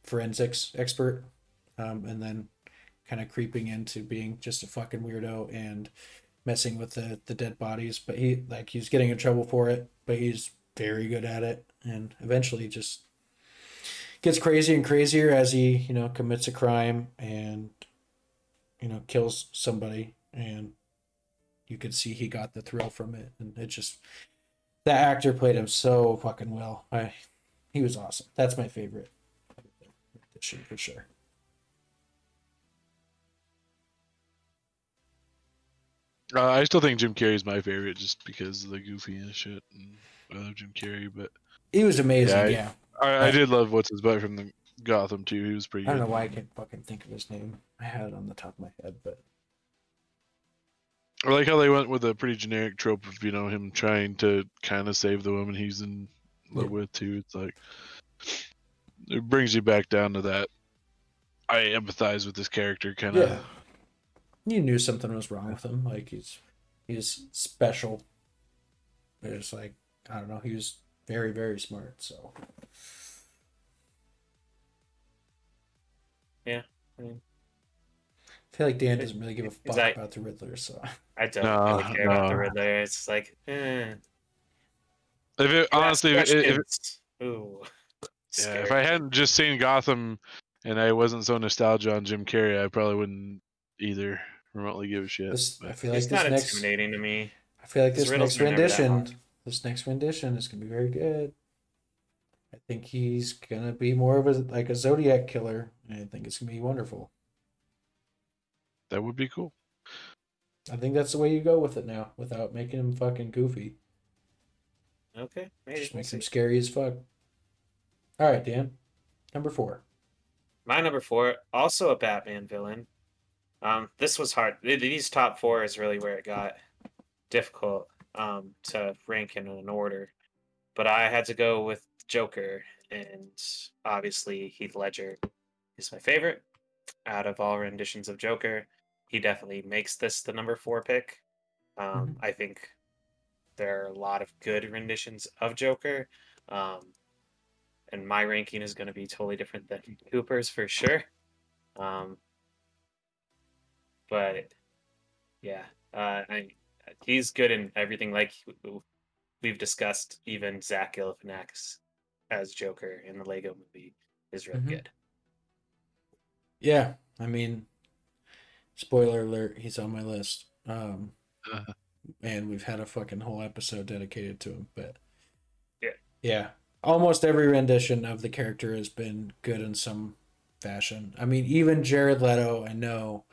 forensics expert, and then kind of creeping into being just a fucking weirdo and messing with the dead bodies. But he's getting in trouble for it, but he's very good at it, and eventually just gets crazy and crazier as he, commits a crime and, kills somebody, and you could see he got the thrill from it. And it just, that actor played him so fucking well. He was awesome. That's my favorite edition for sure. I still think Jim Carrey is my favorite, just because of the goofy and shit. And I love Jim Carrey, but he was amazing. Yeah, I did love what's his butt from the Gotham too. He was pretty. I don't know why I can't fucking think of his name. I had it on the top of my head, but I like how they went with a pretty generic trope of him trying to kind of save the woman he's in love with too. It's like it brings you back down to that. I empathize with this character kind of. Yeah. You knew something was wrong with him. Like, he's special. But it's like, I don't know, he was very, very smart, so. Yeah. I feel like Dan doesn't really give a fuck about the Riddler, so. I don't really care about the Riddler. It's like, If I hadn't just seen Gotham and I wasn't so nostalgic on Jim Carrey, I probably wouldn't either remotely give a shit. Intimidating to me. I feel like this next rendition is gonna be very good. I think he's gonna be more of a Zodiac killer, and I think it's gonna be wonderful. That would be cool. I think that's the way you go with it now, without making him fucking goofy. Okay, maybe just make him scary as fuck. All right, Dan, number 4. My number 4, also a Batman villain. This was hard. These top 4 is really where it got difficult to rank in an order. But I had to go with Joker, and obviously Heath Ledger is my favorite. Out of all renditions of Joker, he definitely makes this the number 4 pick. I think there are a lot of good renditions of Joker, and my ranking is going to be totally different than Cooper's for sure. But yeah, he's good in everything. Like we've discussed, even Zach Galifianakis as Joker in the Lego Movie is really good. Yeah, I mean, spoiler alert, he's on my list. And we've had a fucking whole episode dedicated to him. But yeah, almost every rendition of the character has been good in some fashion. I mean, even Jared Leto, I know.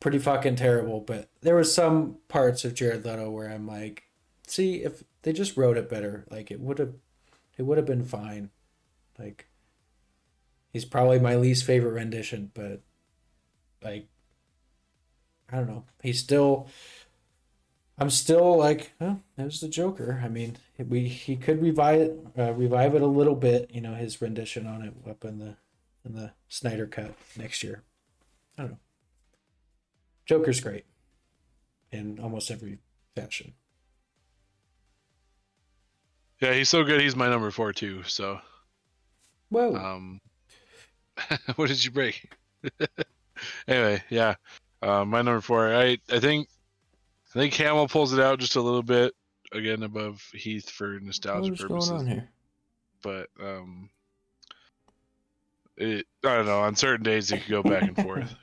Pretty fucking terrible, but there were some parts of Jared Leto where I'm like, see, if they just wrote it better, like it would have been fine. Like, he's probably my least favorite rendition, but like, I don't know. I'm still like, oh, that was the Joker. I mean, he could revive it a little bit, his rendition on it up in the Snyder Cut next year. I don't know. Joker's great in almost every fashion. Yeah, he's so good. He's my number 4 too. So, whoa. What did you break? Anyway, yeah, my number 4. I think Hamill pulls it out just a little bit again above Heath for nostalgia purposes. What's going on here? But I don't know. On certain days, it could go back and forth.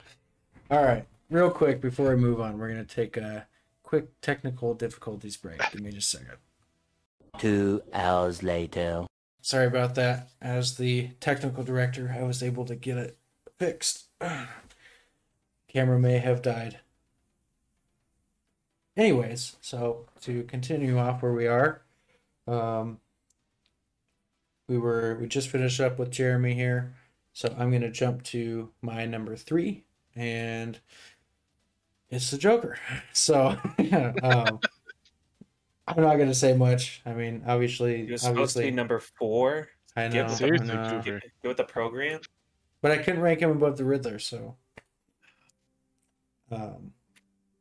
All right. Real quick, before we move on, we're going to take a quick technical difficulties break. Give me just a second. 2 hours later. Sorry about that. As the technical director, I was able to get it fixed. Camera may have died. Anyways, so to continue off where we are, we just finished up with Jeremy here, so I'm gonna jump to my number 3, and it's the Joker. So I'm not gonna say much. I mean, obviously, you're supposed to be number 4. I know. Get with the program. But I couldn't rank him above the Riddler, so.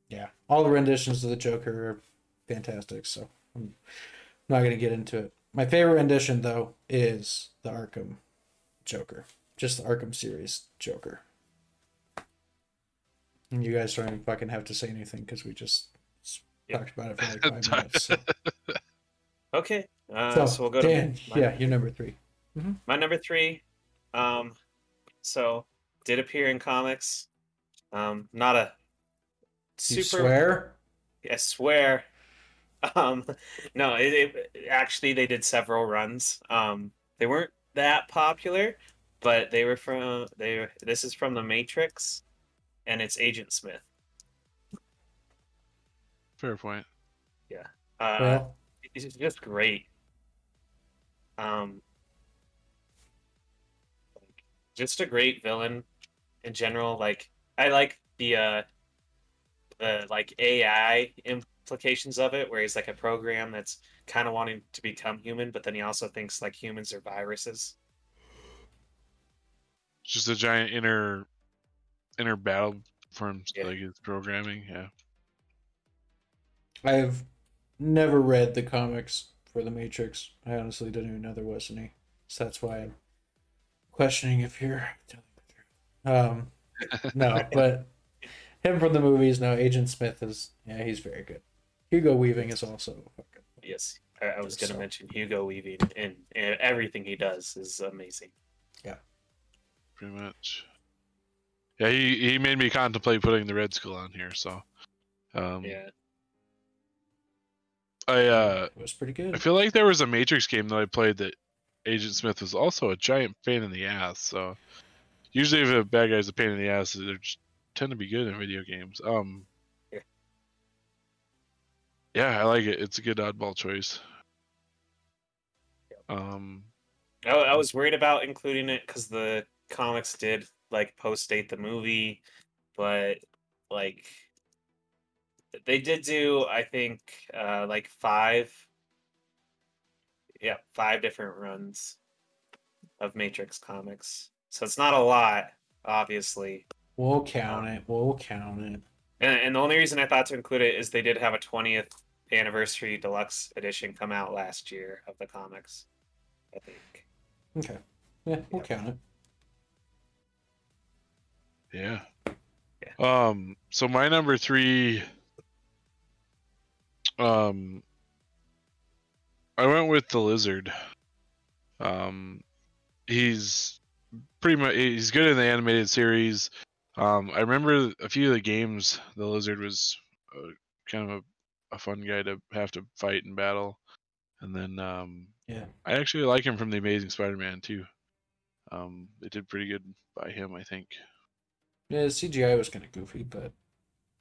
Yeah, all the renditions of the Joker are fantastic, so I'm not going to get into it. My favorite rendition, though, is the Arkham Joker. Just the Arkham series Joker. And you guys don't even fucking have to say anything, because we just talked about it for like 5 minutes. So. Okay, so we'll go Dan, to Dan. Yeah, your number 3. Mm-hmm. My number 3, so did appear in comics. Not a super. You swear? I swear. No, it actually they did several runs. They weren't that popular, but they were from This is from The Matrix, and it's Agent Smith. Fair point. Yeah. It's just great. Just a great villain in general. Like I like the like AI implications of it, where he's like a program that's kind of wanting to become human, but then he also thinks like humans are viruses. Just a giant inner battle for him, like his programming. Yeah. I've never read the comics for The Matrix. I honestly didn't even know there was any, so that's why I'm questioning if you're no, but him from the movies. No, Agent Smith is he's very good. Hugo Weaving is also fucking yes. I was going to mention Hugo Weaving, and everything he does is amazing. Yeah, pretty much. Yeah, he made me contemplate putting the Red Skull on here. So, yeah, I it was pretty good. I feel like there was a Matrix game that I played that Agent Smith was also a giant pain in the ass. So. Usually, if a bad guy's a pain in the ass, they tend to be good in video games. Yeah, I like it. It's a good oddball choice. I was worried about including it because the comics did like post-date the movie, but like they did do, I think, like 5 different runs of Matrix comics. So it's not a lot, obviously. We'll count it. And the only reason I thought to include it is they did have a 20th anniversary deluxe edition come out last year of the comics, I think. Okay. Yeah, we'll count it. Yeah. So my number 3, I went with The Lizard. He's good in the animated series. I remember a few of the games. The Lizard was kind of a fun guy to have to fight and battle. And then I actually like him from The Amazing Spider-Man too. They did pretty good by him, I think. Yeah, the CGI was kind of goofy, but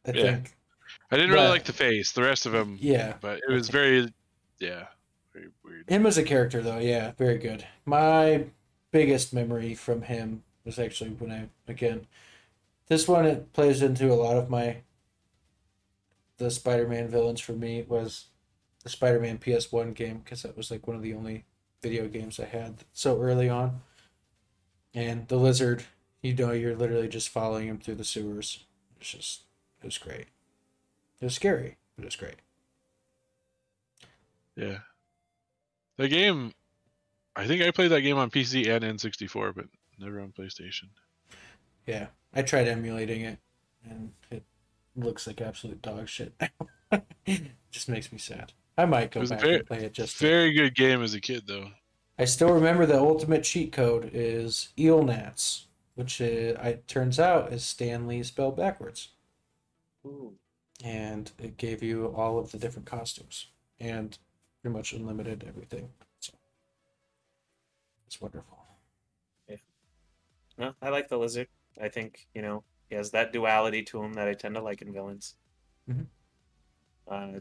I didn't really like the face. The rest of him, but it was very weird. Him as a character, though, very good. My biggest memory from him was actually when it plays into a lot of the Spider-Man villains for me was the Spider-Man PS1 game, because that was like one of the only video games I had so early on. And the Lizard, you're literally just following him through the sewers. It was great. It was scary, but it was great. Yeah. The game, I think I played that game on PC and N64, but never on PlayStation. Yeah, I tried emulating it, and it looks like absolute dog shit. Just makes me sad. I might go back and play it. Very good game as a kid, though. I still remember the ultimate cheat code is eel gnats, which it turns out is Stan Lee spelled backwards. Ooh. And it gave you all of the different costumes and pretty much unlimited everything. It's wonderful. Yeah. No, I like the Lizard. I think, you know, he has that duality to him that I tend to like in villains. Mm-hmm.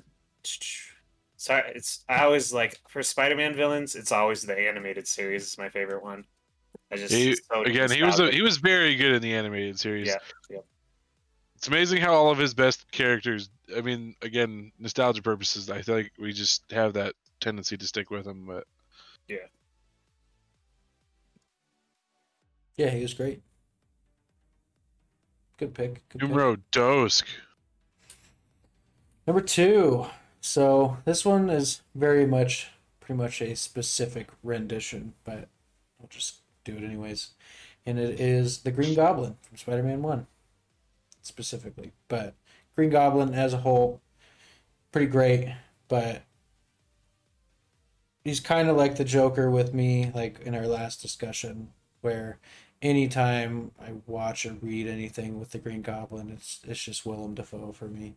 Sorry, it's I always like for Spider-Man villains. It's always the animated series is my favorite one. I just he was very good in the animated series. Yeah. It's amazing how all of his best characters. I mean, again, nostalgia purposes. I feel like we just have that tendency to stick with him, but yeah, he was great. Good pick. Numero Dosk. Number two. So this one is very much, pretty much a specific rendition, but I'll just do it anyways. And it is the Green Goblin from Spider-Man 1, specifically. But Green Goblin as a whole, pretty great, but he's kind of like the Joker with me, like in our last discussion, where anytime I watch or read anything with the Green Goblin, it's just Willem Dafoe for me.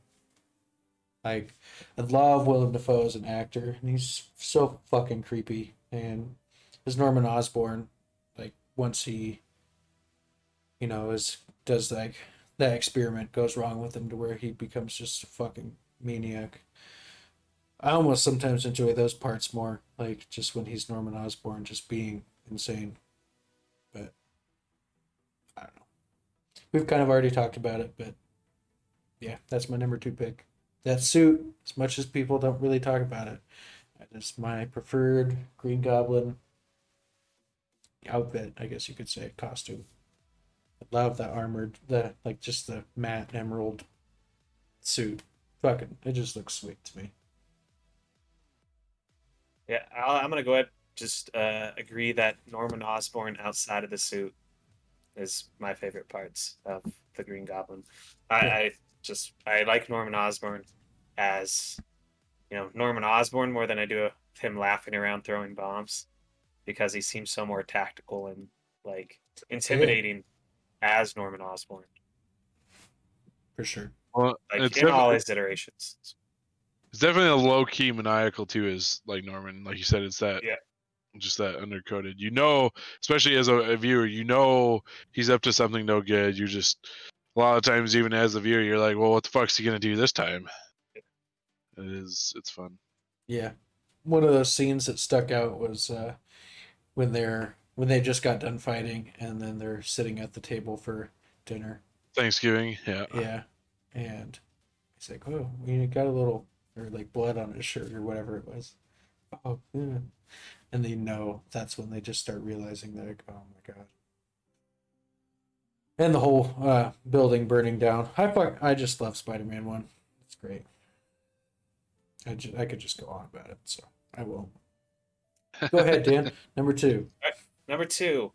Like, I love Willem Dafoe as an actor, and he's so fucking creepy. And as Norman Osborn, like, once he, you know, does like that experiment goes wrong with him to where he becomes just a fucking maniac. I almost sometimes enjoy those parts more, like just when he's Norman Osborn, just being insane. But I don't know. We've kind of already talked about it, but yeah, that's my number two pick. That suit, as much as people don't really talk about it, it's my preferred Green Goblin outfit, I guess you could say, costume. I love that armored, just the matte emerald suit. Fucking, it just looks sweet to me. Yeah, I'm gonna go ahead and just agree that Norman Osborn outside of the suit is my favorite parts of the Green Goblin. I like Norman Osborn as, you know, Norman Osborn more than I do him laughing around throwing bombs, because he seems so more tactical and like intimidating as Norman Osborn. For sure. Well, like in all his iterations. It's definitely a low key maniacal too, is like Norman, like you said, it's that just that undercoated. You know, especially as a viewer, you know he's up to something no good. You just a lot of times, even as a viewer, you're like, well, what the fuck's he going to do this time? It's fun. Yeah. One of those scenes that stuck out was when they just got done fighting and then they're sitting at the table for dinner. Thanksgiving. Yeah. Yeah. And he's like, oh, we got a little, or like blood on his shirt or whatever it was. Oh, yeah. And they know that's when they just start realizing that, like, oh my God. And the whole building burning down. I just love Spider-Man 1. It's great. I could just go on about it, so I will. Go ahead, Dan. Number two. Right. Number two.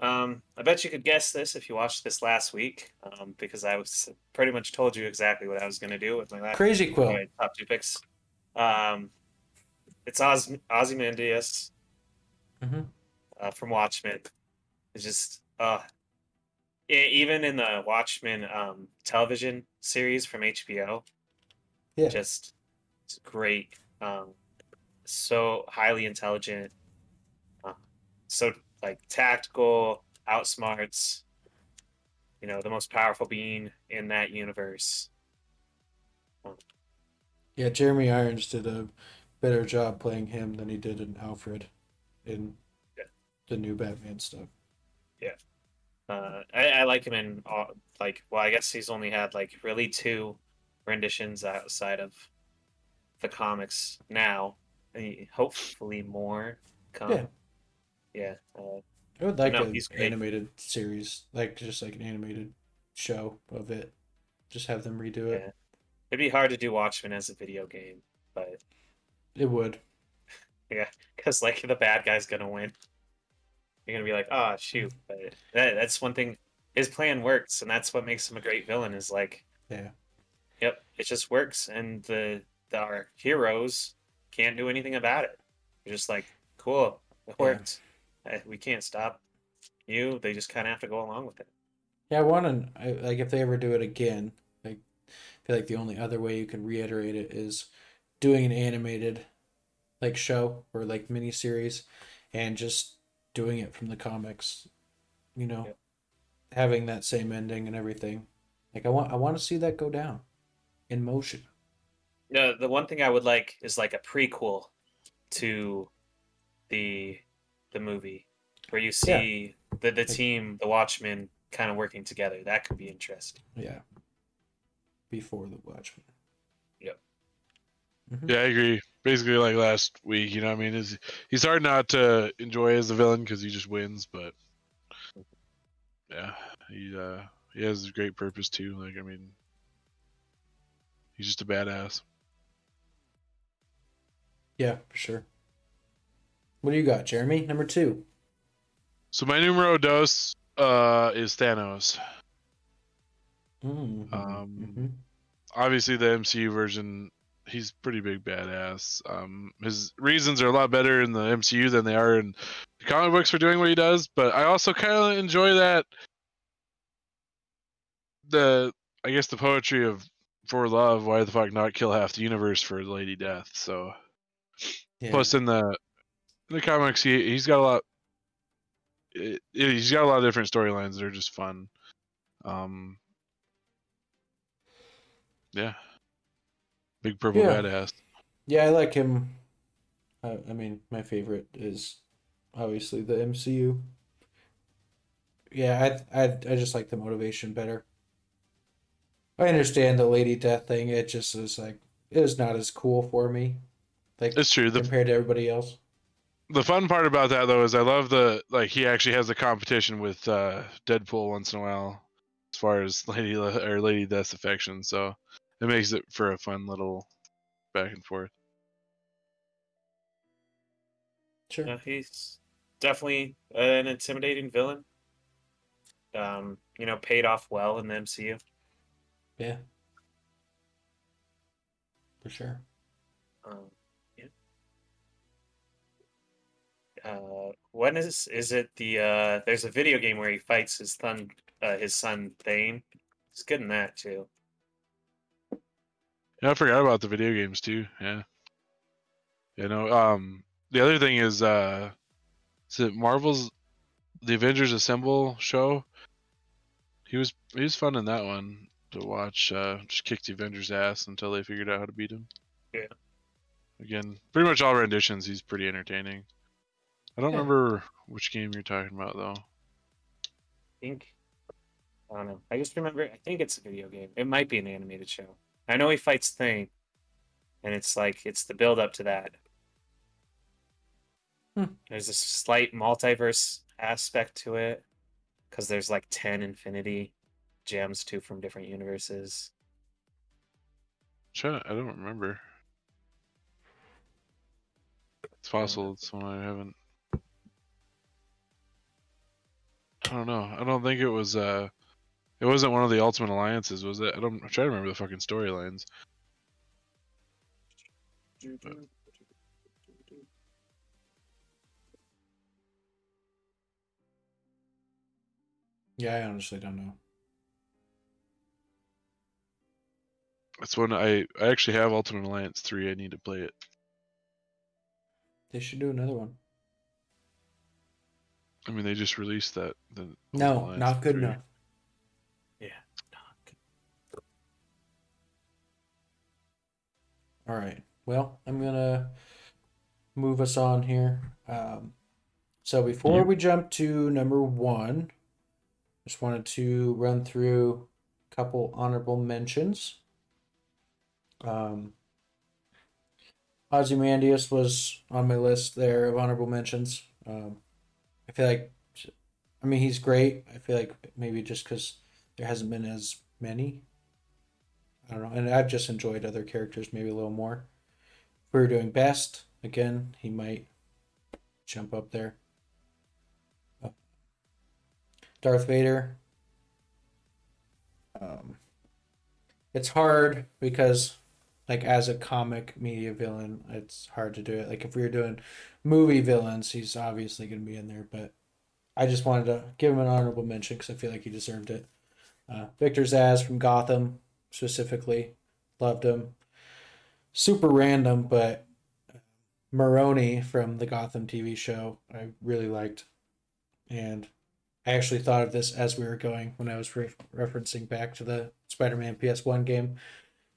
I bet you could guess this if you watched this last week, because I was pretty much told you exactly what I was going to do with my last Crazy week. Quill. My top two picks. It's Ozymandias from Watchmen. It's just... even in the Watchmen television series from HBO, just it's great. So highly intelligent, so like tactical, outsmarts, you know, the most powerful being in that universe. Yeah, Jeremy Irons did a better job playing him than he did in Alfred in the new Batman stuff. Yeah. I like him in all, like, well, I guess he's only had like really two renditions outside of the comics now. Hopefully more come. Yeah. I would like an animated series, like just like an animated show of it. Just have them redo it. Yeah. It'd be hard to do Watchmen as a video game, but it would. Yeah, because like the bad guy's gonna win. You're gonna be like, oh shoot, but that's one thing. His plan works, and that's what makes him a great villain. Is like, it just works, and our heroes can't do anything about it. You're just like, cool, it worked. We can't stop you. They just kind of have to go along with it. Yeah, like if they ever do it again, like I feel like the only other way you can reiterate it is doing an animated like show or like miniseries, and just doing it from the comics, you know, having that same ending and everything. Like I want to see that go down in motion. No, the one thing I would like is like a prequel to the movie where you see the team, the Watchmen, kind of working together. That could be interesting. Yeah. Before the Watchmen. Yep. Mm-hmm. Yeah, I agree. Basically, like last week, you know what I mean? He's hard not to enjoy as a villain because he just wins, but yeah, he has a great purpose too. Like, I mean, he's just a badass. Yeah, for sure. What do you got, Jeremy? Number 2. So my numero dos is Thanos. Mm-hmm. Obviously the MCU version, he's pretty big badass. His reasons are a lot better in the MCU than they are in the comic books for doing what he does, but I also kind of enjoy that the poetry of for love, why the fuck not kill half the universe for Lady Death. So plus in the comics he's got a lot of different storylines that are just fun. Yeah. Big purple badass. Yeah, I like him. I mean, my favorite is obviously the MCU. Yeah, I just like the motivation better. I understand the Lady Death thing. It just is like, it is not as cool for me. Like, it's true. Compared to everybody else. The fun part about that, though, is I love he actually has a competition with Deadpool once in a while as far as Lady Death's affection, so it makes it for a fun little back and forth. Sure. He's definitely an intimidating villain. Paid off well in the MCU. Yeah. For sure. When is it there's a video game where he fights his son Thane. He's good in that too. Yeah, I forgot about the video games too. Yeah. You know, the other thing is it Marvel's The Avengers Assemble show? He was fun in that one to watch. Just kick the Avengers' ass until they figured out how to beat him. Yeah. Again, pretty much all renditions, he's pretty entertaining. I don't remember which game you're talking about, though. I don't know. I just remember, I think it's a video game. It might be an animated show. I know he fights Thing, and it's like, it's the build-up to that. There's a slight multiverse aspect to it, because there's like 10 infinity gems, too, from different universes. I don't remember. It's possible it's one I haven't. I don't know. I don't think it was. It wasn't one of the Ultimate Alliances, was it? I'm trying to remember the fucking storylines. Yeah, I honestly don't know. That's one I actually have Ultimate Alliance 3. I need to play it. They should do another one. I mean, they just released that. No, not good enough. Yeah, not good. All right. Well, I'm going to move us on here. So before we jump to number 1, just wanted to run through a couple honorable mentions. Ozymandias was on my list there of honorable mentions. I feel like, I mean, he's great. I feel like maybe just because there hasn't been as many. I don't know. And I've just enjoyed other characters maybe a little more. If we were doing best, again, he might jump up there. Darth Vader. It's hard because, like, as a comic media villain, it's hard to do it. Like, if we were doing movie villains, he's obviously going to be in there, but I just wanted to give him an honorable mention because I feel like he deserved it. Victor Zsasz from Gotham, specifically. Loved him. Super random, but Maroni from the Gotham TV show I really liked. And I actually thought of this as we were going when I was referencing back to the Spider-Man PS1 game,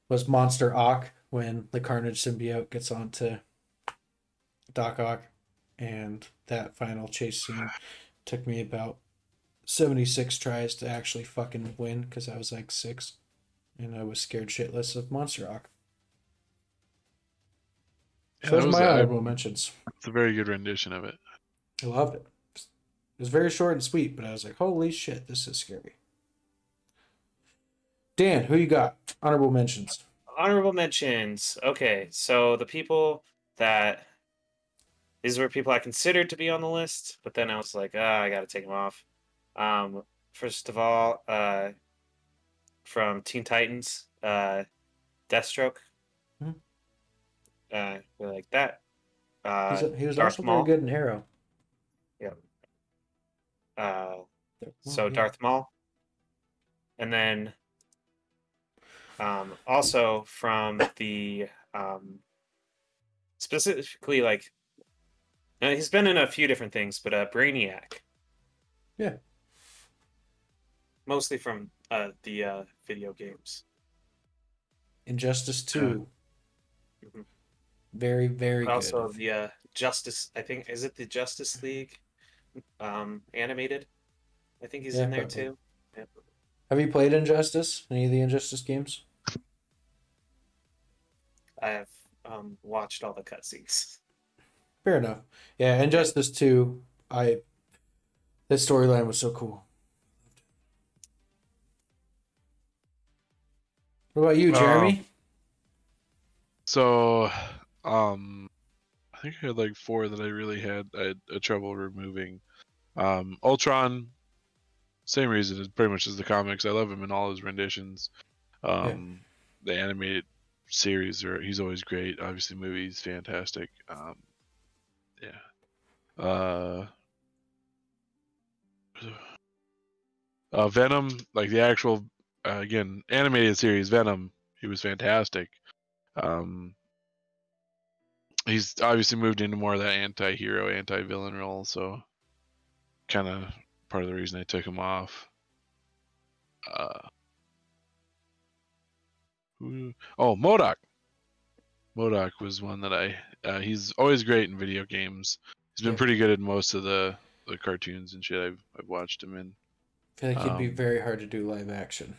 was Monster Ock, when the Carnage symbiote gets onto Doc Ock. And that final chase scene took me about 76 tries to actually fucking win, because I was like 6 and I was scared shitless of Monster Ock. So yeah, those are my honorable mentions. It's a very good rendition of it. I loved it. It was very short and sweet, but I was like, holy shit, this is scary. Dan, who you got? Honorable mentions. Honorable mentions. Okay, so the people that... These were people I considered to be on the list, but then I was like, I got to take them off. First of all, from Teen Titans, Deathstroke. Mm-hmm. I like that. He was Darth also Maul. Very good in Arrow. Yeah. Darth Maul. And then also from the specifically like... he's been in a few different things, but Brainiac. Yeah. Mostly from the video games. Injustice 2. Mm-hmm. Very, very good. Also the Justice, I think, is it the Justice League animated? I think he's in there probably. Too. Yeah. Have you played Injustice? Any of the Injustice games? I have watched all the cutscenes. Fair enough. Yeah, and Justice 2, this storyline was so cool. What about you, Jeremy? I think I had like 4 that I really had a trouble removing. Ultron, same reason, as pretty much as the comics. I love him in all his renditions. The animated series, he's always great. Obviously, movies, fantastic. Venom, like the actual animated series Venom, he was fantastic. He's obviously moved into more of that anti-hero, anti-villain role, so kind of part of the reason I took him off. MODOK was one that I... he's always great in video games. He's been pretty good in most of the cartoons and shit I've watched him in. I feel like he'd be very hard to do live action.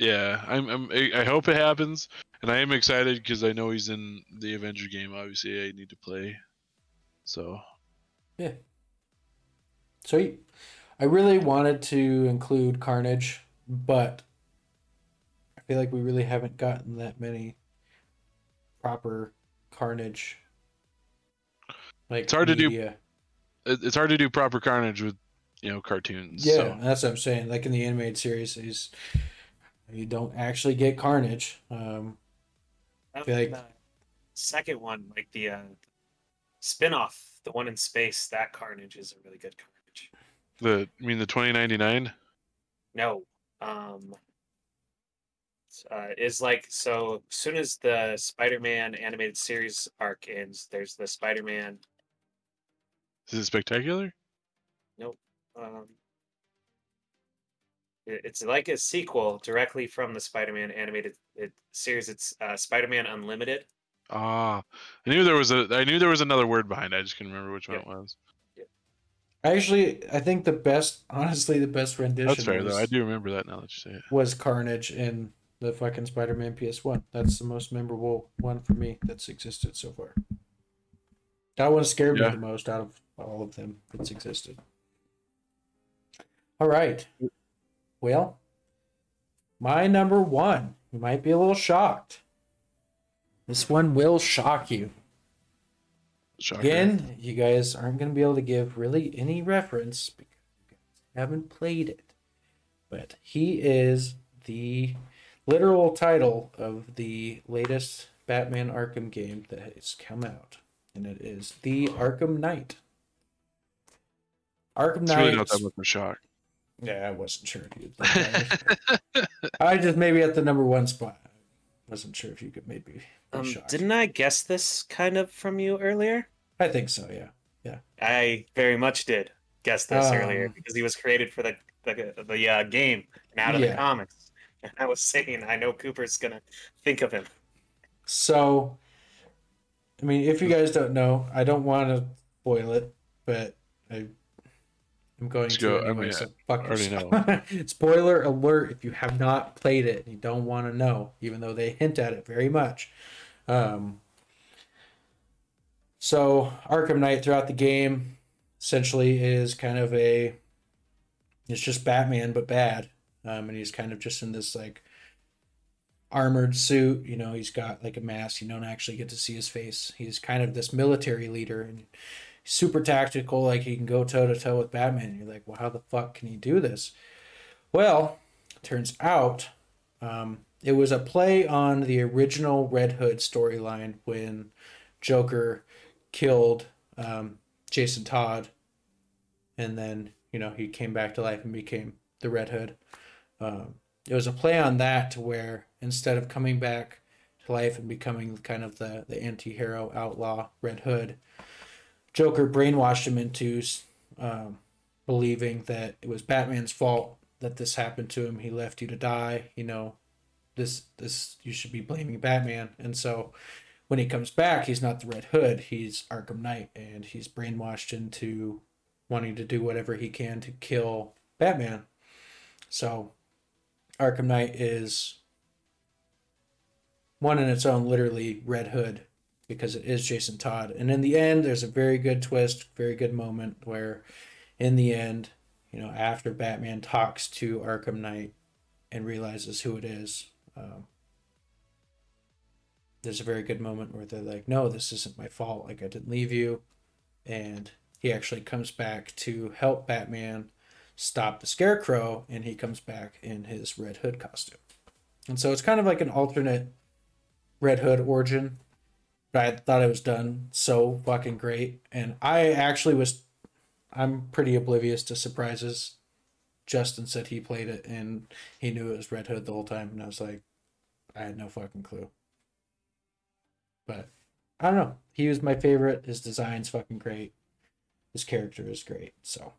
Yeah, I hope it happens, and I am excited because I know he's in the Avenger game. Obviously, I need to play. So. Yeah. Sweet. I really wanted to include Carnage, but I feel like we really haven't gotten that many proper Carnage. Like, it's hard media. To do. It's hard to do proper Carnage with, cartoons. Yeah, so. That's what I'm saying. Like in the animated series, you don't actually get Carnage. I feel like the second one, like the spinoff, the one in space, that Carnage is a really good Carnage. The 2099? No. Is like, so as soon as the Spider-Man animated series arc ends, there's the Spider-Man. Is it Spectacular? Nope. It's like a sequel directly from the Spider-Man animated series. It's Spider-Man Unlimited. I knew there was another word behind it. I just couldn't remember which one it was. Yep. Actually, I think the best rendition. That's fair though. I do remember that now that you say it. Was Carnage in the fucking Spider-Man PS1. That's the most memorable one for me that's existed so far. That one scared me the most out of all of them that's existed. All right. Well, my number one. You might be a little shocked. This one will shock you. Shocker. Again, you guys aren't going to be able to give really any reference because you guys haven't played it. But he is the literal title of the latest Batman Arkham game that has come out. And it is the Arkham Knight. Arkham Knight. It's really not that much of a shock. Yeah, I wasn't sure. I just maybe at the number one spot. I wasn't sure if you could maybe be shocked. Didn't I guess this kind of from you earlier? I think so, yeah. I very much did. guessed this earlier, because he was created for the game and out of the comics. And I was saying, I know Cooper's going to think of him. So, I mean, if you guys don't know, I don't want to spoil it, but I'm going to anyway, so fuck it. Spoiler alert if you have not played it and you don't want to know, even though they hint at it very much. So Arkham Knight throughout the game essentially is kind of it's just Batman but bad. And he's kind of just in this like armored suit, you know, he's got like a mask, you don't actually get to see his face. He's kind of this military leader and super tactical, like he can go toe-to-toe with Batman. And you're like, well, how the fuck can he do this? Well, turns out it was a play on the original Red Hood storyline when Joker killed Jason Todd. And then, you know, he came back to life and became the Red Hood. It was a play on that to where instead of coming back to life and becoming kind of the anti-hero outlaw Red Hood, Joker brainwashed him into believing that it was Batman's fault that this happened to him. He left you to die. You know, this you should be blaming Batman. And so when he comes back, he's not the Red Hood. He's Arkham Knight, and he's brainwashed into wanting to do whatever he can to kill Batman. So Arkham Knight is one in its own, literally Red Hood, because it is Jason Todd. And in the end, there's a very good twist, very good moment where in the end, you know, after Batman talks to Arkham Knight and realizes who it is, there's a very good moment where they're like, no, this isn't my fault. Like, I didn't leave you. And he actually comes back to help Batman stop the Scarecrow, and he comes back in his Red Hood costume. And so it's kind of like an alternate Red Hood origin. I thought it was done so fucking great. And I'm pretty oblivious to surprises. Justin said he played it and he knew it was Red Hood the whole time. And I was like, I had no fucking clue. But I don't know. He was my favorite. His design's fucking great. His character is great. So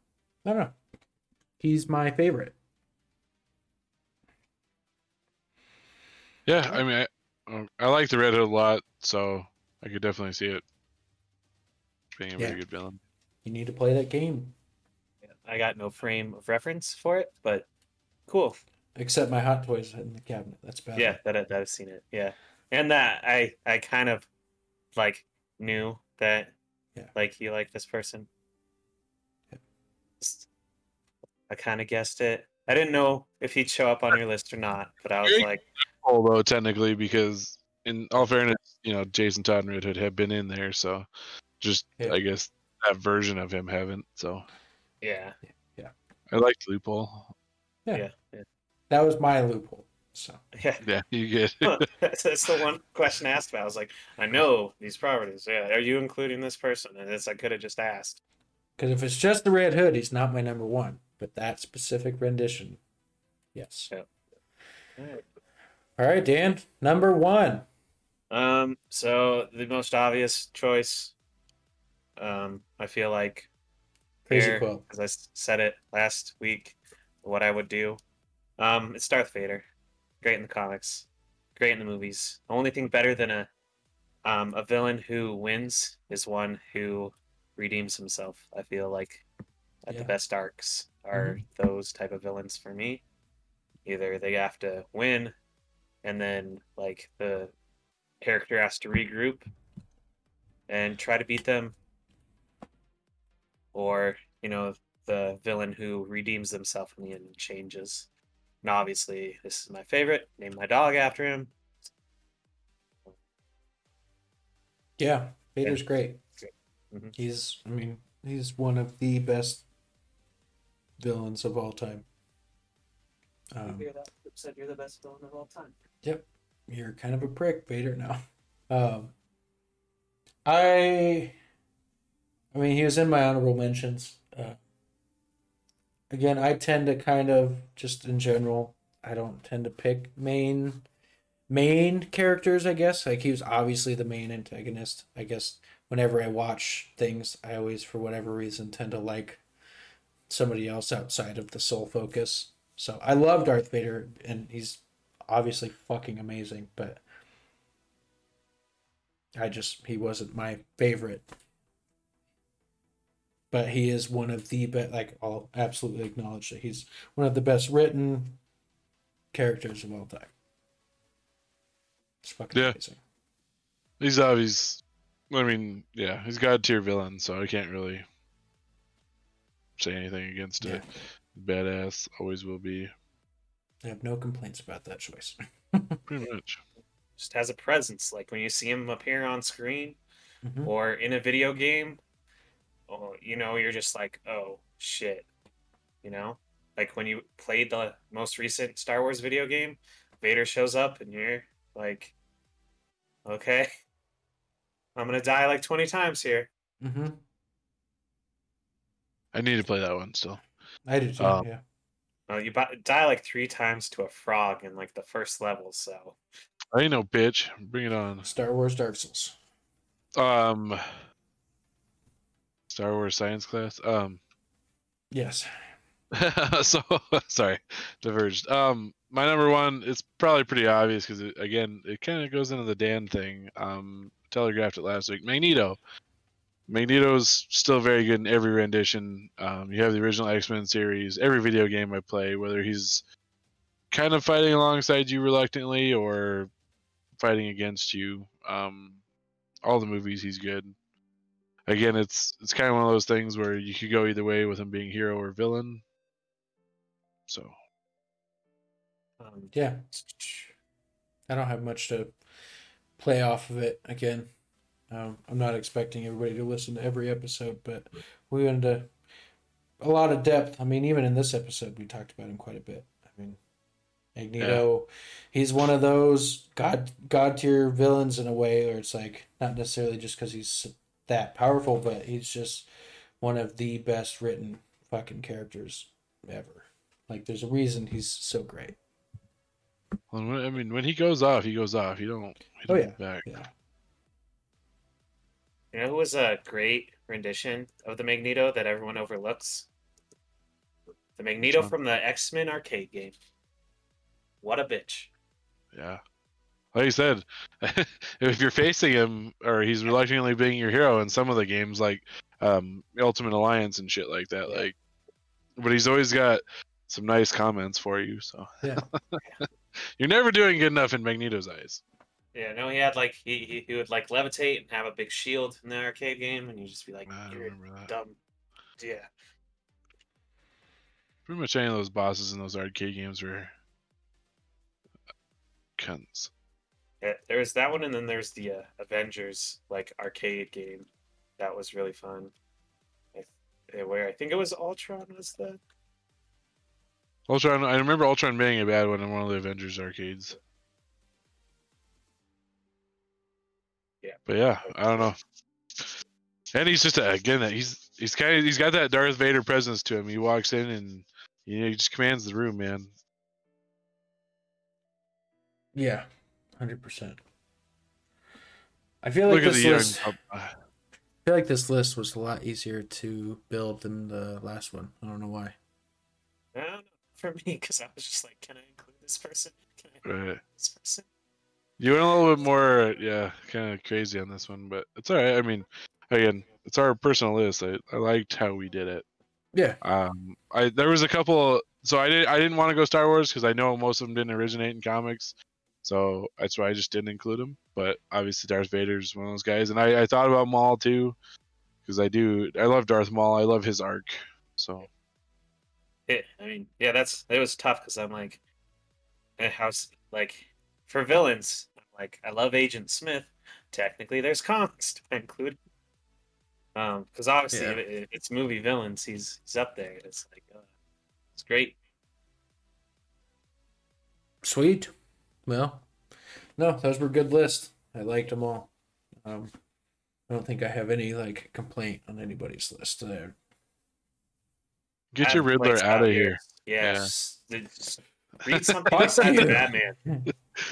I don't know. He's my favorite. Yeah, I mean, I like the Red Hood a lot, so I could definitely see it being a very good villain. You need to play that game. Yeah, I got no frame of reference for it, but cool. Except my Hot Toys in the cabinet. That's bad. Yeah, that I've seen it. Yeah, and that I kind of like knew that like you like this person. Yeah. I kind of guessed it. I didn't know if he'd show up on your list or not, but I was like, although technically, because in all fairness, you know, Jason Todd and Red Hood have been in there, so just I guess that version of him haven't. So yeah, I liked loophole. Yeah, that was my loophole. So yeah, you get. That's the one question I asked about. I was like, I know these properties. Yeah, are you including this person? And I could have just asked. Because if it's just the Red Hood, he's not my number one. But that specific rendition, yes. Yeah. All right, Dan, number one. So the most obvious choice, I feel like, crazy quote, because I said it last week, what I would do. It's Darth Vader. Great in the comics, great in the movies. The only thing better than a villain who wins is one who redeems himself. I feel like the best arcs are those type of villains for me. Either they have to win, and then like the character has to regroup and try to beat them, or you know, the villain who redeems himself in the end and changes. And obviously this is my favorite. Named my dog after him. Yeah, Vader's great. Mm-hmm. He's one of the best villains of all time. You're the best villain of all time. Yep. You're kind of a prick, Vader, now. I mean, he was in my honorable mentions. Again, I tend to kind of, just in general, I don't tend to pick main characters, I guess. Like, he was obviously the main antagonist. I guess whenever I watch things, I always, for whatever reason, tend to like somebody else outside of the sole focus. So I love Darth Vader, and he's obviously fucking amazing, but he wasn't my favorite. But he is one of the best, like, I'll absolutely acknowledge that he's one of the best written characters of all time. It's fucking amazing. He's obvious. I mean, yeah, he's God tier villain, so I can't really say anything against it. Badass, always will be. I have no complaints about that choice. Pretty much. Just has a presence, like when you see him appear on screen or in a video game, or, you know, you're just like, oh shit, you know, like when you played the most recent Star Wars video game, Vader shows up and you're like, okay, I'm gonna die like 20 times here. I need to play that one still. I do too. Yeah. Well, you die like 3 times to a frog in like the first level, so. I ain't no bitch. Bring it on. Star Wars Dark Souls. Star Wars science class. Yes. So sorry, diverged. My number one, it's probably pretty obvious because again, it kind of goes into the Dan thing. Telegraphed it last week. Magneto. Magneto's still very good in every rendition. You have the original X-Men series, every video game I play, whether he's kind of fighting alongside you reluctantly or fighting against you. All the movies, he's good. Again, it's kind of one of those things where you could go either way with him being hero or villain. So. Yeah. I don't have much to play off of it again. I'm not expecting everybody to listen to every episode, but we went into a lot of depth. I mean, even in this episode, we talked about him quite a bit. I mean, Magneto, he's one of those God-tier villains in a way, or it's like, not necessarily just because he's that powerful, but he's just one of the best written fucking characters ever. Like, there's a reason he's so great. Well, I mean, when he goes off, he goes off. He don't look back. Yeah. You know who was a great rendition of the Magneto that everyone overlooks? The Magneto from the X-Men arcade game. What a bitch. Yeah. Like you said, if you're facing him, or he's reluctantly being your hero in some of the games, like Ultimate Alliance and shit like that, like, but he's always got some nice comments for you, so. Yeah. You're never doing good enough in Magneto's eyes. Yeah, no, he had like he would like levitate and have a big shield in the arcade game, and you'd just be like, "You're dumb." Yeah. Pretty much any of those bosses in those arcade games were cunts. Yeah, there was that one, and then there's the Avengers like arcade game, that was really fun. Where I think it was Ultron was the. Ultron, I remember Ultron being a bad one in one of the Avengers arcades. Yeah. But yeah, I don't know. And he's just he's got that Darth Vader presence to him. He walks in and he just commands the room, man. Yeah, 100%. I feel like this list was a lot easier to build than the last one. I don't know why. I don't know, for me, because I was just like, can I include this person? Can I include this person? You went a little bit more, kind of crazy on this one, but it's all right. I mean, again, it's our personal list. I liked how we did it. Yeah. There was a couple, so I didn't want to go Star Wars because I know most of them didn't originate in comics, so that's why I just didn't include them. But obviously, Darth Vader's one of those guys, and I thought about Maul too, because I love Darth Maul. I love his arc. So. It was tough because I'm like, for villains, I love Agent Smith. Technically, there's comics to include, because obviously it's movie villains. He's up there. It's like it's great. Sweet. Well, no, those were good lists. I liked them all. I don't think I have any complaint on anybody's list there. Get your Riddler out of here. Yes. Yeah. Read something besides Batman.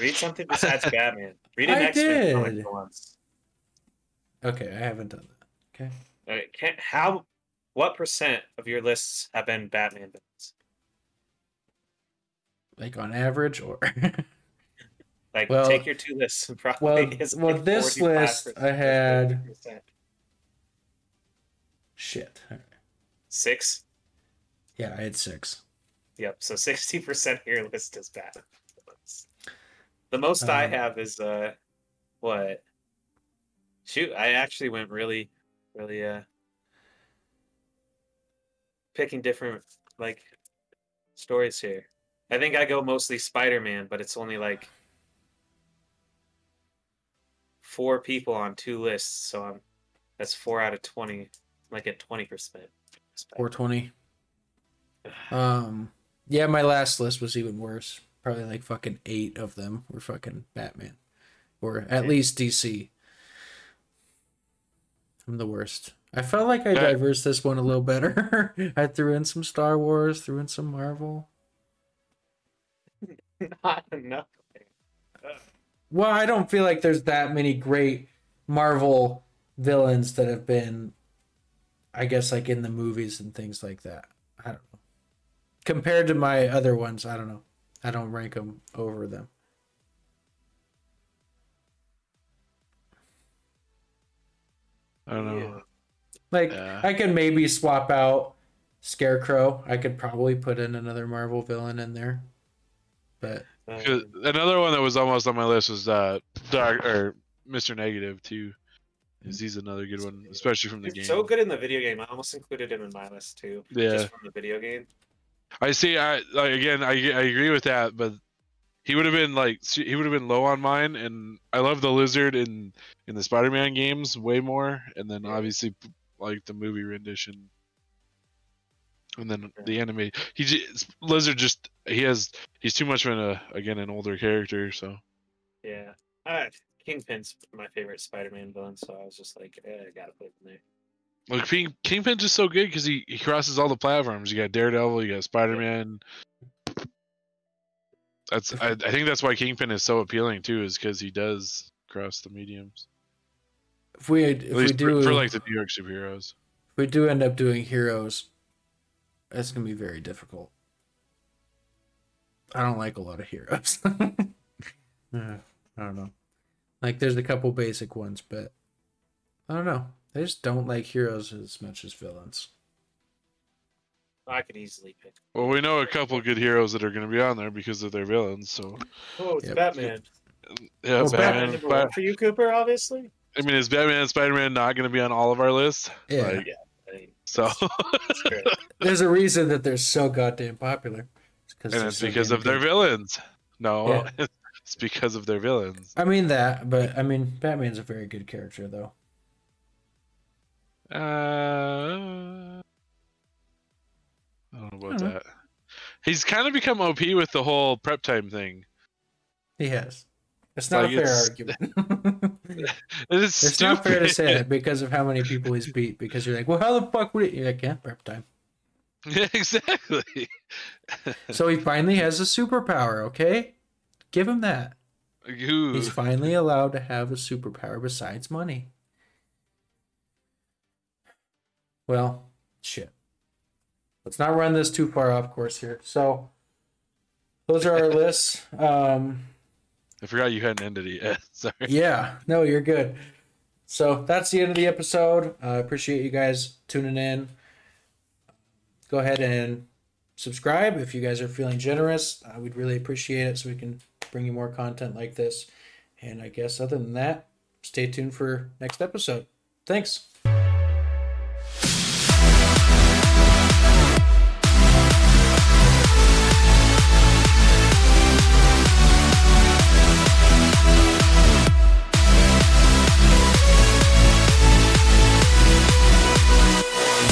Read something besides Batman. Read an X-Men comic for once. Okay, I haven't done that. Okay. How What percent of your lists have been Batman villains? Like on average, or like well, take your two lists. And probably well, like this list I had 40%. Shit. All right. 6. Yeah, I had 6. Yep. So 60% of your list is Batman villains. The most I have is what? Shoot, I actually went really picking different like stories here. I think I go mostly Spider-Man, but it's only like 4 people on 2 lists, so that's 4 out of 20. Like at 20%. 420. Yeah, my last list was even worse. Probably like fucking 8 of them were fucking Batman, or at least DC. I'm the worst. I felt like I diversed this one a little better. I threw in some Star Wars, threw in some Marvel. Not enough. Well, I don't feel like there's that many great Marvel villains that have been, I guess, like in the movies and things like that. I don't know. Compared to my other ones, I don't know. I don't rank them over them. I don't know. Yeah. Like, I could maybe swap out Scarecrow. I could probably put in another Marvel villain in there. But another one that was almost on my list was Dark or Mr. Negative too. He's another good one, especially from the game. So good in the video game. I almost included him in my list too. Yeah. Just from the video game. I see. I agree with that, but he would have been low on mine, and I love the Lizard in the Spider-Man games way more, and then obviously like the movie rendition, and then the anime. He's too much of an older character, so. Yeah. Kingpin's my favorite Spider-Man villain, so I was just like, I gotta put him there. Look, Kingpin's just so good because he crosses all the platforms. You got Daredevil, you got Spider-Man. I think that's why Kingpin is so appealing too, is because he does cross the mediums. If we do for like the New York superheroes, if we do end up doing heroes, that's gonna be very difficult. I don't like a lot of heroes. I don't know. Like, there's a couple basic ones, but I don't know. I just don't like heroes as much as villains. I could easily pick. Well, we know a couple good heroes that are going to be on there because of their villains, so... Oh, it's Batman. Yeah, well, Batman. Batman for you, Cooper, obviously? I mean, is Batman and Spider-Man not going to be on all of our lists? Yeah. Like, yeah. I mean, so... There's a reason that they're so goddamn popular. It's because of their villains. No. Yeah. It's because of their villains. I mean that, but I mean Batman's a very good character, though. I don't know about that. He's kind of become OP with the whole prep time thing. He has. It's not a fair argument. It's not fair to say that because of how many people he's beat. Because you're like, well, how the fuck would it? You're like, yeah, prep time. Yeah, exactly. So he finally has a superpower. Okay. Give him that. Ooh. He's finally allowed to have a superpower besides money. Well, shit. Let's not run this too far off course here. So, those are our lists. I forgot you hadn't ended it yet. Sorry. Yeah. No, you're good. So, that's the end of the episode. I appreciate you guys tuning in. Go ahead and subscribe if you guys are feeling generous. We'd really appreciate it so we can bring you more content like this. And I guess other than that, stay tuned for next episode. Thanks.